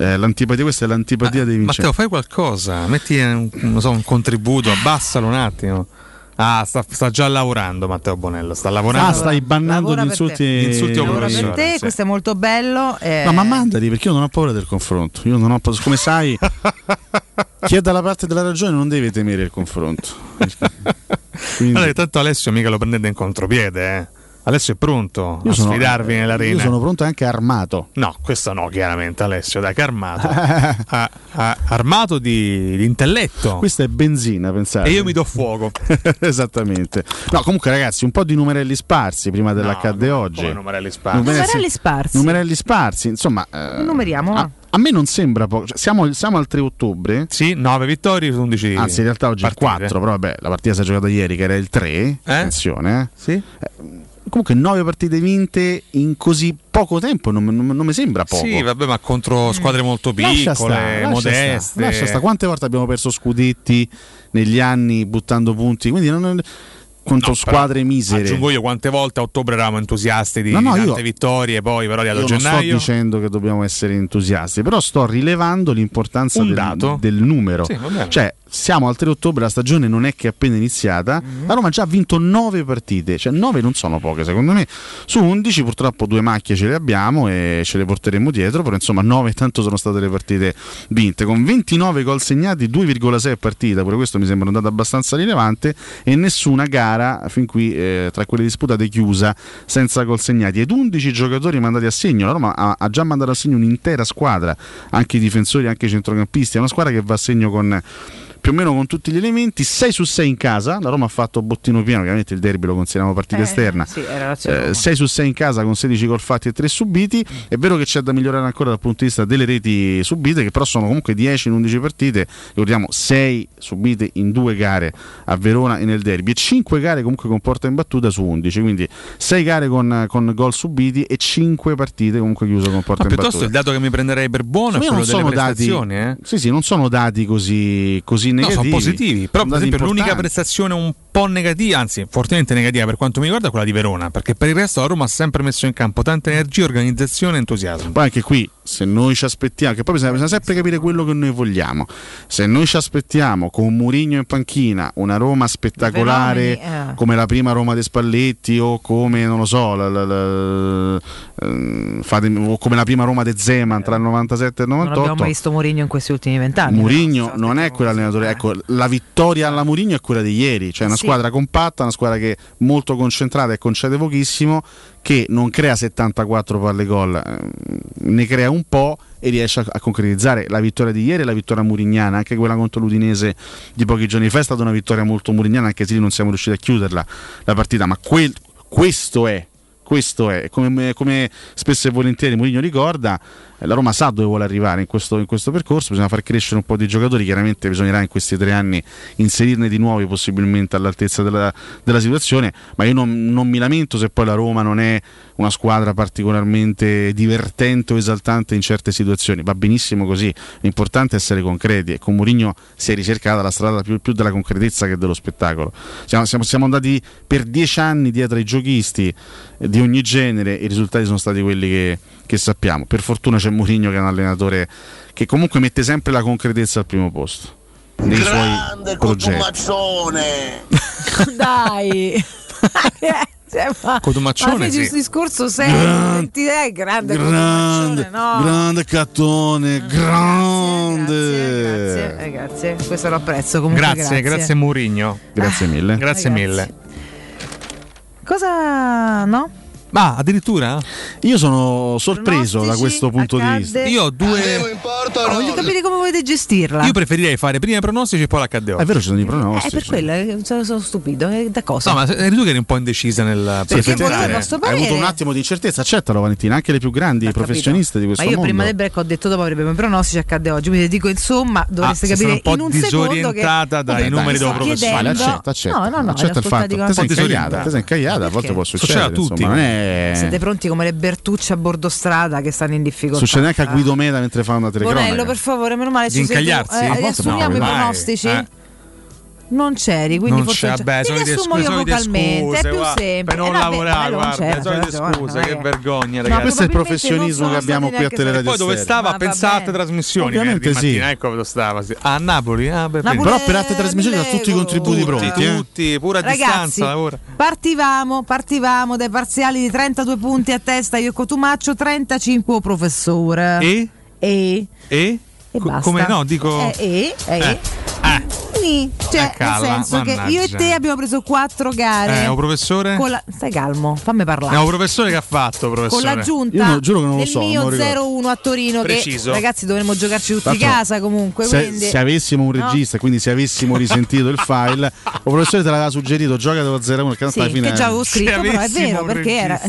Eh, l'antipatia, questa è l'antipatia ah, dei vincenti. Matteo, fai qualcosa, metti un, non so, un contributo, abbassalo un attimo. Ah, sta, sta già lavorando Matteo Bonello, sta lavorando. Ah, stai bannando gli insulti, gli insulti lavora per te, sì. Questo è molto bello. Eh. No, ma mandali, perché io non ho paura del confronto. Io non ho paura, come sai, chi è dalla parte della ragione non deve temere il confronto. Quindi... Allora, tanto Alessio mica lo prendete in contropiede, eh. Alessio è pronto io a sono, sfidarvi nell'arena. Io sono pronto anche armato. No, questo no, chiaramente Alessio, dai, che armato. a, a, armato di, di intelletto. Questa è benzina, pensate. E io mi do fuoco. Esattamente. No, comunque ragazzi, un po' di numerelli sparsi prima dell'accadde no, oggi. Come numerelli sparsi. Numerelli, numerelli sparsi. Numerelli sparsi, insomma, eh, numeriamo. A, a me non sembra poco. Cioè, siamo, siamo al tre ottobre. Sì, nove vittorie su undici. Anzi, in realtà oggi partite. Il quattro, però vabbè, la partita si è giocata ieri che era il tre. Eh? Attenzione, eh. Sì. Eh, comunque nove partite vinte in così poco tempo non, non, non mi sembra poco. Sì, vabbè, ma contro squadre molto piccole, lascia sta, modeste. Lascia sta, lascia sta. Quante volte abbiamo perso scudetti negli anni buttando punti? Quindi non, non, contro no, squadre però, misere. Aggiungo io quante volte a ottobre eravamo entusiasti di no, no, tante io, vittorie, poi però li hanno gennaio. Non sto dicendo che dobbiamo essere entusiasti, però sto rilevando l'importanza del, del numero. Sì, cioè siamo al tre ottobre, la stagione non è che è appena iniziata, mm-hmm. la Roma ha già vinto nove partite, cioè nove non sono poche secondo me, su undici purtroppo due macchie ce le abbiamo e ce le porteremo dietro, però insomma nove tanto sono state le partite vinte, con ventinove gol segnati, due virgola sei partita, pure questo mi sembra un dato abbastanza rilevante, e nessuna gara gara fin qui eh, tra quelle disputate chiusa senza gol segnati ed undici giocatori mandati a segno. La Roma ha, ha già mandato a segno un'intera squadra, anche i difensori, anche i centrocampisti. È una squadra che va a segno con più o meno con tutti gli elementi. Sei su sei in casa, la Roma ha fatto bottino pieno, chiaramente il derby lo consideriamo partita eh, esterna, sì, eh, sei su sei in casa con sedici gol fatti e tre subiti. È vero che c'è da migliorare ancora dal punto di vista delle reti subite, che però sono comunque dieci in undici partite, ricordiamo sei subite in due gare a Verona e nel derby, e cinque gare comunque con porta imbattuta su undici, quindi sei gare con, con gol subiti e cinque partite comunque chiuse con porta imbattuta. Ma piuttosto il dato che mi prenderei per buono è quello delle prestazioni, dati, eh? sì sì non sono dati così così negativi, no, sono positivi, però sono per esempio, l'unica prestazione un po' negativa, anzi fortemente negativa per quanto mi riguarda, è quella di Verona, perché per il resto la Roma ha sempre messo in campo tanta energia, organizzazione e entusiasmo. Poi anche qui, se noi ci aspettiamo, che poi bisogna, bisogna sempre capire quello che noi vogliamo, se noi ci aspettiamo con Mourinho in panchina una Roma spettacolare Veroni, eh. come la prima Roma di Spalletti, o come non lo so la, la, la, fatemi, o come la prima Roma di Zeman tra il novantasette e il novantotto, non abbiamo mai visto Mourinho in questi ultimi vent'anni. Mourinho non è quell'allenatore. Ecco, la vittoria alla Mourinho è quella di ieri, cioè una sì. squadra compatta, una squadra che è molto concentrata e concede pochissimo, che non crea settantaquattro palle gol, ne crea un po' e riesce a concretizzare. La vittoria di ieri è la vittoria murignana, anche quella contro l'Udinese di pochi giorni fa è stata una vittoria molto murignana, anche se lì non siamo riusciti a chiuderla la partita, ma quel, questo è Questo è, come, come spesso e volentieri Mourinho ricorda, la Roma sa dove vuole arrivare in questo, in questo percorso, bisogna far crescere un po' di giocatori, chiaramente bisognerà in questi tre anni inserirne di nuovi possibilmente all'altezza della, della situazione, ma io non, non mi lamento se poi la Roma non è una squadra particolarmente divertente o esaltante in certe situazioni, va benissimo così, l'importante è essere concreti e con Mourinho si è ricercata la strada più, più della concretezza che dello spettacolo. Siamo, siamo, siamo andati per dieci anni dietro ai giochisti di ogni genere, i risultati sono stati quelli che, che sappiamo. Per fortuna c'è Mourinho, che è un allenatore che comunque mette sempre la concretezza al primo posto nei grande suoi progetti. Dai, Cotumaccione, ma sì. il discorso sei Gran, eh, grande grande, no. grande cattone, grande. Grazie, grazie, grazie. Questo lo apprezzo comunque. Grazie, grazie, grazie Mourinho. Grazie mille. Ah, grazie ragazzi. mille. Cosa no? Ma ah, addirittura? Io sono sorpreso Pronostici, da questo punto accadde. di vista. Io ho due. Importa, no, voglio capire come volete gestirla. Io preferirei fare prima i pronostici e poi l'accadde. È vero, ci sono i pronostici. È per quello, sono, sono stupido. È da cosa? No, ma eri tu che eri un po' indecisa nel presentare. Hai avuto un attimo di incertezza, accettalo Valentina. Anche le più grandi L'ha professioniste capito. di questo mondo. Ma io mondo. prima del break ho detto dopo avrebbe i pronostici, accadde oggi. Quindi dico, insomma, dovreste ah, capire un po' in un disorientata dai numeri dei professionisti. Accetta, accetta. No, no, no. Accetta il fatto. Ti sei incagliata, ti sei incagliata. A volte può succedere. Succede a tutti. Siete pronti come le Bertucci a bordo strada che stanno in difficoltà. Succede anche a Guido Meda mentre fa una telecronaca. Bonello, per favore, meno male di incagliarsi. Eh, riassumiamo no, i pronostici. Eh. Non c'eri, quindi non forse c'è, vabbè, li riassumo io vocalmente, scuse, è più semplice. Per non eh, vabbè, lavorare, guarda, le solite scuse, che vergogna, ragazzi. No, questo è il professionismo che abbiamo qui a Teleradio. Poi dove stava a pensare a altre trasmissioni? Ovviamente sì. Ecco dove stava, sì. A Napoli, ah, per Napoli, però per altre trasmissioni ha tutti i contributi pronti, tutti, eh. tutti pure a ragazzi, distanza, lavora. Partivamo, partivamo dai parziali di trentadue punti a testa io e Cotumaccio, trentacinque professore. E? E? E? E basta. Come no, dico E? E? Eh. Cioè, cala, nel senso mannaggia. che io e te abbiamo preso quattro gare. Eh, un professore? Con la... Stai calmo, fammi parlare. È un professore che ha fatto, professore. Con l'aggiunta io no, giuro che non lo so, mio zero uno a Torino. Preciso. Che ragazzi dovremmo giocarci tutti a casa comunque. Se, quindi... se avessimo un regista, no? Quindi se avessimo risentito il file, il professore te l'aveva suggerito, gioca dello zero uno. Che, sì, che già avevo scritto, però è vero, perché era.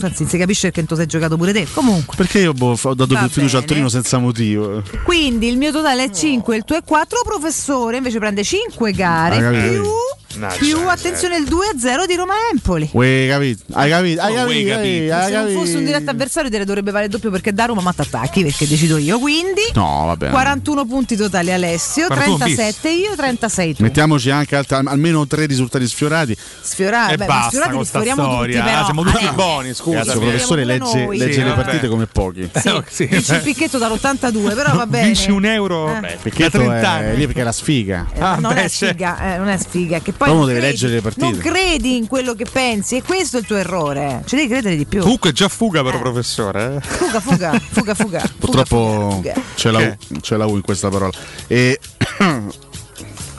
Anzi, si capisce che tu sei giocato pure te. Comunque. Perché io boh, ho dato più fiducia a Torino senza motivo. Quindi il mio totale è cinque, il tuo è quattro, professore. Invece prende cinque gare ah, più, no, più c'è, attenzione c'è. il due a zero di Roma Empoli. Hai capito? Hai capito? Hai capito? capito. Se non fosse un diretto avversario te ne dovrebbe valere il doppio, perché da Roma ma t'attacchi, perché decido io. Quindi no, vabbè. quarantuno punti totali Alessio, trentasette io, trentasei tu. Mettiamoci anche alta, almeno tre risultati sfiorati. Sfiorati, beh, basta sfiorati li sfioriamo storia. tutti però. Siamo tutti eh, buoni, scusa. Il professore legge, legge sì, le partite come pochi. Sì, eh, sì, vinci il picchetto dall'ottantadue, però va bene. Vinci un euro da trenta anni. Lì perché è la sfiga. Eh, ah, non, beh, è sfiga, eh, non è sfiga, che poi non credi, le non credi in quello che pensi, e questo è il tuo errore. Ci devi credere di più. Comunque, è già fuga, però, eh. professore. Eh. Fuga, fuga, fuga, fuga. Purtroppo fuga, fuga. C'è, la U, c'è la U in questa parola. E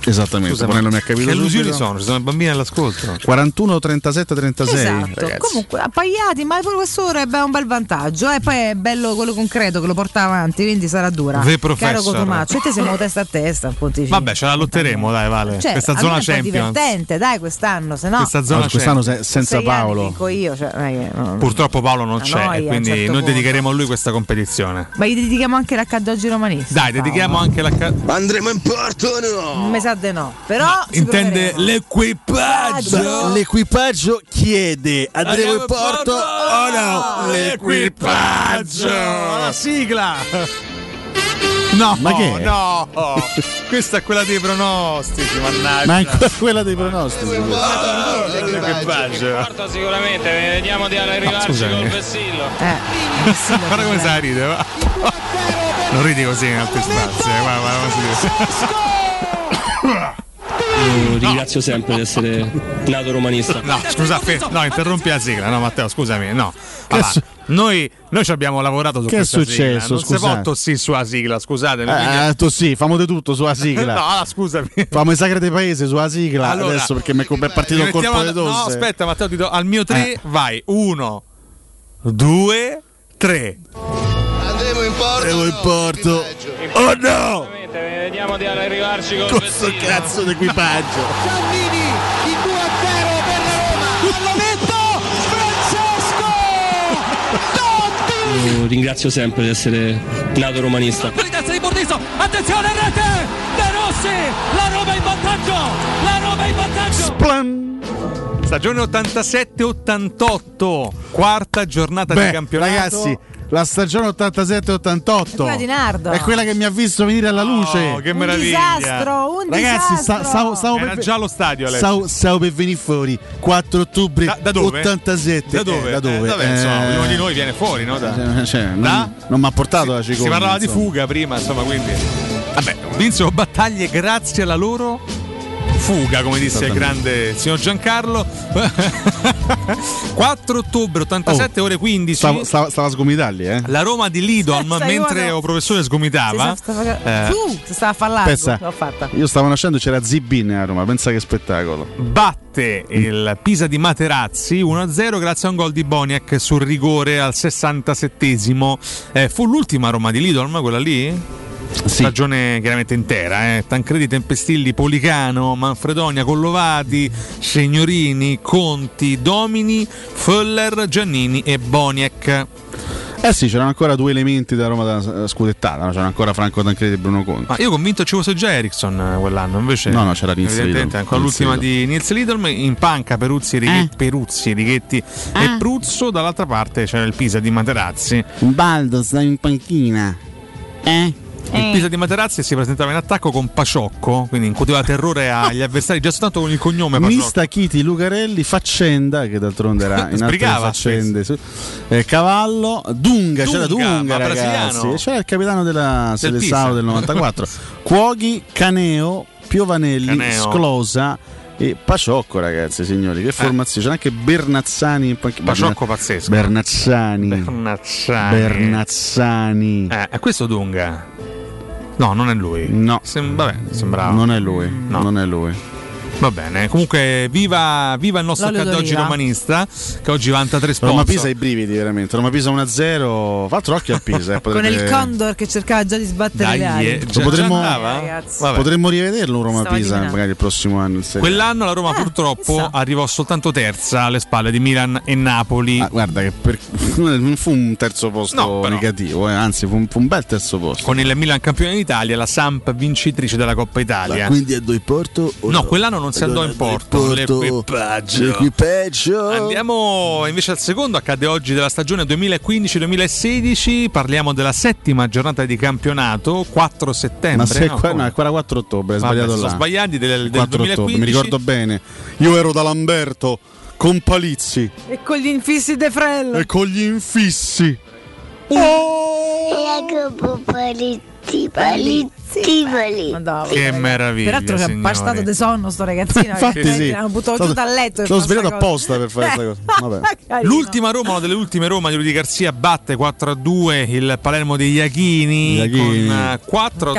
Esattamente. Scusa, Bonello mi ha capito. Che allusioni sono? Ci sono bambini all'ascolto. quarantuno trentasette trentasei. Esatto. Ragazzi. Comunque appaiati, ma il professore è un bel vantaggio. E eh? poi è bello quello concreto che lo porta avanti, quindi sarà dura. The Caro Cotomaccio, e te siamo testa a testa. Vabbè, ce la lotteremo, dai, Vale. Cioè, questa zona Champions. È divertente, dai, quest'anno, se no. Questa zona no, quest'anno se, senza Paolo. Dico io, cioè, eh, no. Purtroppo Paolo non c'è, noia, e quindi certo noi dedicheremo punto. a lui questa competizione. Ma gli dedichiamo anche l'accadoggi romanista. Dai, Paolo. dedichiamo anche l'accadoggi. Andremo in porto, no? Mi sa di no. Però no, intende l'equipaggio. L'equipaggio chiede: andremo in porto o oh no? L'equipaggio. La sigla. No, ma che è? no, oh. Questa è quella dei pronostici, mannaggia. Ma anche quella dei pronostici. No, porto sicuramente, vediamo di arrivarci col vessillo. Eh. Guarda come sa ride, va. Non ridi così in altri spazi, guarda, guarda così. Uh, ringrazio no. sempre di essere nato romanista. No, scusa, no, interrompi la sigla. No, Matteo, scusami, no. Allora, su- noi, noi ci abbiamo lavorato su che questa sigla. Che è successo? Sigla. Non si può tossì sulla sigla, scusate. Eh, tossì, famo di tutto sulla sigla. No, allora, scusami. Famo i sacri dei paesi sulla sigla, allora, adesso perché mi è partito un colpo di tosse. No, aspetta, Matteo, ti do al mio tre, eh. vai. Uno, due, tre. Andremo in porto. Andremo in porto. Oh no! Vediamo di arrivarci con questo vestino. Cazzo d'equipaggio. Giannini, il due a zero per la Roma. Colletto Francesco Totti. Io ringrazio sempre di essere nato romanista. Per terza di Bordiso, attenzione a rete! De Rossi, la Roma in vantaggio! La Roma in vantaggio! Splan. Stagione ottantasette ottantotto, quarta giornata Beh, di campionato. Ragazzi, la stagione ottantasette ottantotto è quella di Nardo, è quella che mi ha visto venire alla luce. Oh, che un meraviglia! Disastro, un ragazzi, disastro. Stavo, stavo Era per, già allo stadio. Stavo, stavo per venire fuori quattro ottobre da, da dove? ottantasette. Da dove? Eh, da dove? Eh, da dove? Eh, insomma, eh, uno di noi viene fuori, no? Da, cioè, da? Non, non mi ha portato si, la ciclone. Si parlava insomma. di fuga prima, insomma, quindi. Vabbè, vinsero battaglie grazie alla loro fuga, come disse il grande signor Giancarlo. quattro ottobre ottantasette oh, ore quindici. Stava, stava, stava a sgomitarli, eh. La Roma di Lido, sì, ma mentre il professore sgomitava. Sì, stava, stava, eh, uh, stava a fallare. Pensa, l'ho fatta. Io stavo nascendo, c'era Zibin a Roma, pensa che spettacolo. Batte il Pisa di Materazzi uno a zero grazie a un gol di Boniek sul rigore al sessantasettesimo. Eh, fu l'ultima Roma di Lido, ma quella lì? Sì. Stagione chiaramente intera, eh. Tancredi, Tempestilli, Policano, Manfredonia, Collovati, Signorini, Conti, Domini, Föller, Giannini e Boniek. Eh sì, c'erano ancora due elementi da Roma da scudettata, no? C'erano ancora Franco Tancredi e Bruno Conti. Ma ah, io convinto ci fosse già Eriksson quell'anno, invece no, no, c'era Nils Lidl. Ancora l'ultima di Nils Lidl, in panca Peruzzi, Righetti, eh? Peruzzi, Righetti eh? e Pruzzo, dall'altra parte c'era il Pisa di Materazzi. Baldo, stai in panchina. Eh? Il Pisa di Materazzi si presentava in attacco con Paciocco, quindi incutiva terrore agli avversari già soltanto con il cognome Paciocco. Mista, Chiti, Lucarelli, Faccenda, che d'altronde era in altre faccende, eh, Cavallo, Dunga, Dunga, c'era Dunga, ragazzi, c'era il capitano della Seleção del novantaquattro, Cuoghi, Caneo, Piovanelli, Caneo. Sclosa e Paciocco, ragazzi, signori, che formazione. C'era anche Bernazzani in panch- Paciocco Berna- pazzesco Bernazzani Bernazzani Bernazzani eh, è questo Dunga? No, non è lui. No. Sem- vabbè, sembrava. Non è lui. No. Non è lui. Va bene. Comunque, viva, viva il nostro Cadoggi romanista, che oggi vanta tre sponsor. Roma Pisa ai brividi, veramente. Roma Pisa uno a zero. Fa troppo occhio al Pisa. Eh, potrebbe... Con il Condor che cercava già di sbattere le ali. Già, potremmo, già andava, potremmo rivederlo un Roma Pisa magari il prossimo anno. Quell'anno la Roma ah, purtroppo so. arrivò soltanto terza alle spalle di Milan e Napoli. Ah, guarda che per... non fu un terzo posto no, negativo, eh. anzi fu un, fu un bel terzo posto. Con il Milan campione d'Italia, la Samp vincitrice della Coppa Italia. Ma quindi è due Porto? O no, no, quell'anno non si andò in porto, l'equipaggio. l'equipaggio Andiamo invece al secondo accade oggi della stagione duemilaquindici duemilasedici. Parliamo della settima giornata di campionato, quattro settembre. Ma se no, qua, no, è ancora quattro ottobre, vabbè, sbagliato là. Sono sbagliati del, del duemilaquindici ottobre, mi ricordo bene. Io ero da Lamberto con Palizzi e con gli infissi De Frello e con gli infissi oh! Palizzi, Palizzi Tivoli. Che meraviglia. Peraltro che è impastato di sonno sto ragazzino. Infatti sì, l'hanno buttato giù dal letto. L'ho svegliato apposta per fare questa cosa. Vabbè. L'ultima Roma, una delle ultime Roma di Rudy Garcia, batte quattro a due il Palermo degli Iachini con quattro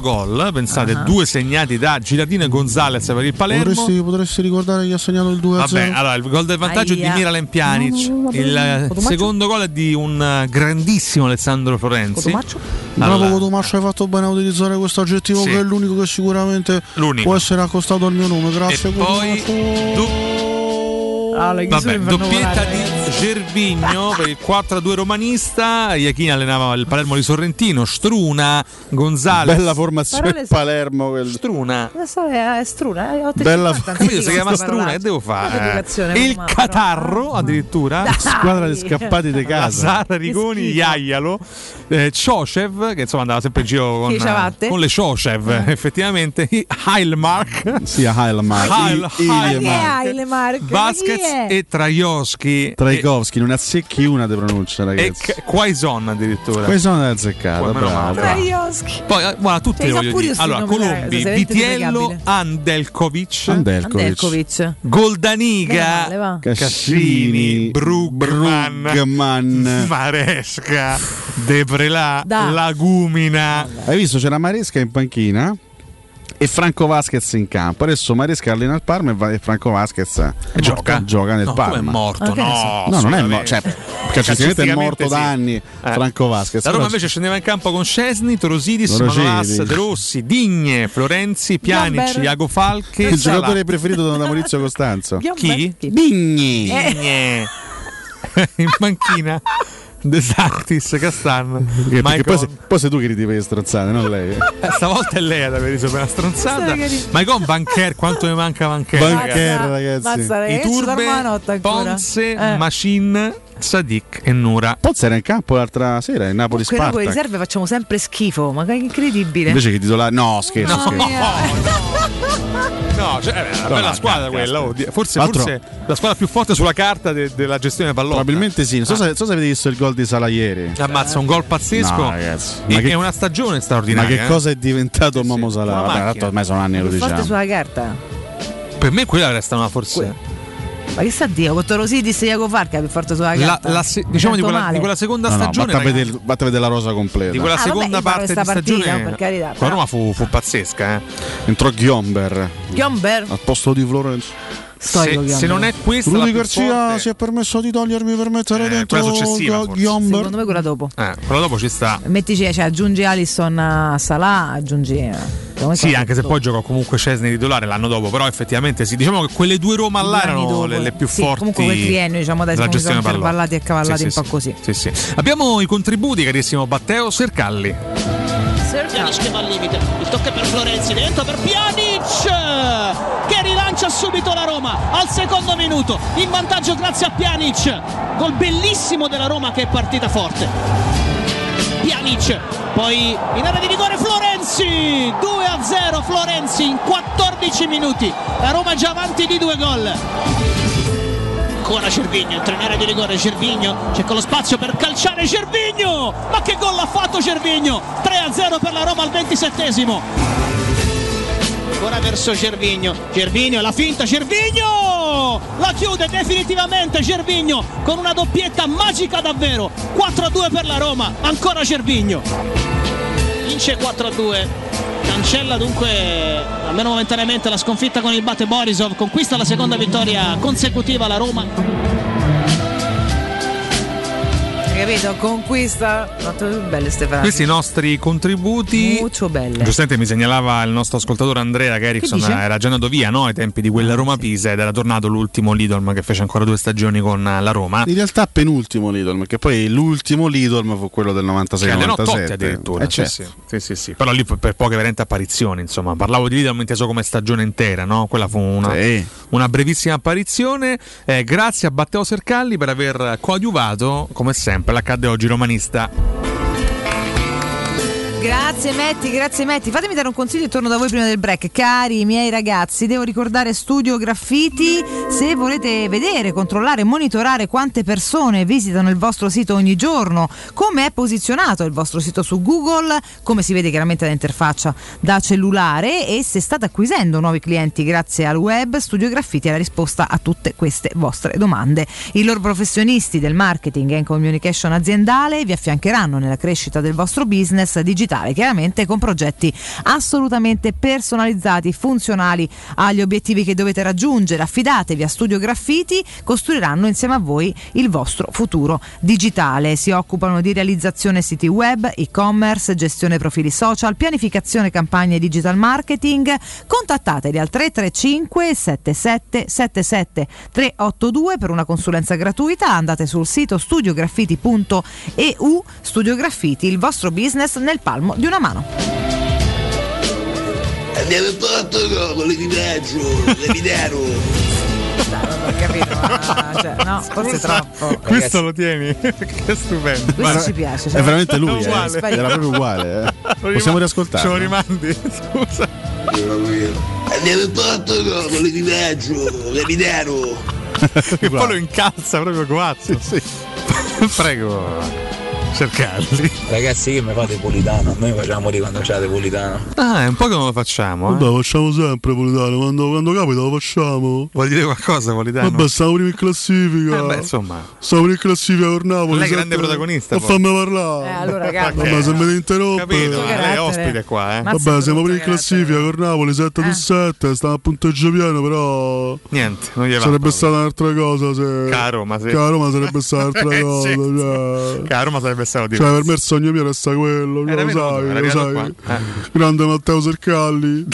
gol, pensate, uh-huh. due segnati da Gilardino e Gonzalez per il Palermo. Potresti, potresti ricordare chi ha segnato il due a zero? Vabbè, allora il gol del vantaggio Aia. Di Miralem Pjanic, no, no, no, il Cotumaccio. Secondo gol è di un grandissimo Alessandro Florenzi. Cotumaccio? Allora, bravo Cotumaccio, hai fatto bene a utilizzare questo aggettivo, sì, che è l'unico che sicuramente l'unico. può essere accostato al mio nome. Grazie. E poi du- Allora, Vabbè, doppietta di Gervinho per il quattro a due romanista. Iachini allenava il Palermo di Sorrentino. Struna, Gonzalez. Bella formazione Palermo quel... Struna è Struna. Bella formazione. Si chiama Struna, che devo fare? Il Catarro addirittura. Dai. Squadra di scappati di casa. Sara, Rigoni, Iaialo, eh, Ciocev, che insomma andava sempre in giro con, eh, con le Ciocev, mm. effettivamente. Heilmark. Sì, Heilmark. Heilmark. Basket e Trajowski Trajkowski, non azzecchi una di pronuncia, ragazzi. E Quaison addirittura. Quaison è azzeccato. Trajowski. Poi guarda, tutti li voglio dire. Allora, Colombi, Vitiello, Andelkovic, Andelkovic, Goldaniga, Cassini, Brugman, Maresca, Debrelà, Lagumina. Hai visto, c'era Maresca in panchina e Franco Vasquez in campo. Adesso Maresca allena il Parma e Franco Vasquez gioca, gioca nel no, Parma. Come è morto? Okay. No, no, non è morto. Cioè, calcisticamente è morto sì. da anni. Eh. Franco Vasquez. La Roma invece scendeva in campo con Szczesny, Torosidis, Manolas, De Rossi, Digne, Florenzi, Pjanic, Iago Falchi. Il Sala. Giocatore preferito da Maurizio Costanzo. Chi? Digne. Eh. In panchina. De Santis, Castan, perché, perché poi, sei, poi sei tu che ritivi le stronzate, non lei. Eh, stavolta è lei ad aver riso per la stronzata. Maicon, Bancher, quanto mi manca Bancher, Bancher ragazzi. Mazza, ragazzi. Iturbe, Ponce, eh. Machin, Sadik e Nura. Pozzi era in campo l'altra sera in Napoli Spartak. Comunque noi con le riserve facciamo sempre schifo, ma che incredibile. Invece che titolare, no scherzo. No, scherzo. no, no. no cioè, è una no, bella no, squadra quella. Oh, forse, forse la squadra più forte sulla carta de- della gestione pallone. Probabilmente sì. Non so, ah. se, non so se avete visto il gol di Salah ieri. Ammazza, un gol pazzesco. No, ragazzi, ma che, è una stagione straordinaria. Ma che cosa è diventato eh? Momo Salah? Vabbè, tanto ormai sono anni che lo diciamo. Forte sulla carta. Per me quella resta una forse. Ma che sta Dio, con Torosidis e Iago Falchi più forte sulla carta. La, la se, diciamo di quella, di quella seconda no, no, stagione. Vatta vedere, vedere la rosa completa. Di quella ah, seconda vabbè, parte di partita, stagione. Per carità, la Roma fu, fu pazzesca, eh. Entrò Ghiomber. Ghiomber al posto di Florenzi. Se, se non è questa Rudy Garcia si è permesso di togliermi per mettere eh, dentro quella successiva G- secondo me quella dopo eh, quella dopo ci sta, mettici, cioè aggiungi Alisson a Salah, aggiungi sì, anche se dopo. Poi giocò comunque Szczesny titolare l'anno dopo, però effettivamente sì, diciamo che quelle due Roma là erano le, le più sì, forti comunque quel triennio, diciamo, dai, siamo intervallati e cavallati sì, un sì, po' sì. così sì, sì. Abbiamo i contributi, carissimo Matteo Sercalli. Pjanic che va al limite, il tocco per Florenzi, dentro per Pjanic che rilancia subito la Roma al secondo minuto, in vantaggio grazie a Pjanic, gol bellissimo della Roma che è partita forte. Pjanic, poi in area di rigore Florenzi, due a zero Florenzi in quattordici minuti, la Roma è già avanti di due gol. Ancora Gervinho, entra in area di rigore Gervinho, c'è con lo spazio per calciare Gervinho, ma che gol ha fatto Gervinho, tre a zero per la Roma al ventisettesimo. Ancora verso Gervinho, Gervinho, la finta, Gervinho la chiude definitivamente Gervinho con una doppietta magica davvero, quattro a due per la Roma, ancora Gervinho vince quattro a due, cancella dunque almeno momentaneamente la sconfitta con il Bate Borisov, conquista la seconda vittoria consecutiva la Roma. Hai capito? Conquista. Belle ste frasi. Questi i nostri contributi. Molto belle. Giustamente mi segnalava il nostro ascoltatore Andrea che Eriksson che era già andato via, no? Ai tempi di quella Roma-Pisa ed era tornato l'ultimo Lidolm che fece ancora due stagioni con la Roma. In realtà penultimo Lidolm, perché poi l'ultimo Lidolm fu quello del novantasei novantasette. Totti addirittura. Eh, cioè. sì, sì, sì, sì. Però lì per poche veramente apparizioni, insomma. Parlavo di Lidolm inteso come stagione intera, no? Quella fu una, sì. una brevissima apparizione. Eh, grazie a Matteo Sercalli per aver coadiuvato, come sempre, l'accadde oggi romanista. Grazie Metti, grazie Metti. Fatemi dare un consiglio e torno da voi prima del break. Cari miei ragazzi, devo ricordare Studio Graffiti. Se volete vedere, controllare, monitorare quante persone visitano il vostro sito ogni giorno, come è posizionato il vostro sito su Google, come si vede chiaramente l'interfaccia da cellulare e se state acquisendo nuovi clienti grazie al web, Studio Graffiti è la risposta a tutte queste vostre domande. I loro professionisti del marketing e communication aziendale vi affiancheranno nella crescita del vostro business digitale, chiaramente con progetti assolutamente personalizzati, funzionali agli obiettivi che dovete raggiungere. Affidatevi a Studio Graffiti, costruiranno insieme a voi il vostro futuro digitale. Si occupano di realizzazione siti web, e-commerce, gestione profili social, pianificazione campagne digital marketing. Contattateli al tre tre cinque sette sette sette sette tre otto due per una consulenza gratuita. Andate sul sito studio graffiti punto e u. Studio Graffiti, il vostro business nel palmo di una mano. Abbiamo fatto no, con l'equipaggio, l'evidaro. Non capito, ma, cioè, no, forse troppo. Questo ragazzi, lo tieni? Che stupendo. Questo ci piace. Cioè, è veramente lui, è eh, era proprio uguale. Eh. Possiamo riascoltare. Ce lo rimandi? Scusa. Andiamo in porto no, con l'equipaggio, l'evidaro. Che poi lo incalza proprio guazzo. Sì, sì. Prego. Cercarli. Ragazzi, che mi fate Politano? Noi facciamo di quando c'è Politano. Ah, è un po' che non lo facciamo. Vabbè, eh. facciamo sempre Politano, quando, quando capita lo facciamo. Vuol dire qualcosa Politano? Vabbè, stavo prima in classifica. Eh beh, insomma. Stavo prima in classifica con Napoli. Lei è grande protagonista. Non fammi parlare. Eh, allora, ragazzi. Vabbè, eh. se me ne interrompo. Capito, eh, lei è ospite qua, eh. Vabbè, siamo prima in classifica con Napoli, sette su sette, stava a punteggio pieno, però. Niente, non gli va. Sarebbe stata un'altra cosa se. Caro, ma se. Caro, ma sarebbe stata un'altra cosa. Caro, ma sarebbe. Cioè, per me il sogno mio resta quello, lo sai, lo sai. Eh. Grande Matteo Sercalli.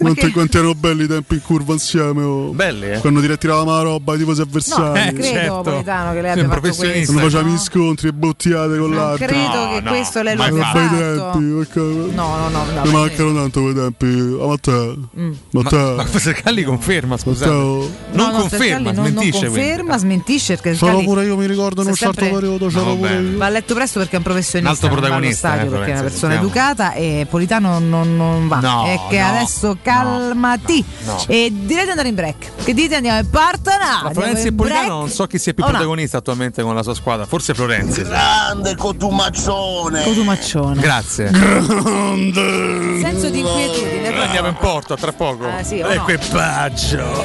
Quanti, quanti erano belli i tempi in curva insieme? Oh. Belli, eh? Quando ti retiravamo la roba, tipo se avversari. No, non credo, certo. Politano, che lei abbia fatto questo. Quando facciamo gli scontri e bottiate con l'altro. Non credo no, che no, questo lei lo abbia fatto. Tempi, no, no, no. Mi no, mancano tanto quei tempi. A Matteo. Mm. Matteo. Ma, ma Sercalli conferma, scusate. Matteo. Non no, no, conferma, non, smentisce. Non conferma, smentisce. Perché Sercalli... pure io mi ricordo in un certo periodo. C'ero pure io. Va letto presto perché è un professionista. Un alto protagonista. Perché è una persona educata e Politano non va. È che adesso... calmati no, no. E direi di andare in break. Che dite? Andiamo in partenza. La Florenzi e Politano, non so chi sia più oh, protagonista no. attualmente con la sua squadra. Forse Florenzi. Grande Cotumaccione. Cotumaccione. Grazie. Grande. Senso di inquietudine. Noi andiamo in porto tra poco. Ah, sì, l'equipaggio no.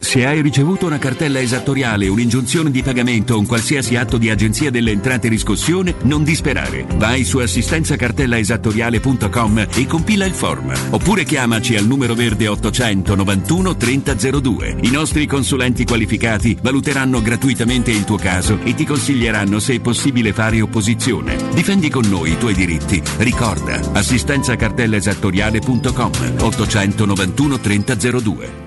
Se hai ricevuto una cartella esattoriale, un'ingiunzione di pagamento o un qualsiasi atto di Agenzia delle Entrate riscossione, non disperare. Vai su assistenza cartella esattoriale punto com e compila il form. Oppure chiamaci al numero verde ottocentonovantuno tremilazodue. I nostri consulenti qualificati valuteranno gratuitamente il tuo caso e ti consiglieranno se è possibile fare opposizione. Difendi con noi i tuoi diritti. Ricorda, assistenza cartella esattoriale punto com, ottocentonovantuno tremilazodue.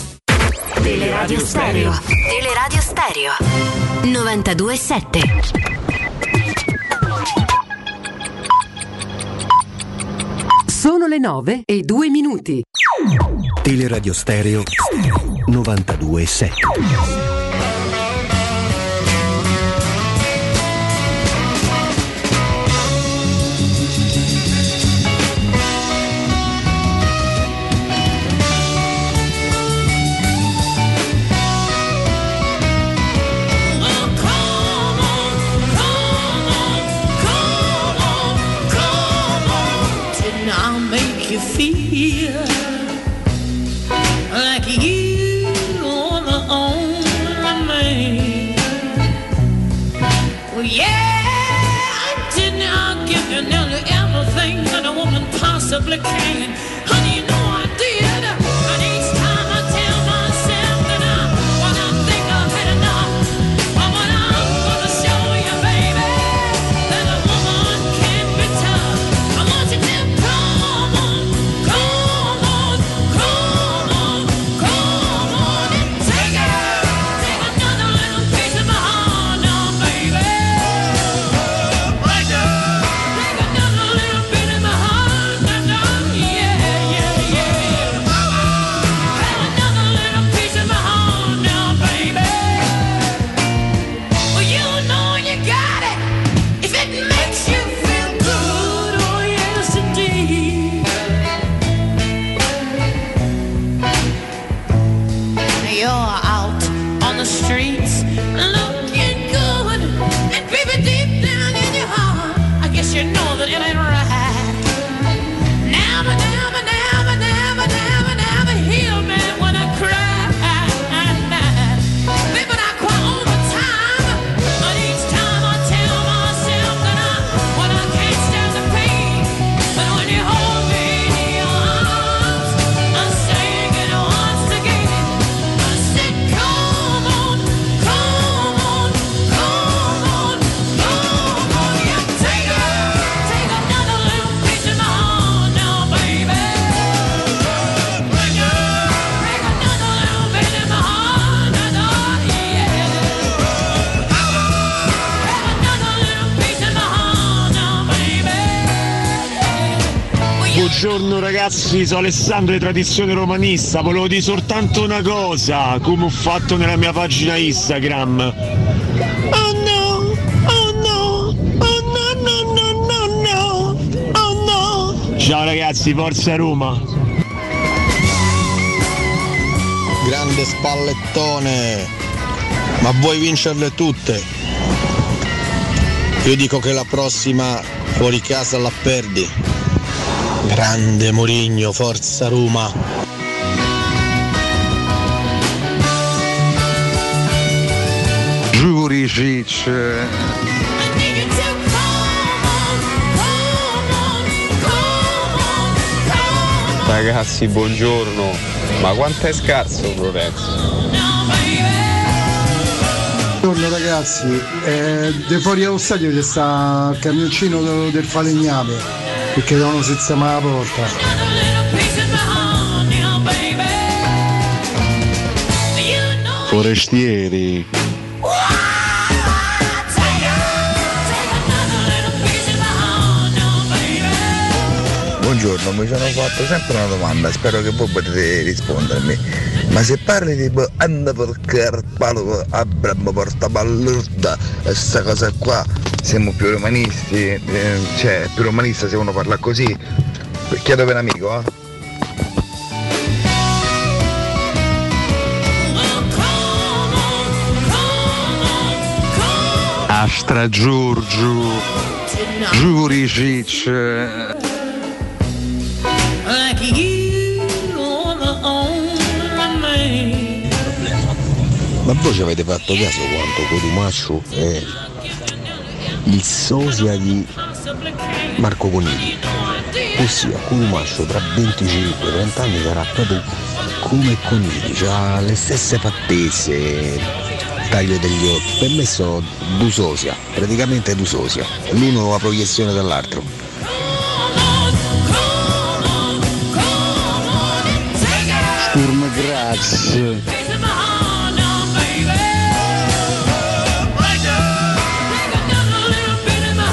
Teleradio Stereo. Teleradio Stereo novantadue e sette. Sono le nove e due minuti. Teleradio Stereo novantadue e sette. You feel like you are the only man. Well, yeah, I did not give you nearly everything that a woman possibly can. Honey, you know I did. And each time I tell myself that I, when I think I've had enough, but when I'm gonna show you, baby, that a woman can be tough. I want you to. Buongiorno ragazzi, sono Alessandro di Tradizione Romanista. Volevo dire soltanto una cosa, come ho fatto nella mia pagina Instagram. Oh no, oh no, oh no, no, no, no, no, oh no. Ciao ragazzi, forza Roma. Grande Spallettone, ma vuoi vincerle tutte? Io dico che la prossima fuori casa la perdi. Grande Mourinho, forza Roma. Pulisic, ragazzi buongiorno, ma quanto è scarso Florenzo. Buongiorno ragazzi, eh, de fuori allo stadio c'è sta il camioncino del falegname perché devono sistemare la porta. Forestieri. Buongiorno, mi sono fatto sempre una domanda, spero che voi potete rispondermi. Ma se parli tipo anda per palo abram portaballurda e sta cosa qua, siamo più romanisti, eh, cioè più romanista se uno parla così. Chiedo per un amico, eh? Astra Giurgiu, Juricic. Ma voi ci avete fatto caso quanto Cotumaccio è il sosia di Marco Conigli? Ossia Cotumaccio tra venticinque e trenta anni sarà proprio come Conigli, ha le stesse fattezze, taglio degli occhi, per me sono due sosia, praticamente due sosia, l'uno una proiezione dall'altro. Sturm grazie.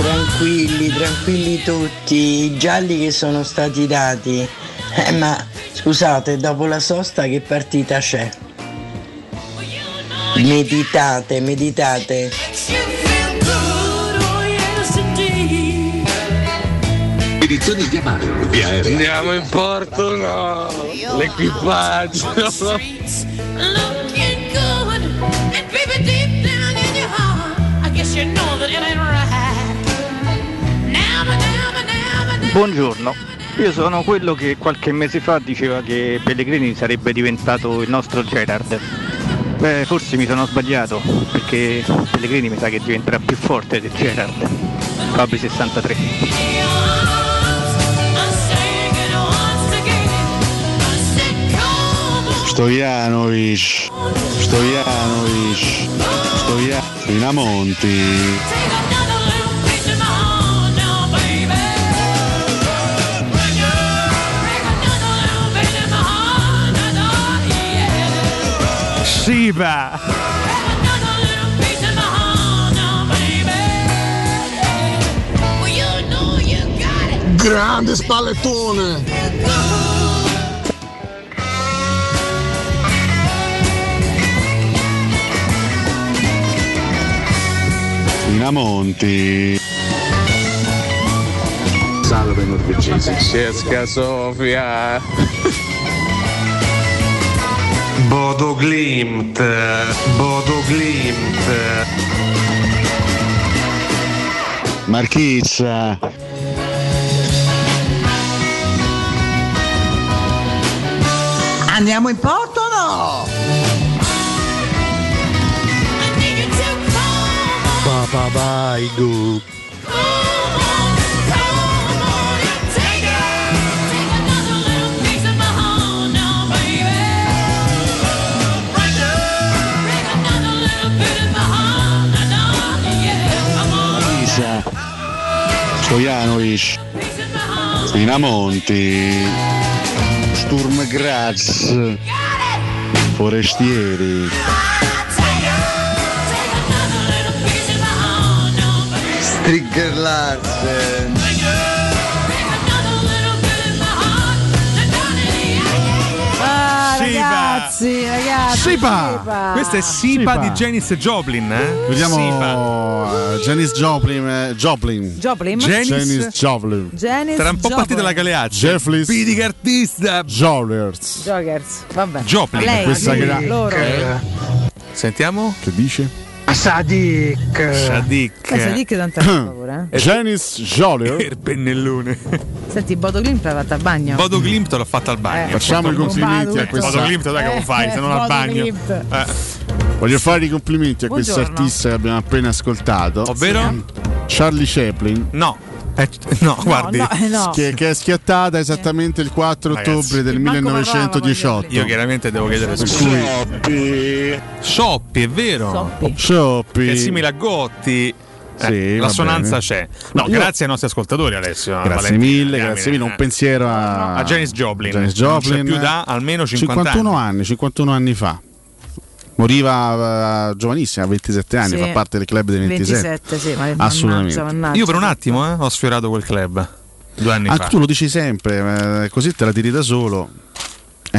Tranquilli, tranquilli tutti, i gialli che sono stati dati, eh, ma scusate, dopo la sosta che partita c'è? Meditate, meditate. Edizioni di Amaro. Andiamo in porto, no. L'equipaggio. Buongiorno, io sono quello che qualche mese fa diceva che Pellegrini sarebbe diventato il nostro Gerrard. Beh, forse mi sono sbagliato, perché Pellegrini mi sa che diventerà più forte del Gerrard. Fabri sessantatré. Stojanovic, Stojanovic, Stojanovic, Finamonti. Siba. Grande spallettone. Finamonti. Salve norvegesi. Cesca Sofia. Bodo Glimt, Bodo Glimt. Marchizza. Andiamo in porto o no? Papa Baidu. Stojanovic, Finamonti, Sturm Graz, Forestieri. Strigger Larsen. Ah, ragazzi, ragazzi. Sipa. Sipa. Questa è Sipa, Sipa di Janis Joplin, eh? Vediamo. Sipa. Janis Joplin, eh, Joplin Joplin Janis, Janis Joplin Janis sarà un po' partita la galeaccia. Jeffries Pidica artista Jokers Jokers vabbè Joplin lei, questa lei, gran... loro. Sentiamo che dice Sadik Sadik eh, Sadik tanta paura eh. Janis Joplin il pennellone. Senti, Bodo Glimt l'ha fatta al bagno. Bodo Glimt l'ha fatta al bagno eh. Facciamo i complimenti a questo Bodo Glimt, dai, che lo fai eh, se non Bodo al bagno eh. Voglio fare i complimenti a questo artista che abbiamo appena ascoltato. Ovvero? Charlie Chaplin. No. Eh, no, no, guardi, no, no. Che, che è schiattata esattamente il quattro Ragazzi, ottobre del millenovecentodiciotto. Io chiaramente devo chiedere Scioppi. Scioppi, è vero? Scioppi. Che è simile a Gotti. Eh, sì, l'assonanza c'è. No, io... grazie ai nostri ascoltatori, Alessio. Grazie Valentina, mille, grazie mille. Un pensiero a, a Janis Joplin. Janis Joplin. Non c'è più da almeno cinquanta cinquantuno anni. anni. cinquantuno anni fa. Moriva uh, giovanissima, a ventisette anni, sì. Fa parte del club dei ventisette. ventisette sì, ma assolutamente. Mannaggia, mannaggia. Io per un attimo eh, ho sfiorato quel club due anni ah, fa. Tu lo dici sempre, eh, così te la tiri da solo. Eh,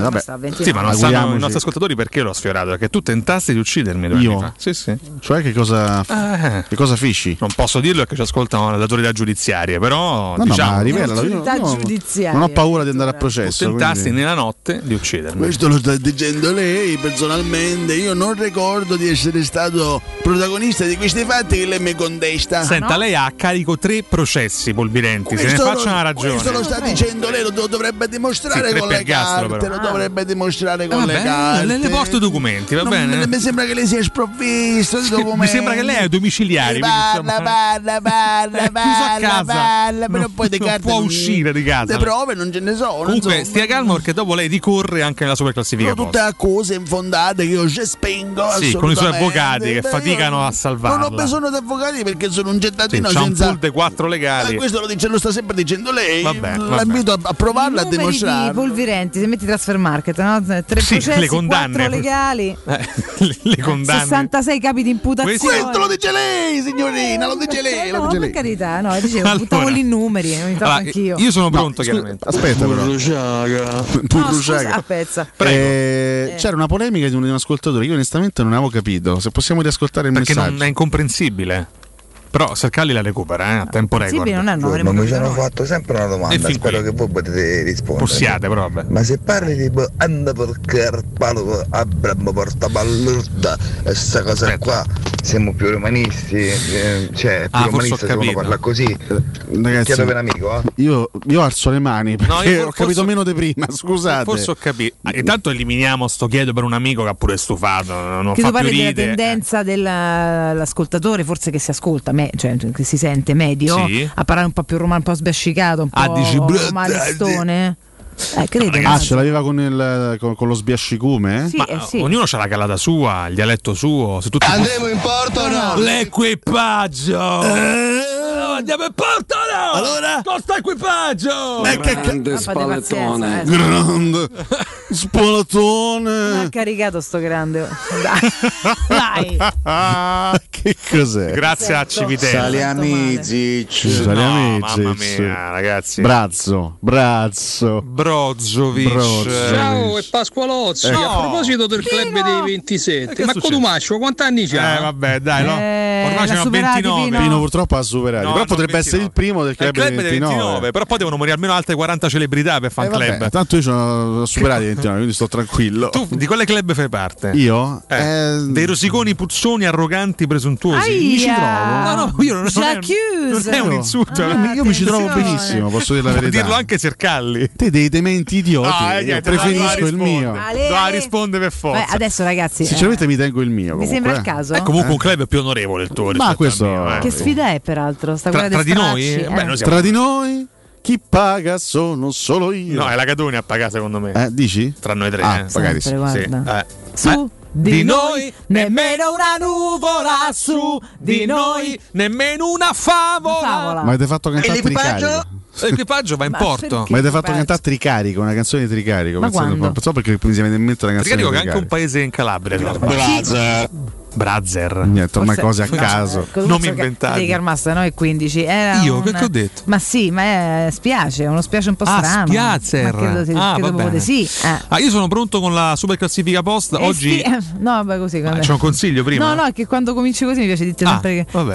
vabbè. Sì, ma non sanno i nostri ascoltatori perché l'ho sfiorato, perché tu tentassi di uccidermi due anni fa. Sì, sì. Cioè che cosa, eh. che cosa fisci? Non posso dirlo perché ci ascoltano l'autorità giudiziaria, però no, diciamo no, rivela, io, no, non ho paura di andare a processo. Tu tentassi quindi... nella notte di uccidermi. Questo lo sta dicendo lei personalmente. Io non ricordo di essere stato protagonista di questi fatti che lei mi contesta. Senta, no? Lei ha a carico tre processi polvidenti, se ne faccia una ragione. Questo lo sta dicendo lei, lo dovrebbe dimostrare sì, con le Carte, però. Lo dovrebbe dimostrare con eh, le carte. Le, le porto documenti, va non, bene? Mi sembra che lei sia sprovvisto di documenti. Mi sembra che lei è domiciliare. Parla, parla, parla, parla, parla, però poi di carte può uscire di casa. Le prove non ce ne sono. Comunque, so. Stia calma perché dopo lei ricorre anche nella superclassifica. Sono tutte accuse infondate che io ci spengo. Sì, con i suoi avvocati che faticano a salvarla. Non ho bisogno di avvocati perché sono un gettadino sì, senza. Sono tutte quattro legali. Eh, questo lo, dice, lo sta sempre dicendo lei. Vabbè, l'invito a, a provarla e a dimostrarla. Se metti Transfer Market, no? Tre sì, processi, le condanne. quattro legali, eh, le, le condanne. sessantasei capi di imputazione. Questo lo dice lei, signorina, lo dice lei. No, lo dice per lei. Carità, no, dicevo, allora, buttavo lì i numeri, ogni tanto allora, anch'io. Io sono pronto, no, chiaramente. Aspetta, però. No, scusa, pezza. Prego. Eh, eh. C'era una polemica di un ascoltatore, io onestamente non avevo capito. Se possiamo riascoltare il perché messaggio. Perché non è incomprensibile. Però Sercalli la recupera eh, a tempo record. Non mi sono fatto sempre una domanda, spero qui. Che voi potete rispondere. Possiate però vabbè. Ma se parli di anda per carpalo abram portaballurda e sta cosa aspetta. Qua siamo più romanisti, eh, cioè più ah, romanista se uno parla così. Ragazzi, chiedo per amico, eh? io, io alzo le mani perché no, io for- ho capito forse, meno di prima, scusate. Forse ho capito. Ah, intanto eliminiamo sto chiedo per un amico che ha pure stufato, non che fa più ridere. Della tendenza eh. dell'ascoltatore, forse che si ascolta me. Cioè, che si sente medio sì. A parlare un po' più romano, un po' sbiascicato, un po' ah, dici, malistone. Eh, credo, ah, ce l'aveva con, il, con, con lo sbiascicume? Eh? Sì, Ma, eh, sì. Ognuno c'ha la calata sua, il dialetto suo. Se tutti andiamo in porto o no? L'equipaggio! Eh? Andiamo in porto o no? Allora? Costa equipaggio! Grande spalattone! Eh. Grande spalattone! Ma ha caricato sto grande. Dai! Dai. Che cos'è? Grazie certo. A Civitella. Saliamicic. No, mamma mia, ragazzi. Brazzo, Brazzo. Brozovic. Brozovic. Ciao, è Pasqualozzi. No. A proposito del Pino. Club dei ventisette. Ma Codumaccio, quanti anni c'ha? Eh, vabbè, dai, no. Eh, Ormai c'erano ventinove. Pino. Pino purtroppo ha superato. No, però potrebbe ventinove. Essere il primo del club, club dei ventinove. ventinove. Però poi devono morire almeno altre quaranta celebrità per fan eh, club. Vabbè, tanto io ce l'ho superato i ventinove, quindi sto tranquillo. Tu di quale club fai parte? Io? Eh, eh, dei rosiconi, puzzoni, arroganti, presunti. Mi ci trovo. No, no, io non, non, è, non è un insulto. Ah, io attenzione. Mi ci trovo benissimo, posso dire la verità. Dirlo anche Sercalli. Te dei dementi idioti. Ah, io preferisco il mio. No, risponde per forza. Beh, adesso ragazzi, sinceramente eh. mi tengo il mio. Comunque. Mi sembra il caso. È comunque eh. un club più onorevole il tuo. Ma questo mio, eh. che sfida è peraltro? Sta tra, tra di noi? Eh. Beh, noi siamo... Tra di noi? Chi paga sono solo io. No, è la Catone a pagare secondo me. Eh, dici? Tra noi tre, ah, eh. pagare sì. Eh. Su di noi nemmeno una nuvola su di noi nemmeno una favola, favola. Ma avete fatto cantare Tricarico? L'equipaggio va in ma porto. Ma avete fatto cantare Tricarico, una canzone di Tricarico? Ma quando? So perché mi si viene in mente una canzone Tricarico di Tricarico, che è anche un paese in Calabria. Brazzer Brazzer niente, ormai cose a caso no, non mi inventate. Devi calmarsi, noi quindici. Era io un... che ho detto? Ma sì, ma è spiace, uno spiace un po' ah, strano. Spiazzer. Ma credo, ah, credo proprio sì. Eh. Ah, io sono pronto con la super classifica post eh, oggi. Sì. No, vabbè, così. Ah, c'è un consiglio prima. No, no, è che quando cominci così mi piace dirti ah, sempre che... prego.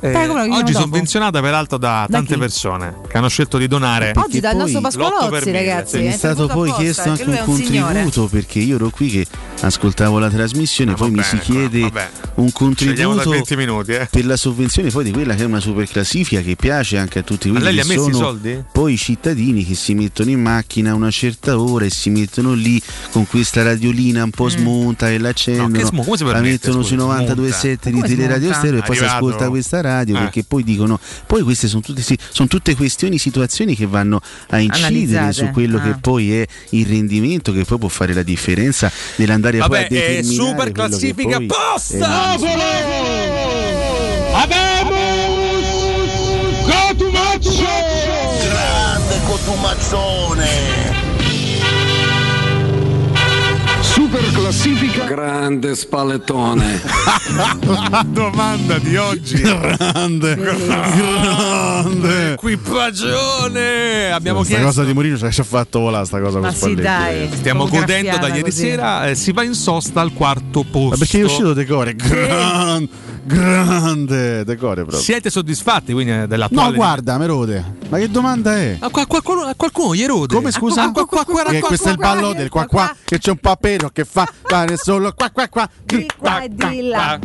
Eh, prego, prego oggi sovvenzionata peraltro da, da tante chi? persone che hanno scelto di donare. Oggi dal nostro Pasqualozzi, ragazzi. Mi è stato poi chiesto anche un contributo perché io ero qui che ascoltavo la trasmissione, ah, poi bene, mi si chiede vabbè. un contributo venti minuti, eh. per la sovvenzione poi di quella che è una super classifica che piace anche a tutti quelli che sono i soldi? Poi i cittadini che si mettono in macchina a una certa ora e si mettono lì con questa radiolina un po' mm. smonta e l'accendono, no, sm- la permette, mettono sui novantadue virgola sette di Teleradio Stereo e poi si ascolta questa radio, eh. perché poi dicono, poi queste sono tutte, sono tutte questioni, situazioni che vanno a incidere Analizzate. su quello ah. che poi è il rendimento, che poi può fare la differenza nell'andare a poi a determinare super classifica posta! Abbiamo Cotumaccio! Grande Cotumazzone! Super classifica, grande spallettone. La domanda di oggi, grande, grande equipagione. Abbiamo questa chiesto. cosa di Mourinho ci ha fatto volare sta cosa. Ma con sì, dai, stiamo godendo da ieri così. sera. Eh, si va in sosta al quarto posto. Ma perché è uscito Decore? Grande, grande Decore proprio. Siete soddisfatti quindi dell'attuale? No, guarda, me rode. Ma che domanda è? A, qua, qualcuno, a qualcuno gli erode. Come scusa? Qua, qua, qua, qua, questo è il ballo del qua qua che c'è un papero che fa fare solo qua qua qua di qua e di là.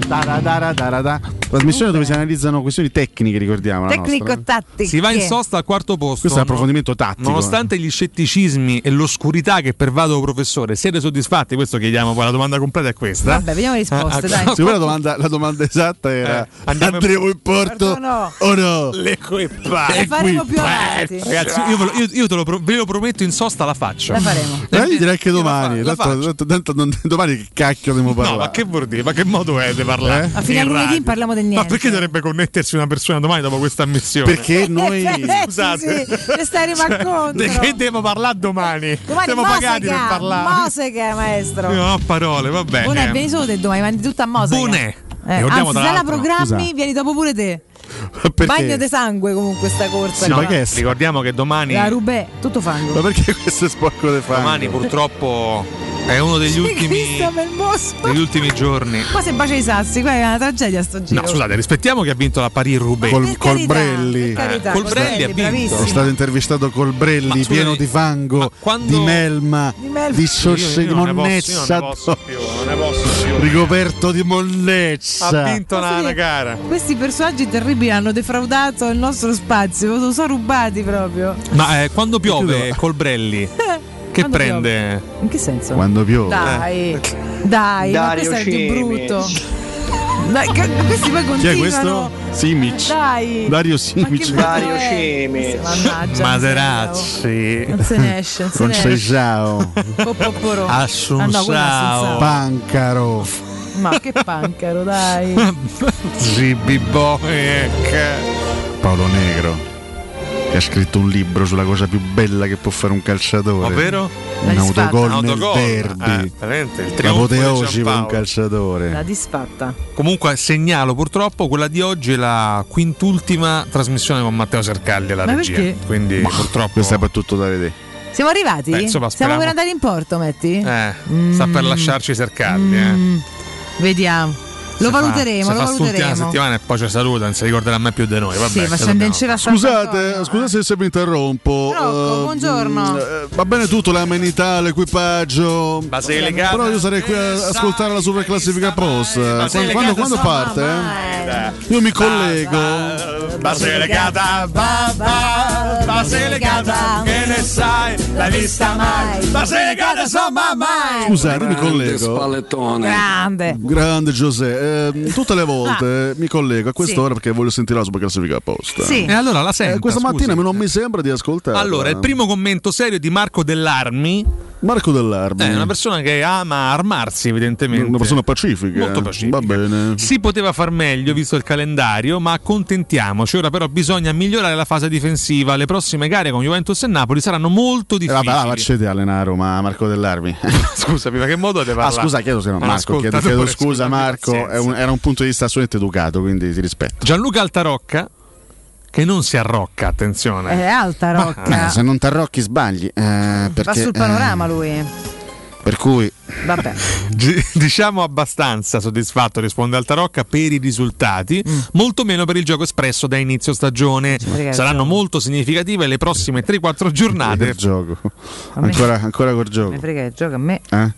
Trasmissione dove si analizzano questioni tecniche, ricordiamo, tecnico-tattiche. Si va in sosta al quarto posto. Questo è un approfondimento tattico. Nonostante gli scetticismi e l'oscurità che pervado, professore, siete soddisfatti? Questo chiediamo, poi la domanda completa è questa. Vabbè, vediamo le risposte, dai. Sì, la domanda, la domanda esatta era eh, andiamo andremo in porto o no? O no? Le coeppate. Le faremo più avanti. Ragazzi, io, ve lo, io, io te lo pro, ve lo prometto, in sosta la faccio. La faremo. Eh, io direi che domani, la fa, la tanto, tanto, tanto, domani che cacchio devo parlare? No, ma che vuol dire? Ma che modo è di parlare? Eh? A fine lunedì parliamo del niente. Ma perché dovrebbe connettersi una persona domani dopo questa ammissione? Perché noi scusate, sì, sì, stai cioè, di che devo parlare domani? Domani siamo Moseca, pagati per parlare. Moseca, maestro. Io non ho parole, va bene. Buone, vieni solo te domani, mandi tutta a Moseca. Buone. Eh, anzi, se la programmi, scusa, vieni dopo pure te. Perché? Bagno di sangue comunque sta corsa, sì, no? Ma che ricordiamo che domani la Rubè, tutto fango. Ma perché questo è sporco di fango? Domani purtroppo è uno degli ultimi degli ultimi giorni. Qua se bacia i sassi, qua è una tragedia sto giro. No, scusate, rispettiamo che ha vinto la Parì-Roubaix col, Colbrelli. Carità, eh. Colbrelli ha vinto. È stato intervistato Colbrelli, pieno di fango, quando... di melma, di, melma. di sosse di monnezza. Ricoperto di mollezza. Ha vinto una, una gara. Questi personaggi terribili hanno defraudato il nostro spazio, lo sono rubati proprio. Ma eh, quando piove Colbrelli che quando prende? Piove? In che senso? Quando piove. Dai, eh. dai, Dario, ma questo è di brutto. Dai, che, questi poi continuano. Chi è questo? Simic. Dai. Dario Simic. Dario Simic. Materazzi. Non se ne esce. Non, non sei ciao. Assunzao. Pancaro. Ma che pancaro, dai. Zibiboek. Paolo Negro, che ha scritto un libro sulla cosa più bella che può fare un calciatore. Ovvero? Un autogol nel derby, eh, l'apoteosi per un calciatore. La disfatta. Comunque segnalo purtroppo quella di oggi è la quintultima trasmissione con Matteo Sercalli alla Ma regia. Perché? Quindi bah, purtroppo questo è per tutto da vedere. Siamo arrivati? Beh, insomma, Stiamo per andare in porto, metti? Eh, mm. sta per lasciarci Sercalli, mm. eh. Vediamo. Lo valuteremo, lo valuteremo. La settimana e poi ci saluta, non si ricorderà mai più di noi. Vabbè, sì, ma scendeva. Scusate, scusate se mi interrompo. Rocco, uh, buongiorno. Uh, va bene tutto, l'amenità, l'equipaggio. Ma sei legato. Però io sarei qui a ascoltare la super classifica post. Quando, quando, quando parte? Eh? Io mi collego. Ma sei legata, ma sei legata, che ne sai, l'hai vista mai? Ma sei legata, insomma, mai. Scusate, io mi collego. Spallettone. Grande. Grande Giuseppe. Eh, tutte le volte ah. mi collego a quest'ora, sì, perché voglio sentire la super classifica apposta. Sì. E allora la sento. Eh, questa mattina scusi. non mi sembra di ascoltare. Allora, il primo commento serio di Marco Dell'Armi. Marco Dell'Armi è eh, una persona che ama armarsi, evidentemente. Una persona pacifica. Molto pacifica. Va bene. Si poteva far meglio visto il calendario, ma accontentiamoci. Ora però bisogna migliorare la fase difensiva. Le prossime gare con Juventus e Napoli saranno molto difficili. Eh, vabbè, facete allenare a Roma, Marco Dell'Armi. Scusami, ma che modo deve parlare? Ah, scusa, chiedo se non Marco, chiedo, chiedo scusa Marco. Un, era un punto di vista assolutamente educato, quindi ti rispetto. Gianluca Altarocca, che non si arrocca, attenzione. È Altarocca. Ma, eh, se non t'arrocchi sbagli. Eh, perché, va sul panorama eh, lui. Per cui vabbè. G- diciamo abbastanza soddisfatto, risponde Altarocca, per i risultati, mm. molto meno per il gioco espresso da inizio stagione. Sì, saranno molto significative le prossime tre quattro giornate. Il gioco. Ancora, ancora col gioco. Mi frega il gioco a me. Eh?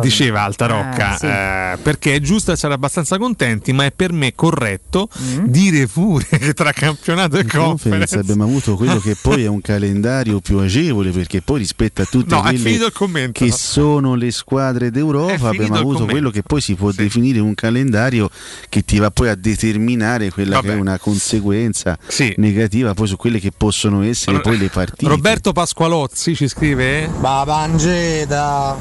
diceva Altarocca, ah, sì. eh, perché è giusto essere abbastanza contenti, ma è per me corretto mm. dire pure che tra campionato e conference, conference abbiamo avuto quello che poi è un calendario più agevole, perché poi rispetto a tutte no, quelle che sono le squadre d'Europa abbiamo avuto quello che poi si può sì. definire un calendario che ti va poi a determinare quella Vabbè. che è una conseguenza sì. negativa poi su quelle che possono essere R- poi le partite. Roberto Pasqualozzi ci scrive Babangeda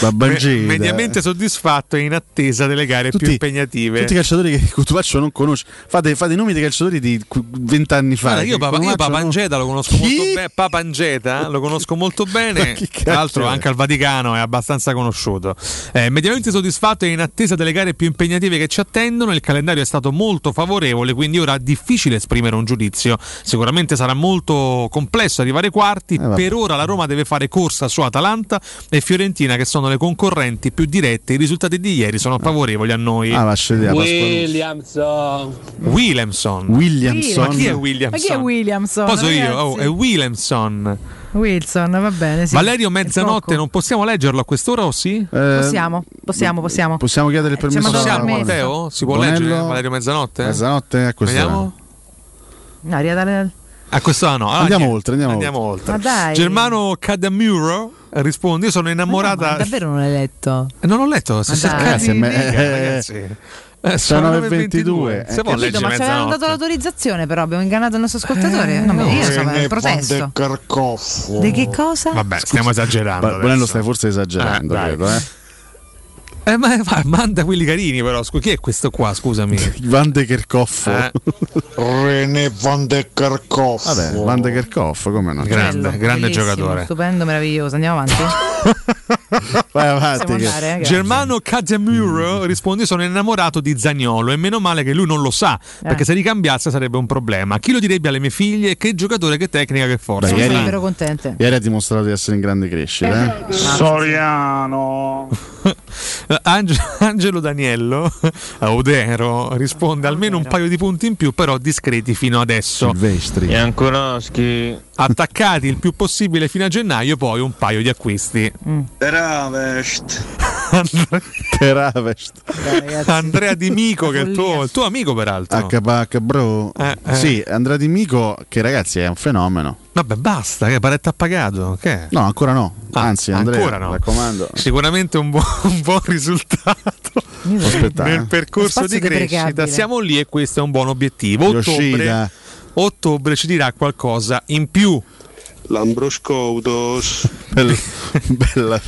Babangeda mediamente soddisfatto e in attesa delle gare tutti, più impegnative. Tutti i calciatori che Cutubaccio non conosce, fate, fate nomi dei calciatori di vent'anni fa. Guarda, io Papangeta Papa non... lo conosco chi? molto bene. Papangeta lo conosco molto bene. Tra l'altro, anche al Vaticano è abbastanza conosciuto. Eh, mediamente soddisfatto e in attesa delle gare più impegnative che ci attendono. Il calendario è stato molto favorevole, quindi ora è difficile esprimere un giudizio. Sicuramente sarà molto complesso arrivare ai quarti. Eh, per ora la Roma deve fare corsa su Atalanta e Fiorentina, che sono le concorrenti più dirette. I risultati di ieri sono favorevoli a noi. Ah, Williamson. Williamson. Williamson. Ma chi è Williamson? Ma chi è Williamson? Posso ragazzi? Io? Oh, è Williamson. Wilson, va bene. Sì. Valerio mezzanotte, non possiamo leggerlo a quest'ora o sì? Eh, possiamo, possiamo, possiamo. Possiamo chiedere il permesso. Possiamo, Matteo? Si può Bonello. leggere Valerio mezzanotte? Mezzanotte a quest'ora. Vediamo. No, riadale... A quest'anno allora, andiamo, andiamo oltre, andiamo, andiamo oltre. oltre. Germano Cadamuro risponde: io sono innamorata. Ma no, ma davvero non l'hai letto? Non l'ho letto. Se ragazzi, eh, ragazzi. Eh, sono nove e ventidue. Eh, ma c'era dato l'autorizzazione, però abbiamo ingannato il nostro ascoltatore. Eh, non no, io sono in protesto. Di che cosa? Vabbè, Scusa. stiamo esagerando. Bonello, stai forse esagerando, ah, credo, eh. Eh, ma manda quelli carini, però. Chi è questo qua? Scusami, Van de Kerkhoff, eh? René Van de Kerkhoff. Vabbè, Van de Kerkhoff, come no? Grande, Bello, grande giocatore, stupendo, meraviglioso. Andiamo avanti. Vai avanti. Andare, eh, Germano Cadamuro risponde: sono innamorato di Zaniolo e meno male che lui non lo sa, eh. perché se ricambiasse sarebbe un problema. Chi lo direbbe alle mie figlie? Che giocatore, che tecnica, che forza. Beh, ieri, contente. ieri ha dimostrato di essere in grande crescita, eh? Soriano. Angelo Daniello Audero risponde: almeno un paio di punti in più, però discreti fino adesso. Silvestri e Anconaschi attaccati il più possibile fino a gennaio, poi un paio di acquisti. mm. Teravest And- Teravest Dai, Andrea Di Mico, che è il tuo, il tuo amico peraltro, H B H bro, eh, eh. sì, Andrea Di Mico, che ragazzi è un fenomeno. Vabbè, basta, che Baretta ha pagato? Che? No, ancora no. Ah, Anzi, Andrea, ancora no. raccomando. Sicuramente un buon, un buon risultato nel percorso di crescita. Siamo lì e questo è un buon obiettivo. Ottobre, ottobre ci dirà qualcosa in più. Lambroscoutos. Bella, bella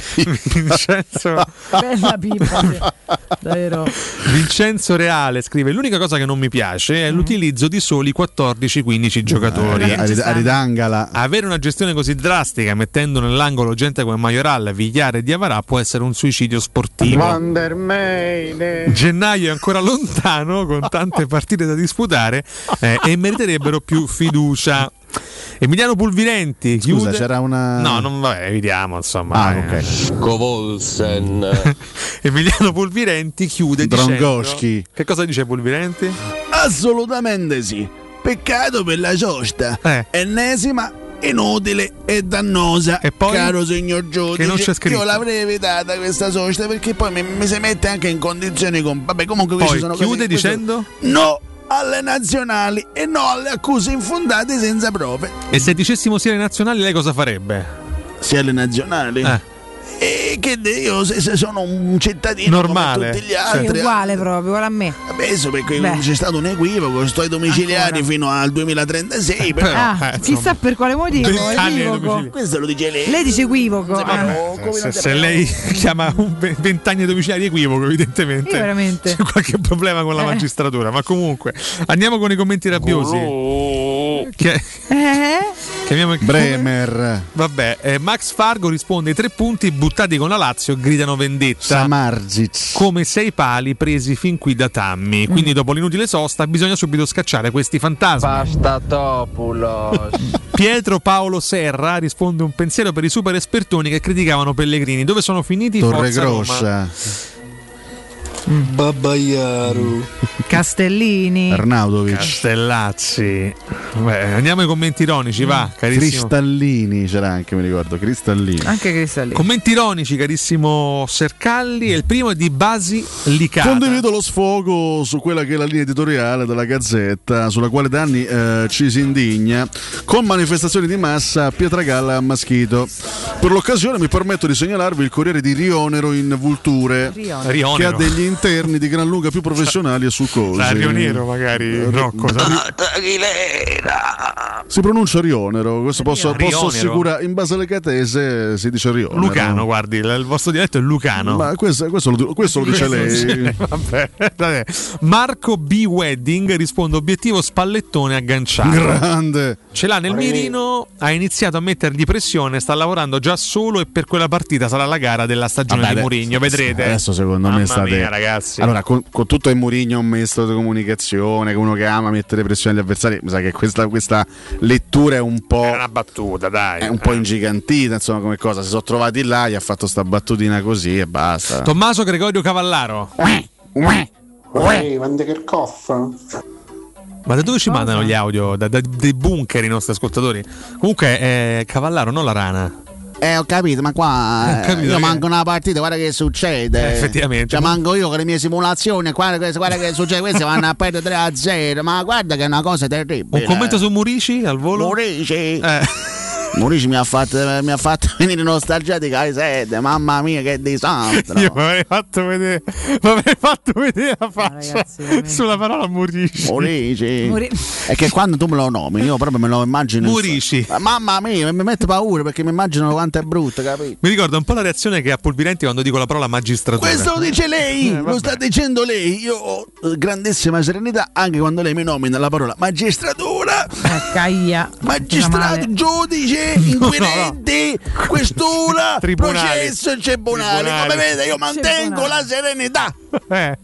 Vincenzo bella pipa, davvero. Vincenzo Reale scrive: l'unica cosa che non mi piace è l'utilizzo di soli quattordici quindici giocatori. Aridangala. Avere una gestione così drastica mettendo nell'angolo gente come Majoral, Vigliare e Diavarà può essere un suicidio sportivo. Gennaio è ancora lontano, con tante partite da disputare, eh, e meriterebbero più fiducia. Emiliano Pulvirenti. Scusa, chiude... c'era una. No, non vabbè, vediamo insomma. Ah, eh. ok. Kovolsen. Emiliano Pulvirenti chiude Drongoschi. Dicendo... Che cosa dice Pulvirenti? Assolutamente sì. Peccato per la sosta. Eh. Ennesima, inutile e dannosa. E poi, caro signor giudice, io l'avrei evitata questa sosta, perché poi mi, mi si mette anche in condizioni con... Vabbè, comunque poi sono chiude dicendo questo... no alle nazionali e no alle accuse infondate senza prove. E se dicessimo sia alle nazionali, lei cosa farebbe? Sia alle nazionali? Eh. E che io se, se sono un cittadino normale, come tutti gli altri, è uguale proprio, uguale a me. Penso perché Beh. c'è stato un equivoco, sto ai domiciliari ancora fino al duemilatrentasei. Eh, però, ah, eh, chissà per quale motivo. Equivoco. Questo lo dice lei. Lei dice equivoco. Se, ah. eh, se, se lei chiama un vent'anni ai domiciliari equivoco, evidentemente io veramente c'è qualche problema con la eh. magistratura. Ma comunque andiamo con i commenti rabbiosi. Oh. Che... Eh. Chiamiamo... Bremer. Vabbè, eh, Max Fargo risponde: i tre punti buttati con la Lazio gridano vendetta. Samardzic. Come sei pali presi fin qui da Tammy. Quindi dopo l'inutile sosta bisogna subito scacciare questi fantasmi. Pastatopoulos. Pietro Paolo Serra risponde: un pensiero per i super espertoni che criticavano Pellegrini. Dove sono finiti? Torre Forza Groscia. Roma. mm. Babbaiaru, Castellini, Arnautovic, Castellazzi. Beh, andiamo ai commenti ironici, mm. va, carissimo. Cristallini c'era anche, mi ricordo, Cristallini. Anche Cristallini. Commenti ironici, carissimo Sercalli, e il primo è di Basi Licata. Condivido lo sfogo su quella che è la linea editoriale della Gazzetta, sulla quale da anni eh, ci si indigna, con manifestazioni di massa a Pietragalla a Maschito. Per l'occasione mi permetto di segnalarvi il Corriere di Rionero in Vulture, Rionero, che ha degli interni di gran lunga più professionali e succosi. Da Rionero magari, no, cosa... Si pronuncia Rionero, questo posso, Rionero. posso assicurare, in base alle catese si dice Rionero. Lucano, guardi, il vostro dialetto è lucano. Ma questo, questo, lo, questo lo dice questo lei. Dice, vabbè, vabbè. Marco B. Wedding risponde: obiettivo spallettone agganciato. Grande. Ce l'ha nel mirino, ha iniziato a mettergli pressione, sta lavorando già solo e per quella partita sarà la gara della stagione Vabbè, di Mourinho, vedrete. Adesso secondo Mamma me state mia, ragazzi. Allora, con, con tutto il Mourinho un maestro di comunicazione, uno che ama mettere pressione agli avversari, mi sa che questa, questa lettura è un po' è una battuta, dai. È un po' ingigantita, insomma, come cosa, si sono trovati là, gli ha fatto sta battutina così e basta. Tommaso Gregorio Cavallaro. Uè, uè, uè. Ma da dove ci mandano gli audio? Da, da, dei bunker i nostri ascoltatori. Comunque eh, Cavallaro, non la rana. Eh, ho capito, ma qua eh, capito, io che... manco una partita, guarda che succede. Eh, effettivamente. Cioè, manco io con le mie simulazioni, guarda, guarda che succede, questi vanno a perdere tre a zero, ma guarda che è una cosa terribile. Un commento su Murici al volo? Murici. Eh. Murici mi ha fatto mi ha fatto venire nostalgiatica ai sette, mamma mia che disastro. Io mi avrei fatto vedere mi avrei fatto vedere la faccia, ragazzi, sulla parola Murici. Murici Muri... è che quando tu me lo nomini io proprio me lo immagino Murici, mamma mia, mi mette paura perché mi immagino quanto è brutto, capito? Mi ricorda un po' la reazione che ha Polvirenti quando dico la parola magistratura. Questo lo dice lei, eh, lo sta dicendo lei. Io ho grandissima serenità anche quando lei mi nomina la parola magistratura, eh, magistrato, giudice, inquirente, no, no. questura, processo e tribunale. Come vede io mantengo Cebunale. la serenità. Eh,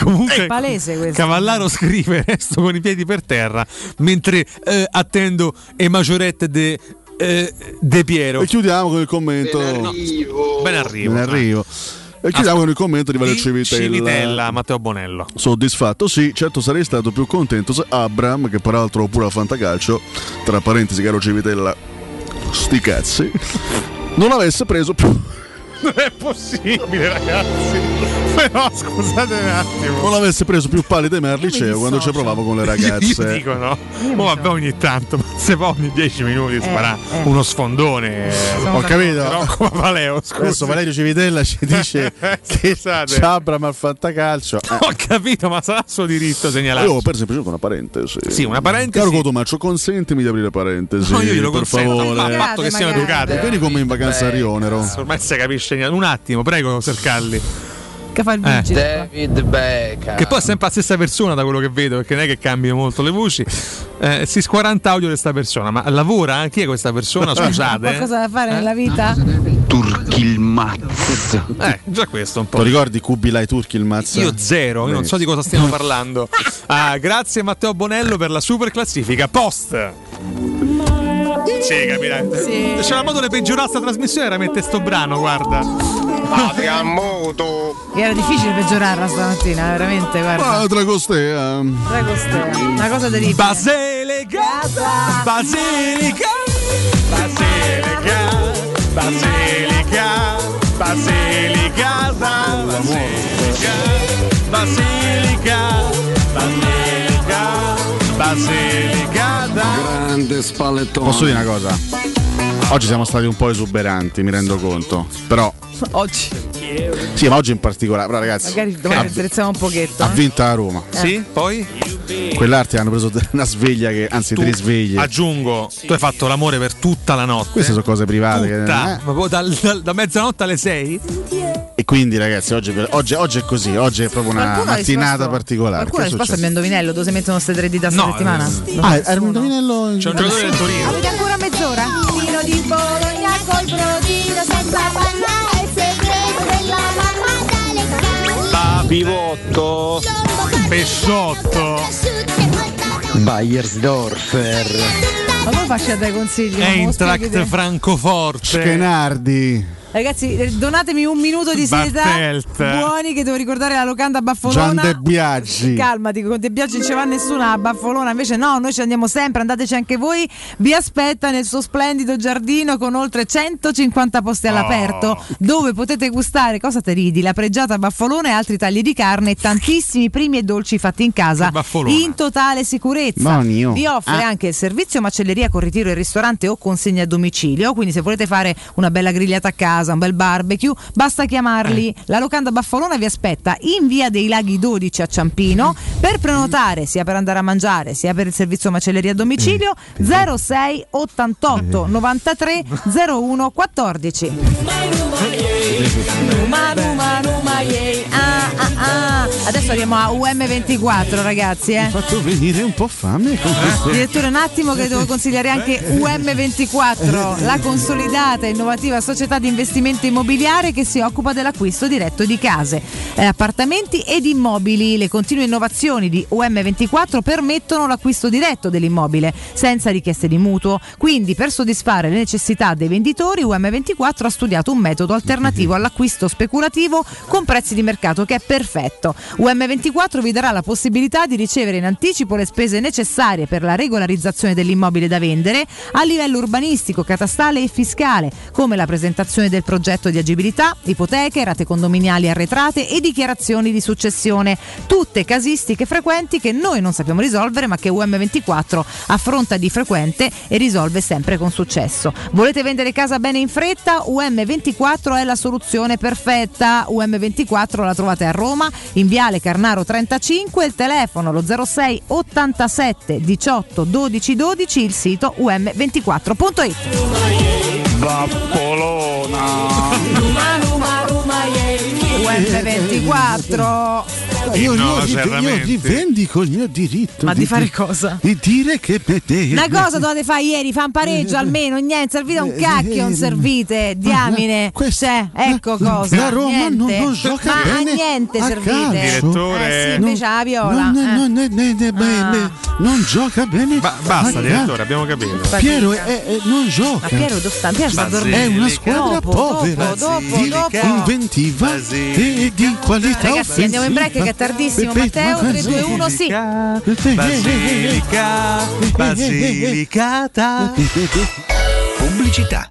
comunque è palese questo. Cavallaro scrive: resto con i piedi per terra mentre eh, attendo e Majorette de eh, De Piero. E chiudiamo con il commento. Ben arrivo. No. Ben arrivo. Ben arrivo. E chiudiamo con il commento di Valerio Civitella. Civitella, Matteo Bonello. Soddisfatto? Sì, certo sarei stato più contento se Abram, che peraltro pure al Fantacalcio, tra parentesi caro Civitella, sti cazzi, non avesse preso più. Non è possibile, ragazzi. Però scusate un attimo. Non avesse preso più pali di me al liceo quando ci provavo con le ragazze. Io, io dico no. Oh, vabbè, ogni tanto, ma se poi ogni dieci minuti eh, spara eh. uno sfondone. Ho capito. Però come Valeo, scusa. Adesso Valerio Civitella ci dice che Ciabra mi ha fatta calcio. Eh. Ho capito, ma sarà suo diritto segnalare. Io per esempio con una parentesi. Sì, una parentesi. Caro Cotomaccio, consentimi di aprire parentesi. No, io glielo per consento, favore. Ma fatto che siano educate. Vieni con me in vacanza a Rionero. Ormai si capisce. Un attimo, prego, Sercalli. Che fa il vigile, eh. David Beckham. Che poi è sempre la stessa persona da quello che vedo, perché non è che cambiano molto le voci. Eh, si squaranta audio di sta persona, ma lavora? Chi è questa persona? Scusate. Ma cosa da fare eh? nella vita? Turchilmaz. Eh, già questo un po'. Ti ricordi Kubilai Turchilmaz? Io zero, io non so di cosa stiamo parlando. Ah, grazie Matteo Bonello per la super classifica post. Sì, capirai. Sì. C'è la moto che peggiorare sta trasmissione, era mettere sto brano, guarda. Patria moto. Era difficile peggiorarla stamattina, veramente, guarda. Ma Tragostea. Tragostea. Una cosa terribile. Basilicata. Basilica. Basilica. Basilica. Basilica. Basilica. Basilica. Basilicata. Grande spallettone. Posso dire una cosa? Oggi siamo stati un po' esuberanti, mi rendo conto. Però oggi sì, ma oggi in particolare. Però ragazzi, magari domani attrezziamo un pochetto. Ha vinto la Roma. eh. Sì, poi quell'arte hanno preso una sveglia che, anzi tu, tre sveglie. Aggiungo, tu hai fatto l'amore per tutta la notte. Queste sono cose private che, eh? ma da, da, da mezzanotte alle sei. E quindi ragazzi oggi, oggi, oggi è così. Oggi è proprio una qualcuno mattinata risposto, particolare. Qualcuno ha risposto al mio indovinello dove si mettono queste tre dita sta no, settimana. No, ah, era un indovinello. C'è un giocatore del Torino. Avete ancora mezz'ora? Tiro di Bologna col brodino senza panna. Pivotto, Pesciotto, Bayersdorfer. Ma voi facciate dei consigli? Eintracht Francoforte, Schenardi. Ragazzi, donatemi un minuto di serietà. Buoni, che devo ricordare la locanda a Baffolona. Gian De Biagi. Calmati, con De Biagi non ce va nessuna a Baffolona. Invece no, noi ci andiamo sempre, andateci anche voi. Vi aspetta nel suo splendido giardino con oltre centocinquanta posti all'aperto, oh. dove potete gustare, cosa te ridi, la pregiata Baffolona e altri tagli di carne e tantissimi primi e dolci fatti in casa in totale sicurezza. Vi offre ah. anche il servizio macelleria con ritiro in ristorante o consegna a domicilio, quindi se volete fare una bella grigliata a casa, un bel barbecue, basta chiamarli. La locanda Baffolona vi aspetta in via dei Laghi dodici a Ciampino. Per prenotare, sia per andare a mangiare sia per il servizio macelleria a domicilio, zero sei ottantotto novantatré zero uno quattordici. Adesso arriviamo a U M ventiquattro, ragazzi, eh. Mi ha fatto venire un po' fame con questo. Direttore, un attimo che devo consigliare anche U M ventiquattro, la consolidata e innovativa società di investimento immobiliare che si occupa dell'acquisto diretto di case, eh, appartamenti ed immobili. Le continue innovazioni di U M ventiquattro permettono l'acquisto diretto dell'immobile senza richieste di mutuo, quindi per soddisfare le necessità dei venditori U M ventiquattro ha studiato un metodo alternativo all'acquisto speculativo con prezzi di mercato che è perfetto. U M ventiquattro vi darà la possibilità di ricevere in anticipo le spese necessarie per la regolarizzazione dell'immobile da vendere a livello urbanistico, catastale e fiscale, come la presentazione del progetto di agibilità, ipoteche, rate condominiali arretrate e dichiarazioni di successione. Tutte casistiche frequenti che noi non sappiamo risolvere, ma che U M ventiquattro affronta di frequente e risolve sempre con successo. Volete vendere casa bene in fretta? U M ventiquattro è la soluzione perfetta. U M ventiquattro la trovate a Roma in Viale Carnaro trentacinque, il telefono lo zero sei ottantasette diciotto dodici dodici, il sito u m ventiquattro punto i t. Baffolona. U M ventiquattro. Io, no, io rivendico il mio diritto. Ma di, di fare cosa? Di dire che vedete. Una cosa dovete fare ieri, fa un pareggio almeno, niente, servite un cacchio, non servite, diamine. Cioè, ecco la, cosa. La Roma non, non gioca ma bene. Ma a niente a servite. Direttore. Eh sì, invece non, la Viola. Non, eh. non, non, non, ah. non gioca bene. Ba- basta, direttore, abbiamo capito. Piero è, è, non gioca. Ma Piero, sta, Piero sta dormendo. È una squadra dopo, povera, dopo, di dopo. inventiva e di qualità. Ragazzi, andiamo in break che tardissimo. Pepe, Matteo, tre due uno sì. Basilica, Basilicata. Pubblicità.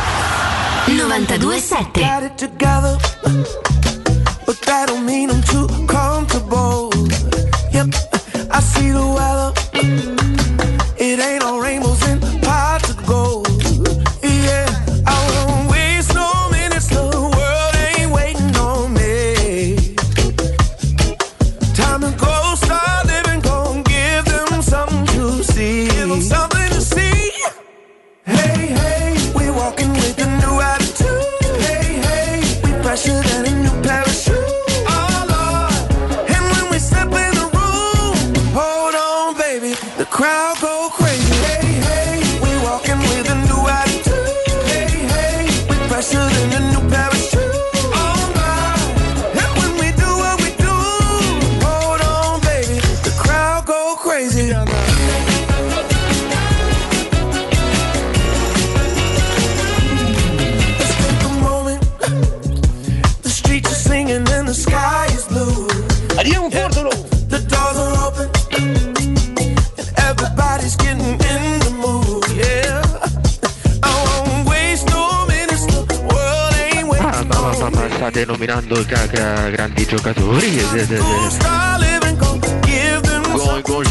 novantadue sette. Got it together, but that don't mean I'm too comfortable. Yep, I see the weather. It ain't all rainbows and pot to go. Yeah, I won't waste no minutes. The world ain't waiting on me. Time to go, start living, go give them something to see. Give them something to see. Hey, hey, we're walking with the new attitude. Pressure than a new parachute, oh Lord. And when we step in the room, hold on, baby, the crowd go crazy. Hey, hey, we walking with a new attitude. Hey, hey, we pressure than a new parachute, oh Lord. And when we do what we do, hold on, baby, the crowd go crazy. Arriviamo a Portolo. The doors are open and everybody's getting in the mood. Yeah, I won't waste no minutes. The world ain't waiting. Mamma mamma ma state nominando caca grandi giocatori. Gol gol gol.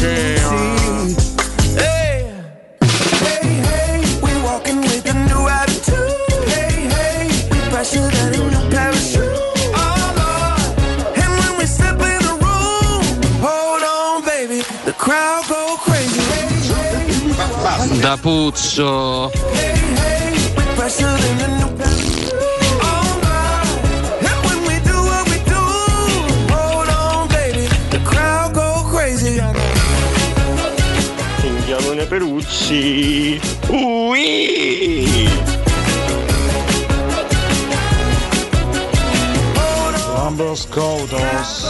Da puzzo. Indianone Peruzzi. Ui! Lambo Scotos.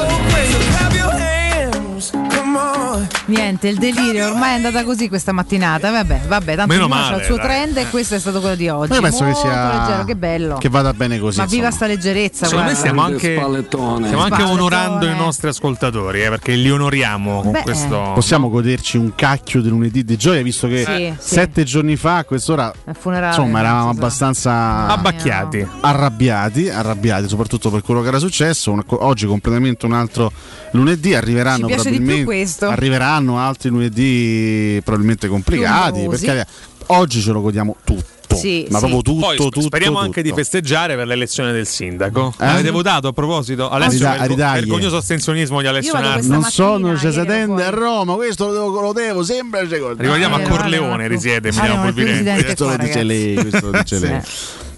Niente, il delirio ormai è andata così questa mattinata. Vabbè, vabbè, tanto meno male, c'ha il suo trend eh. E questo è stato quello di oggi. Io penso molto che sia leggero, che bello, che vada bene così. Ma insomma, viva sta leggerezza. Secondo me stiamo anche Spallettone. Stiamo anche Spallettone. Onorando i nostri ascoltatori eh, perché li onoriamo con Beh, questo. Possiamo goderci un cacchio di lunedì di gioia, visto che sì, sette sì. giorni fa a quest'ora funerale, insomma eravamo abbastanza abbacchiati, arrabbiati, arrabbiati soprattutto per quello che era successo. Un, oggi completamente un altro lunedì. Arriveranno probabilmente arriveranno altri lunedì probabilmente complicati, perché oggi ce lo godiamo tutti. Sì, ma sì. proprio tutto, Poi, tutto speriamo tutto. Anche di festeggiare per l'elezione del sindaco. Eh? Avete votato a proposito? Adesso Arida- il vergognoso astensionismo di Alessio Nardi. Non sono cesatende a Roma, questo lo devo, lo devo sempre ricordare. Ricordiamo eh, a Corleone, risiede Milano Polvirente. Questo lo dice lei, questo lo dice lei.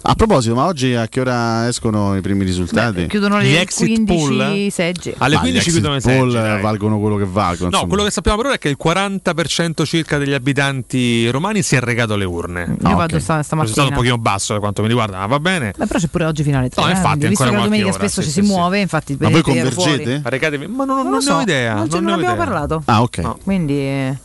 A proposito, ma oggi a che ora escono i primi risultati? Beh, chiudono le quindici seggi. Alle quindici chiudono le seggi, valgono quello che valgono. No, insomma, quello che sappiamo per ora è che il quaranta per cento circa degli abitanti romani si è recato alle urne. No, io okay. vado sta, stamattina. È stato un pochino basso da quanto mi riguarda, ma va bene. Ma però c'è pure oggi finale tre. No, infatti, eh, visto che la domenica ora, spesso sì, ci sì, si sì. muove, infatti. Ma voi convergete? Fuori. Ma non, non, non, non ne so, ho idea. Non, non, non ne abbiamo idea. parlato. Ah, ok. No. Quindi... Eh...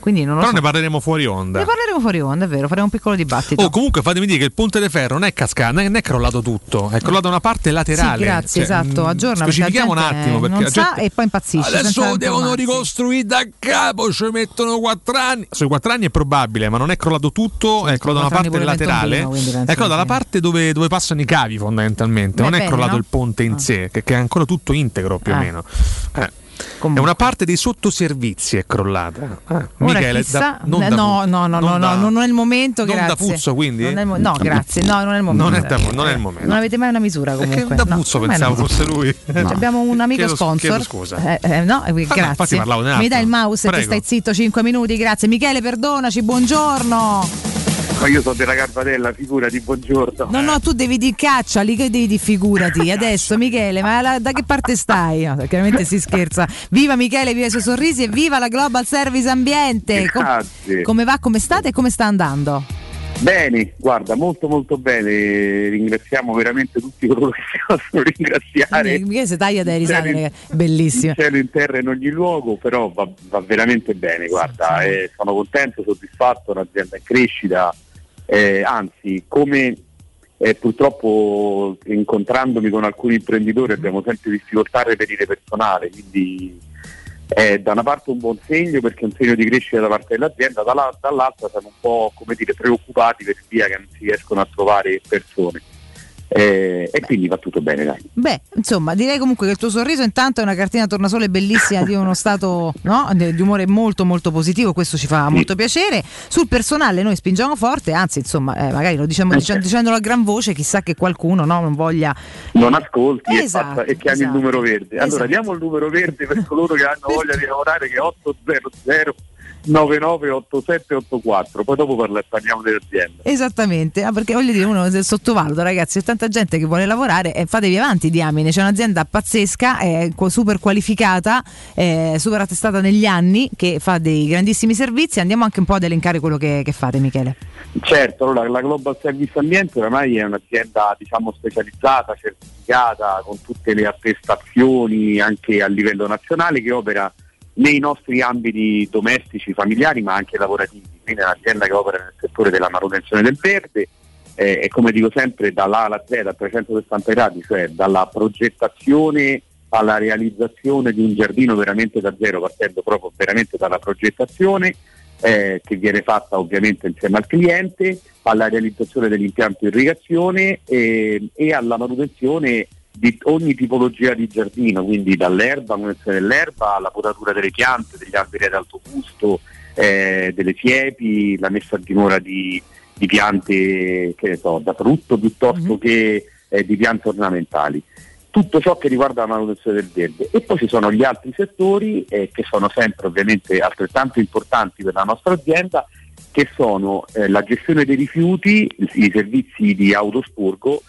Quindi non lo Però so. ne parleremo fuori onda. Ne parleremo fuori onda, è vero, faremo un piccolo dibattito. Oh, comunque fatemi dire che il Ponte de Ferro non è cascato, non è crollato tutto, è crollata una parte laterale. Sì, grazie, cioè, esatto, aggiorna. Specifichiamo un attimo perché non sa gente... e poi impazzisce. Adesso devono ricostruire da capo, ci mettono quattro anni. Sui quattro anni è probabile, ma non è crollato tutto, sì, è crollata una parte laterale. Vino, è crollata la parte dove, dove passano i cavi fondamentalmente, Beh, non è bene, crollato no? il ponte in ah. sé, che, che è ancora tutto integro più ah. o meno. Eh. Comunque. È una parte dei sottoservizi è crollata. Ah, Michele, chissà, da, non da no, no, no, non no, da, no, non è il momento. Non grazie. Da puzzo, quindi? Non è il mo- no, grazie, no, non è il momento. Non è, da, non è il momento. Non avete mai una misura comunque. Da puzzo no, pensavo fosse lui. No. Abbiamo un amico chiedo, sponsor. Chiedo scusa. Eh, eh, no, eh, grazie. Ah, no, mi dai il mouse e ti stai zitto cinque minuti, grazie. Michele, perdonaci, buongiorno. Ma io sono della Garbatella, figurati, buongiorno. No, no, tu devi di caccia, lì che devi di figurati. Adesso Michele, ma la, da che parte stai? No, chiaramente si scherza. Viva Michele, viva i suoi sorrisi e viva la Global Service Ambiente. Grazie. Com- come va, come state e come sta andando? Bene, guarda, molto molto bene, ringraziamo veramente tutti coloro che si possono ringraziare. Michele si taglia dai risate, bellissimo. Cielo in terra in ogni luogo, però va, va veramente bene, guarda, eh, sono contento, soddisfatto, un'azienda in crescita. Eh, anzi, come eh, purtroppo incontrandomi con alcuni imprenditori abbiamo sempre difficoltà a reperire personale, quindi è eh, da una parte un buon segno perché è un segno di crescita da parte dell'azienda, dalla, dall'altra siamo un po', come dire, preoccupati per via che non si riescono a trovare persone. Eh, e quindi va tutto bene, dai. Beh, insomma, direi comunque che il tuo sorriso intanto è una cartina tornasole bellissima di uno stato no? di umore molto molto positivo, questo ci fa sì. molto piacere. Sul personale noi spingiamo forte, anzi insomma eh, magari lo diciamo okay. dic- dicendolo a gran voce, chissà che qualcuno no, non voglia non ascolti esatto, e, e chiami esatto, il numero verde. Allora esatto. diamo il numero verde per coloro che hanno voglia di lavorare, che è otto zero zero nove nove otto sette otto quattro, poi dopo parliamo dell'azienda. Esattamente, ah, perché voglio dire, uno sottovaluta, ragazzi, c'è tanta gente che vuole lavorare e eh, fatevi avanti, diamine, c'è un'azienda pazzesca, eh, super qualificata, eh, super attestata negli anni, che fa dei grandissimi servizi. Andiamo anche un po' ad elencare quello che, che fate, Michele. Certo, allora la Global Service Ambiente oramai è un'azienda diciamo specializzata, certificata, con tutte le attestazioni anche a livello nazionale, che opera nei nostri ambiti domestici, familiari, ma anche lavorativi. Quindi è un'azienda che opera nel settore della manutenzione del verde eh, e, come dico sempre, dall'A alla Z a trecentosessanta gradi, cioè dalla progettazione alla realizzazione di un giardino veramente da zero, partendo proprio veramente dalla progettazione eh, che viene fatta ovviamente insieme al cliente, alla realizzazione dell'impianto irrigazione eh, e alla manutenzione di ogni tipologia di giardino, quindi dall'erba, manutenzione dell'erba, alla potatura delle piante, degli alberi ad alto gusto, eh, delle siepi, la messa a dimora di, di piante che ne so, da frutto piuttosto mm-hmm. che eh, di piante ornamentali. Tutto ciò che riguarda la manutenzione del verde. E poi ci sono gli altri settori eh, che sono sempre ovviamente altrettanto importanti per la nostra azienda, che sono eh, la gestione dei rifiuti, i servizi di autospurgo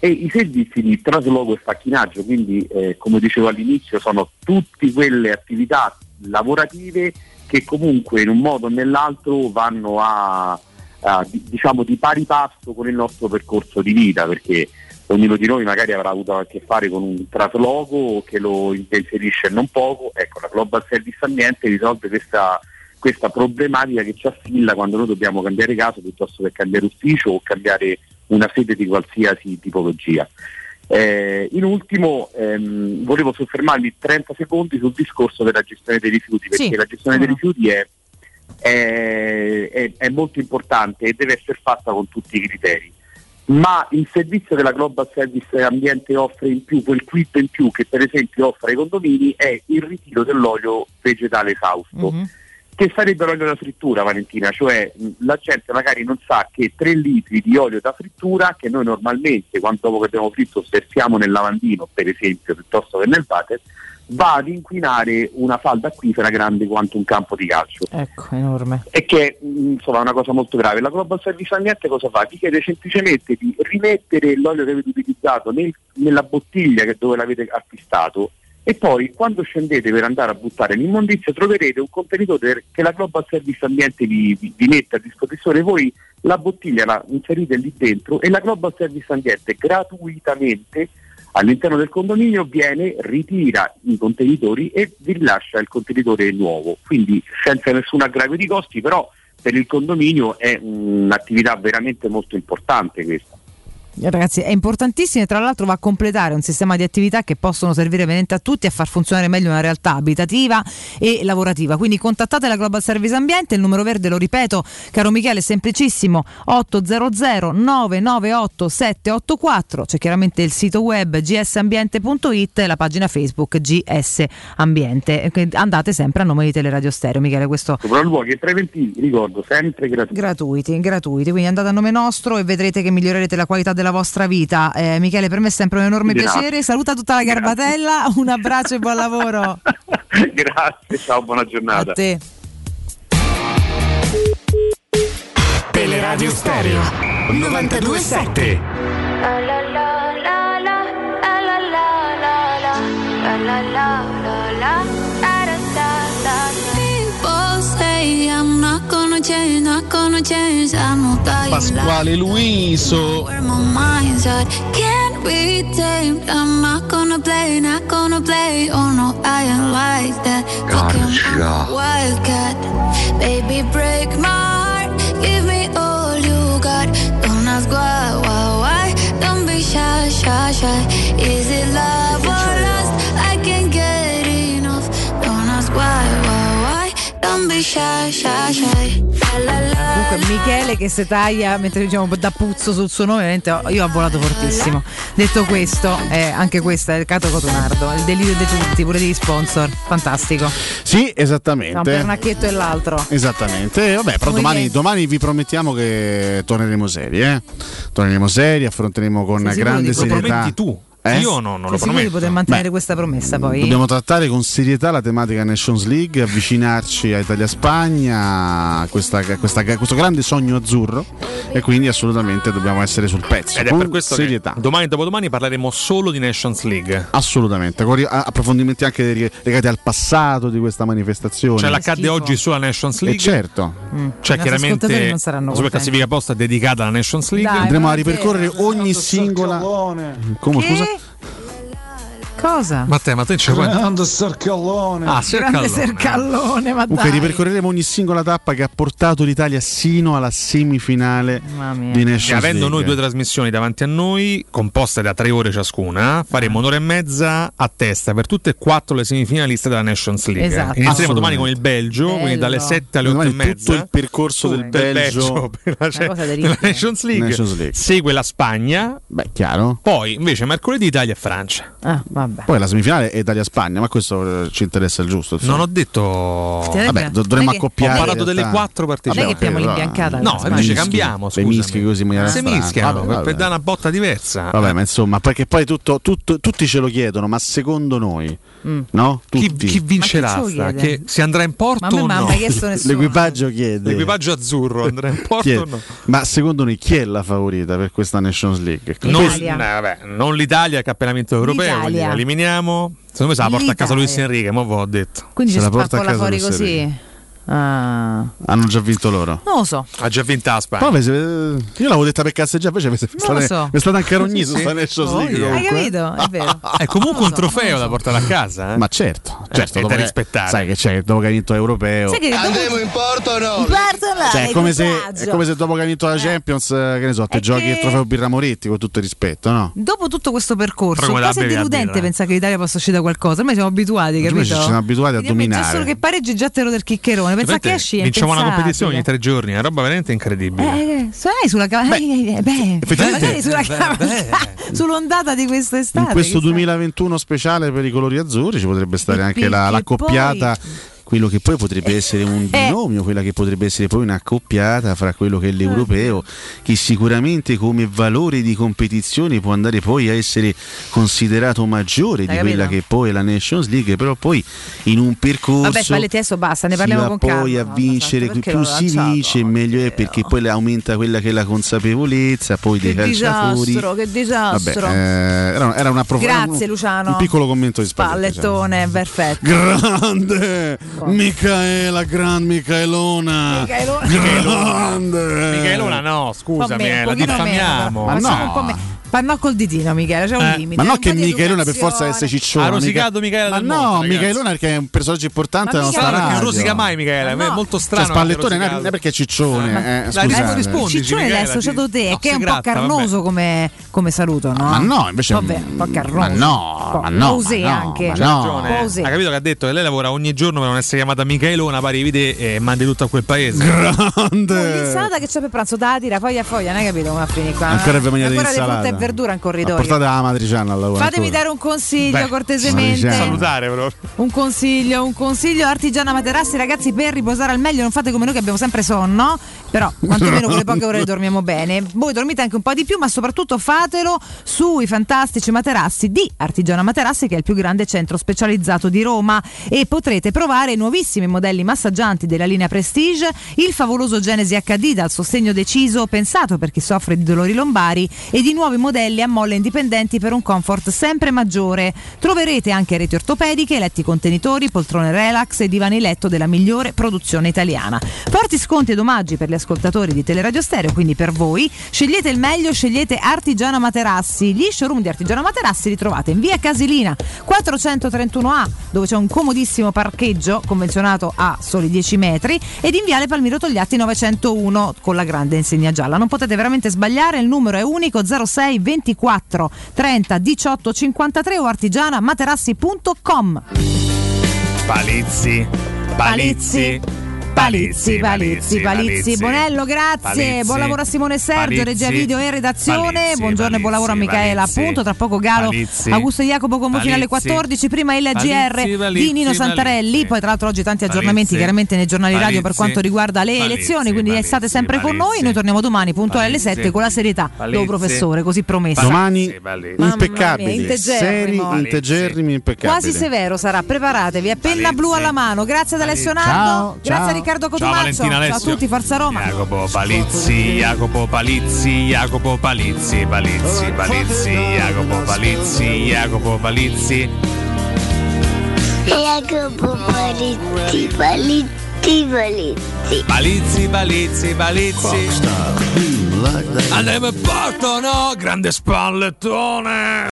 e i servizi di trasloco e facchinaggio, quindi eh, come dicevo all'inizio sono tutte quelle attività lavorative che comunque in un modo o nell'altro vanno a, a diciamo di pari passo con il nostro percorso di vita, perché ognuno di noi magari avrà avuto a che fare con un trasloco che lo impensierisce non poco. Ecco, la Global Service Ambiente risolve questa, questa problematica che ci affilla quando noi dobbiamo cambiare casa piuttosto che cambiare ufficio o cambiare una sede di qualsiasi tipologia. Eh, in ultimo ehm, volevo soffermarmi trenta secondi sul discorso della gestione dei rifiuti, perché sì, la gestione no. dei rifiuti è, è, è, è molto importante e deve essere fatta con tutti i criteri, ma il servizio che la Global Service Ambiente offre in più, quel quid in più che per esempio offre ai condomini, è il ritiro dell'olio vegetale esausto. Mm-hmm. Che sarebbe l'olio da frittura, Valentina, cioè la gente magari non sa che tre litri di olio da frittura che noi normalmente, quando dopo che abbiamo fritto, versiamo nel lavandino per esempio, piuttosto che nel water, va ad inquinare una falda acquifera grande quanto un campo di calcio. Ecco, enorme. E che insomma è una cosa molto grave. La Global Service Ambiente cosa fa? Ti chiede semplicemente di rimettere l'olio che avete utilizzato nel, nella bottiglia che, dove l'avete acquistato, e poi quando scendete per andare a buttare l'immondizia troverete un contenitore che la Global Service Ambiente vi, vi, vi mette a disposizione. Voi la bottiglia la inserite lì dentro e la Global Service Ambiente gratuitamente all'interno del condominio viene, ritira i contenitori e vi rilascia il contenitore nuovo, quindi senza nessun aggravio di costi, però per il condominio è un'attività veramente molto importante questa. Ragazzi, è importantissimo, e tra l'altro va a completare un sistema di attività che possono servire veramente a tutti a far funzionare meglio una realtà abitativa e lavorativa. Quindi contattate la Global Service Ambiente, il numero verde, lo ripeto caro Michele, è semplicissimo, otto zero zero nove nove otto sette otto quattro. C'è chiaramente il sito web g s ambiente punto i t e la pagina Facebook G S Ambiente. Andate sempre a nome di Teleradio Stereo. Michele, questo sopralluoghi preventivi, ricordo, sempre gratuiti. gratuiti gratuiti, quindi andate a nome nostro e vedrete che migliorerete la qualità della vostra vita. eh, Michele, per me è sempre un enorme Grazie. piacere. Saluta tutta la Garbatella, Grazie. un abbraccio e buon lavoro. Grazie, ciao, buona giornata a te. Teleradio Stereo novantadue sette. La la la la la la la la la la. Pasquale Luiso. Comunque Michele che si taglia mentre diciamo da puzzo sul suo nome, ovviamente io ho volato fortissimo. Detto questo, eh, anche questo è il Cato Cotonardo, il delirio di tutti, pure degli sponsor, fantastico. Sì, esattamente. No, per un acchetto e l'altro. Esattamente. Vabbè, però domani, domani vi promettiamo che torneremo seri, eh? Torneremo seri, affronteremo con sì, grande serietà. Lo prometti tu? Eh? Io no, non lo prometto. Di poter mantenere Beh, questa promessa poi. Dobbiamo trattare con serietà la tematica Nations League, avvicinarci a Italia-Spagna, questa, questa, questo grande sogno azzurro, e quindi assolutamente dobbiamo essere sul pezzo. Ed è per questo serietà. Che domani e dopodomani parleremo solo di Nations League. Assolutamente, con approfondimenti anche legati al passato di questa manifestazione. Cioè l'accadde oggi sulla Nations League. E certo. Mm. C'è cioè, chiaramente non saranno la classifica posta dedicata alla Nations League. Dai, andremo a ripercorrere ogni singola. Come che? Scusa? Cosa? Matteo, ma te c'è quanto? Sercallone. Ah, Sercallone. Sercallone, ma comunque dai. Ripercorreremo ogni singola tappa che ha portato l'Italia sino alla semifinale di Nations. E avendo noi due trasmissioni davanti a noi, composte da tre ore ciascuna, faremo un'ora e mezza a testa per tutte e quattro le semifinaliste della Nations League. Esatto. Inizieremo domani con il Belgio, Bello. quindi dalle sette alle otto e mezza. Tutto il percorso del Belgio, Belgio per la, cioè, della Nations League. Nations League. Segue la Spagna. Beh, chiaro. Poi invece mercoledì Italia e Francia. Ah, vabbè. Poi la semifinale è Italia-Spagna, ma questo ci interessa il giusto. Insomma. Non ho detto. Vabbè, dovremmo accoppiare. Ho parlato delle quattro partecipanti. Non è che abbiamo l'imbiancata. No, invece cambiamo. Se mischi così in maniera strana. Se mischiano per dare una botta diversa. Vabbè, ma insomma, perché poi tutto, tutto, tutti ce lo chiedono, ma secondo noi, mm. no? Tutti. Chi, chi vincerà? Che, che si andrà in porto ma o no? L'equipaggio chiede. L'equipaggio azzurro andrà in porto o no? Ma secondo noi chi è la favorita per questa Nations League? L'Italia. No, vabbè, non l'Italia, campionamento europeo. Eliminiamo, secondo me se la porta L'Italia. a casa Luis Enrique, ma ho detto. Quindi se la porta a casa fuori Luis così. Ah. Hanno già vinto loro. Non lo so. Ha già vinta la Spagna. Poi, io l'avevo detta per cazzeggiare, invece mi è so. stata anche rognosa. Sì. Oh, yeah. Hai capito? È vero. È comunque un so, trofeo so. da portare a casa. Eh? Ma certo, certo, eh, dopo da rispettare. Sai che c'è, dopo che hai vinto l'Europeo. Dopo... Andremo in porto o no? Cioè, è, come se, è come se dopo che hai vinto la Champions, eh. che ne so, te è giochi che... il trofeo Birra Moretti, con tutto il rispetto, no? Dopo tutto questo percorso, quasi è deludente pensare che l'Italia possa uscire da qualcosa. Ormai siamo abituati, capito? Noi ci siamo abituati a dominare. Solo che pareggi già te lo del chiccherone. Pensa che esci, vinciamo una competizione ogni tre giorni, è una roba veramente incredibile. Eh, sulla cava- beh, beh, beh, sulla cava- beh. Sull'ondata di quest'estate. In questo duemilaventuno speciale per i colori azzurri ci potrebbe stare anche la, la coppiata. quello che poi potrebbe essere un binomio, quella che potrebbe essere poi un'accoppiata fra quello che è l'europeo, che sicuramente come valore di competizione può andare poi a essere considerato maggiore di quella che poi è la Nations League, però poi in un percorso, vabbè, vale testo, basta, ne parliamo con calma, poi a vincere, più si vince meglio è, perché poi aumenta quella che è la consapevolezza poi dei calciatori. Che disastro, che disastro. Vabbè, eh, era, era una prof... Grazie Luciano. Un piccolo commento di Spallettone, diciamo. Perfetto. Grande! Micaela, gran Micaelona. Micaelona. Grande! Micaelona no, scusami, me, la diffamiamo. Ma no. Ma no col ditino Michela, c'è un eh, limite. Ma no, che Micaelona per forza deve essere ciccione. Ha rosicato Micaela. Ma no, Micaelona perché è un personaggio importante della nostra radio. Non rosica mai Michela, no. È molto strano. Cioè, Spallettone non è perché è ciccione, eh, scusate. Ciccione l'hai associato te, no, che è un gratta, po' carnoso come, come saluto, no? Ma no, invece vabbè, un po' carnoso. Ma no, ma no, Posè anche. No. Ha capito che ha detto che lei lavora ogni giorno per non essere chiamata Micaelona, pari vide e mandi tutto a quel paese. Grande! L'insalata che c'è per pranzo tatira, foglia a foglia, non hai capito come finì qua. Ancora aveva mangiato l'insalata. Verdura in corridoio. Portate la matriciana al lavoro. Fatemi ancora dare un consiglio. Beh, cortesemente. Salutare, però. Un consiglio, un consiglio. Artigiana Materassi, ragazzi, per riposare al meglio non fate come noi che abbiamo sempre sonno, però quantomeno quelle poche ore dormiamo bene. Voi dormite anche un po' di più, ma soprattutto fatelo sui fantastici materassi di Artigiana Materassi, che è il più grande centro specializzato di Roma, e potrete provare i nuovissimi modelli massaggianti della linea Prestige, il favoloso Genesi acca di dal sostegno deciso, pensato per chi soffre di dolori lombari, e di nuovi modelli a molle indipendenti per un comfort sempre maggiore. Troverete anche reti ortopediche, letti contenitori, poltrone relax e divani letto della migliore produzione italiana. Forti sconti ed omaggi per gli ascoltatori di Teleradio Stereo, quindi per voi. Scegliete il meglio, scegliete Artigiana Materassi. Gli showroom di Artigiana Materassi li trovate in via Casilina quattrocentotrentuno A, dove c'è un comodissimo parcheggio convenzionato a soli dieci metri, ed in viale Palmiro Togliatti novecentouno con la grande insegna gialla. Non potete veramente sbagliare, il numero è unico zero sei ventiquattro trenta diciotto cinquantatré o artigianamaterassi punto com. Palizzi, Palizzi, Palizzi, Palizzi, Palizzi, Bonello, grazie. Palizzi, buon lavoro a Simone e Sergio, Palizzi, regia video e redazione. Palizzi, buongiorno e buon lavoro a Micaela. Palizzi, appunto, tra poco Galo, Palizzi, Augusto e Jacopo con voi fino alle quattordici. Prima il G R di Nino Santarelli. Palizzi, poi, tra l'altro, oggi tanti aggiornamenti, Palizzi, chiaramente nei giornali Palizzi, radio per quanto riguarda le Palizzi, elezioni. Quindi Palizzi, state sempre Palizzi, con noi. Noi torniamo domani, puntuale alle sette, con la serietà. Lo professore, così promesso. Domani impeccabili, seri, integerrimi, impeccabili. Quasi severo sarà. Preparatevi, a penna blu alla mano. Grazie ad Alessio Nardo. Grazie a Riccardo. Ciao Valentina Alessio. Ciao a tutti, Forza Roma. Jacopo Palizzi, Jacopo Palizzi, Jacopo Palizzi, Palizzi, Palizzi, Jacopo Palizzi, Jacopo Palizzi, Jacopo Palizzi, Palizzi, Palizzi, Palizzi, Palizzi, Palizzi. Andiamo in porto, no? Grande Spallettone.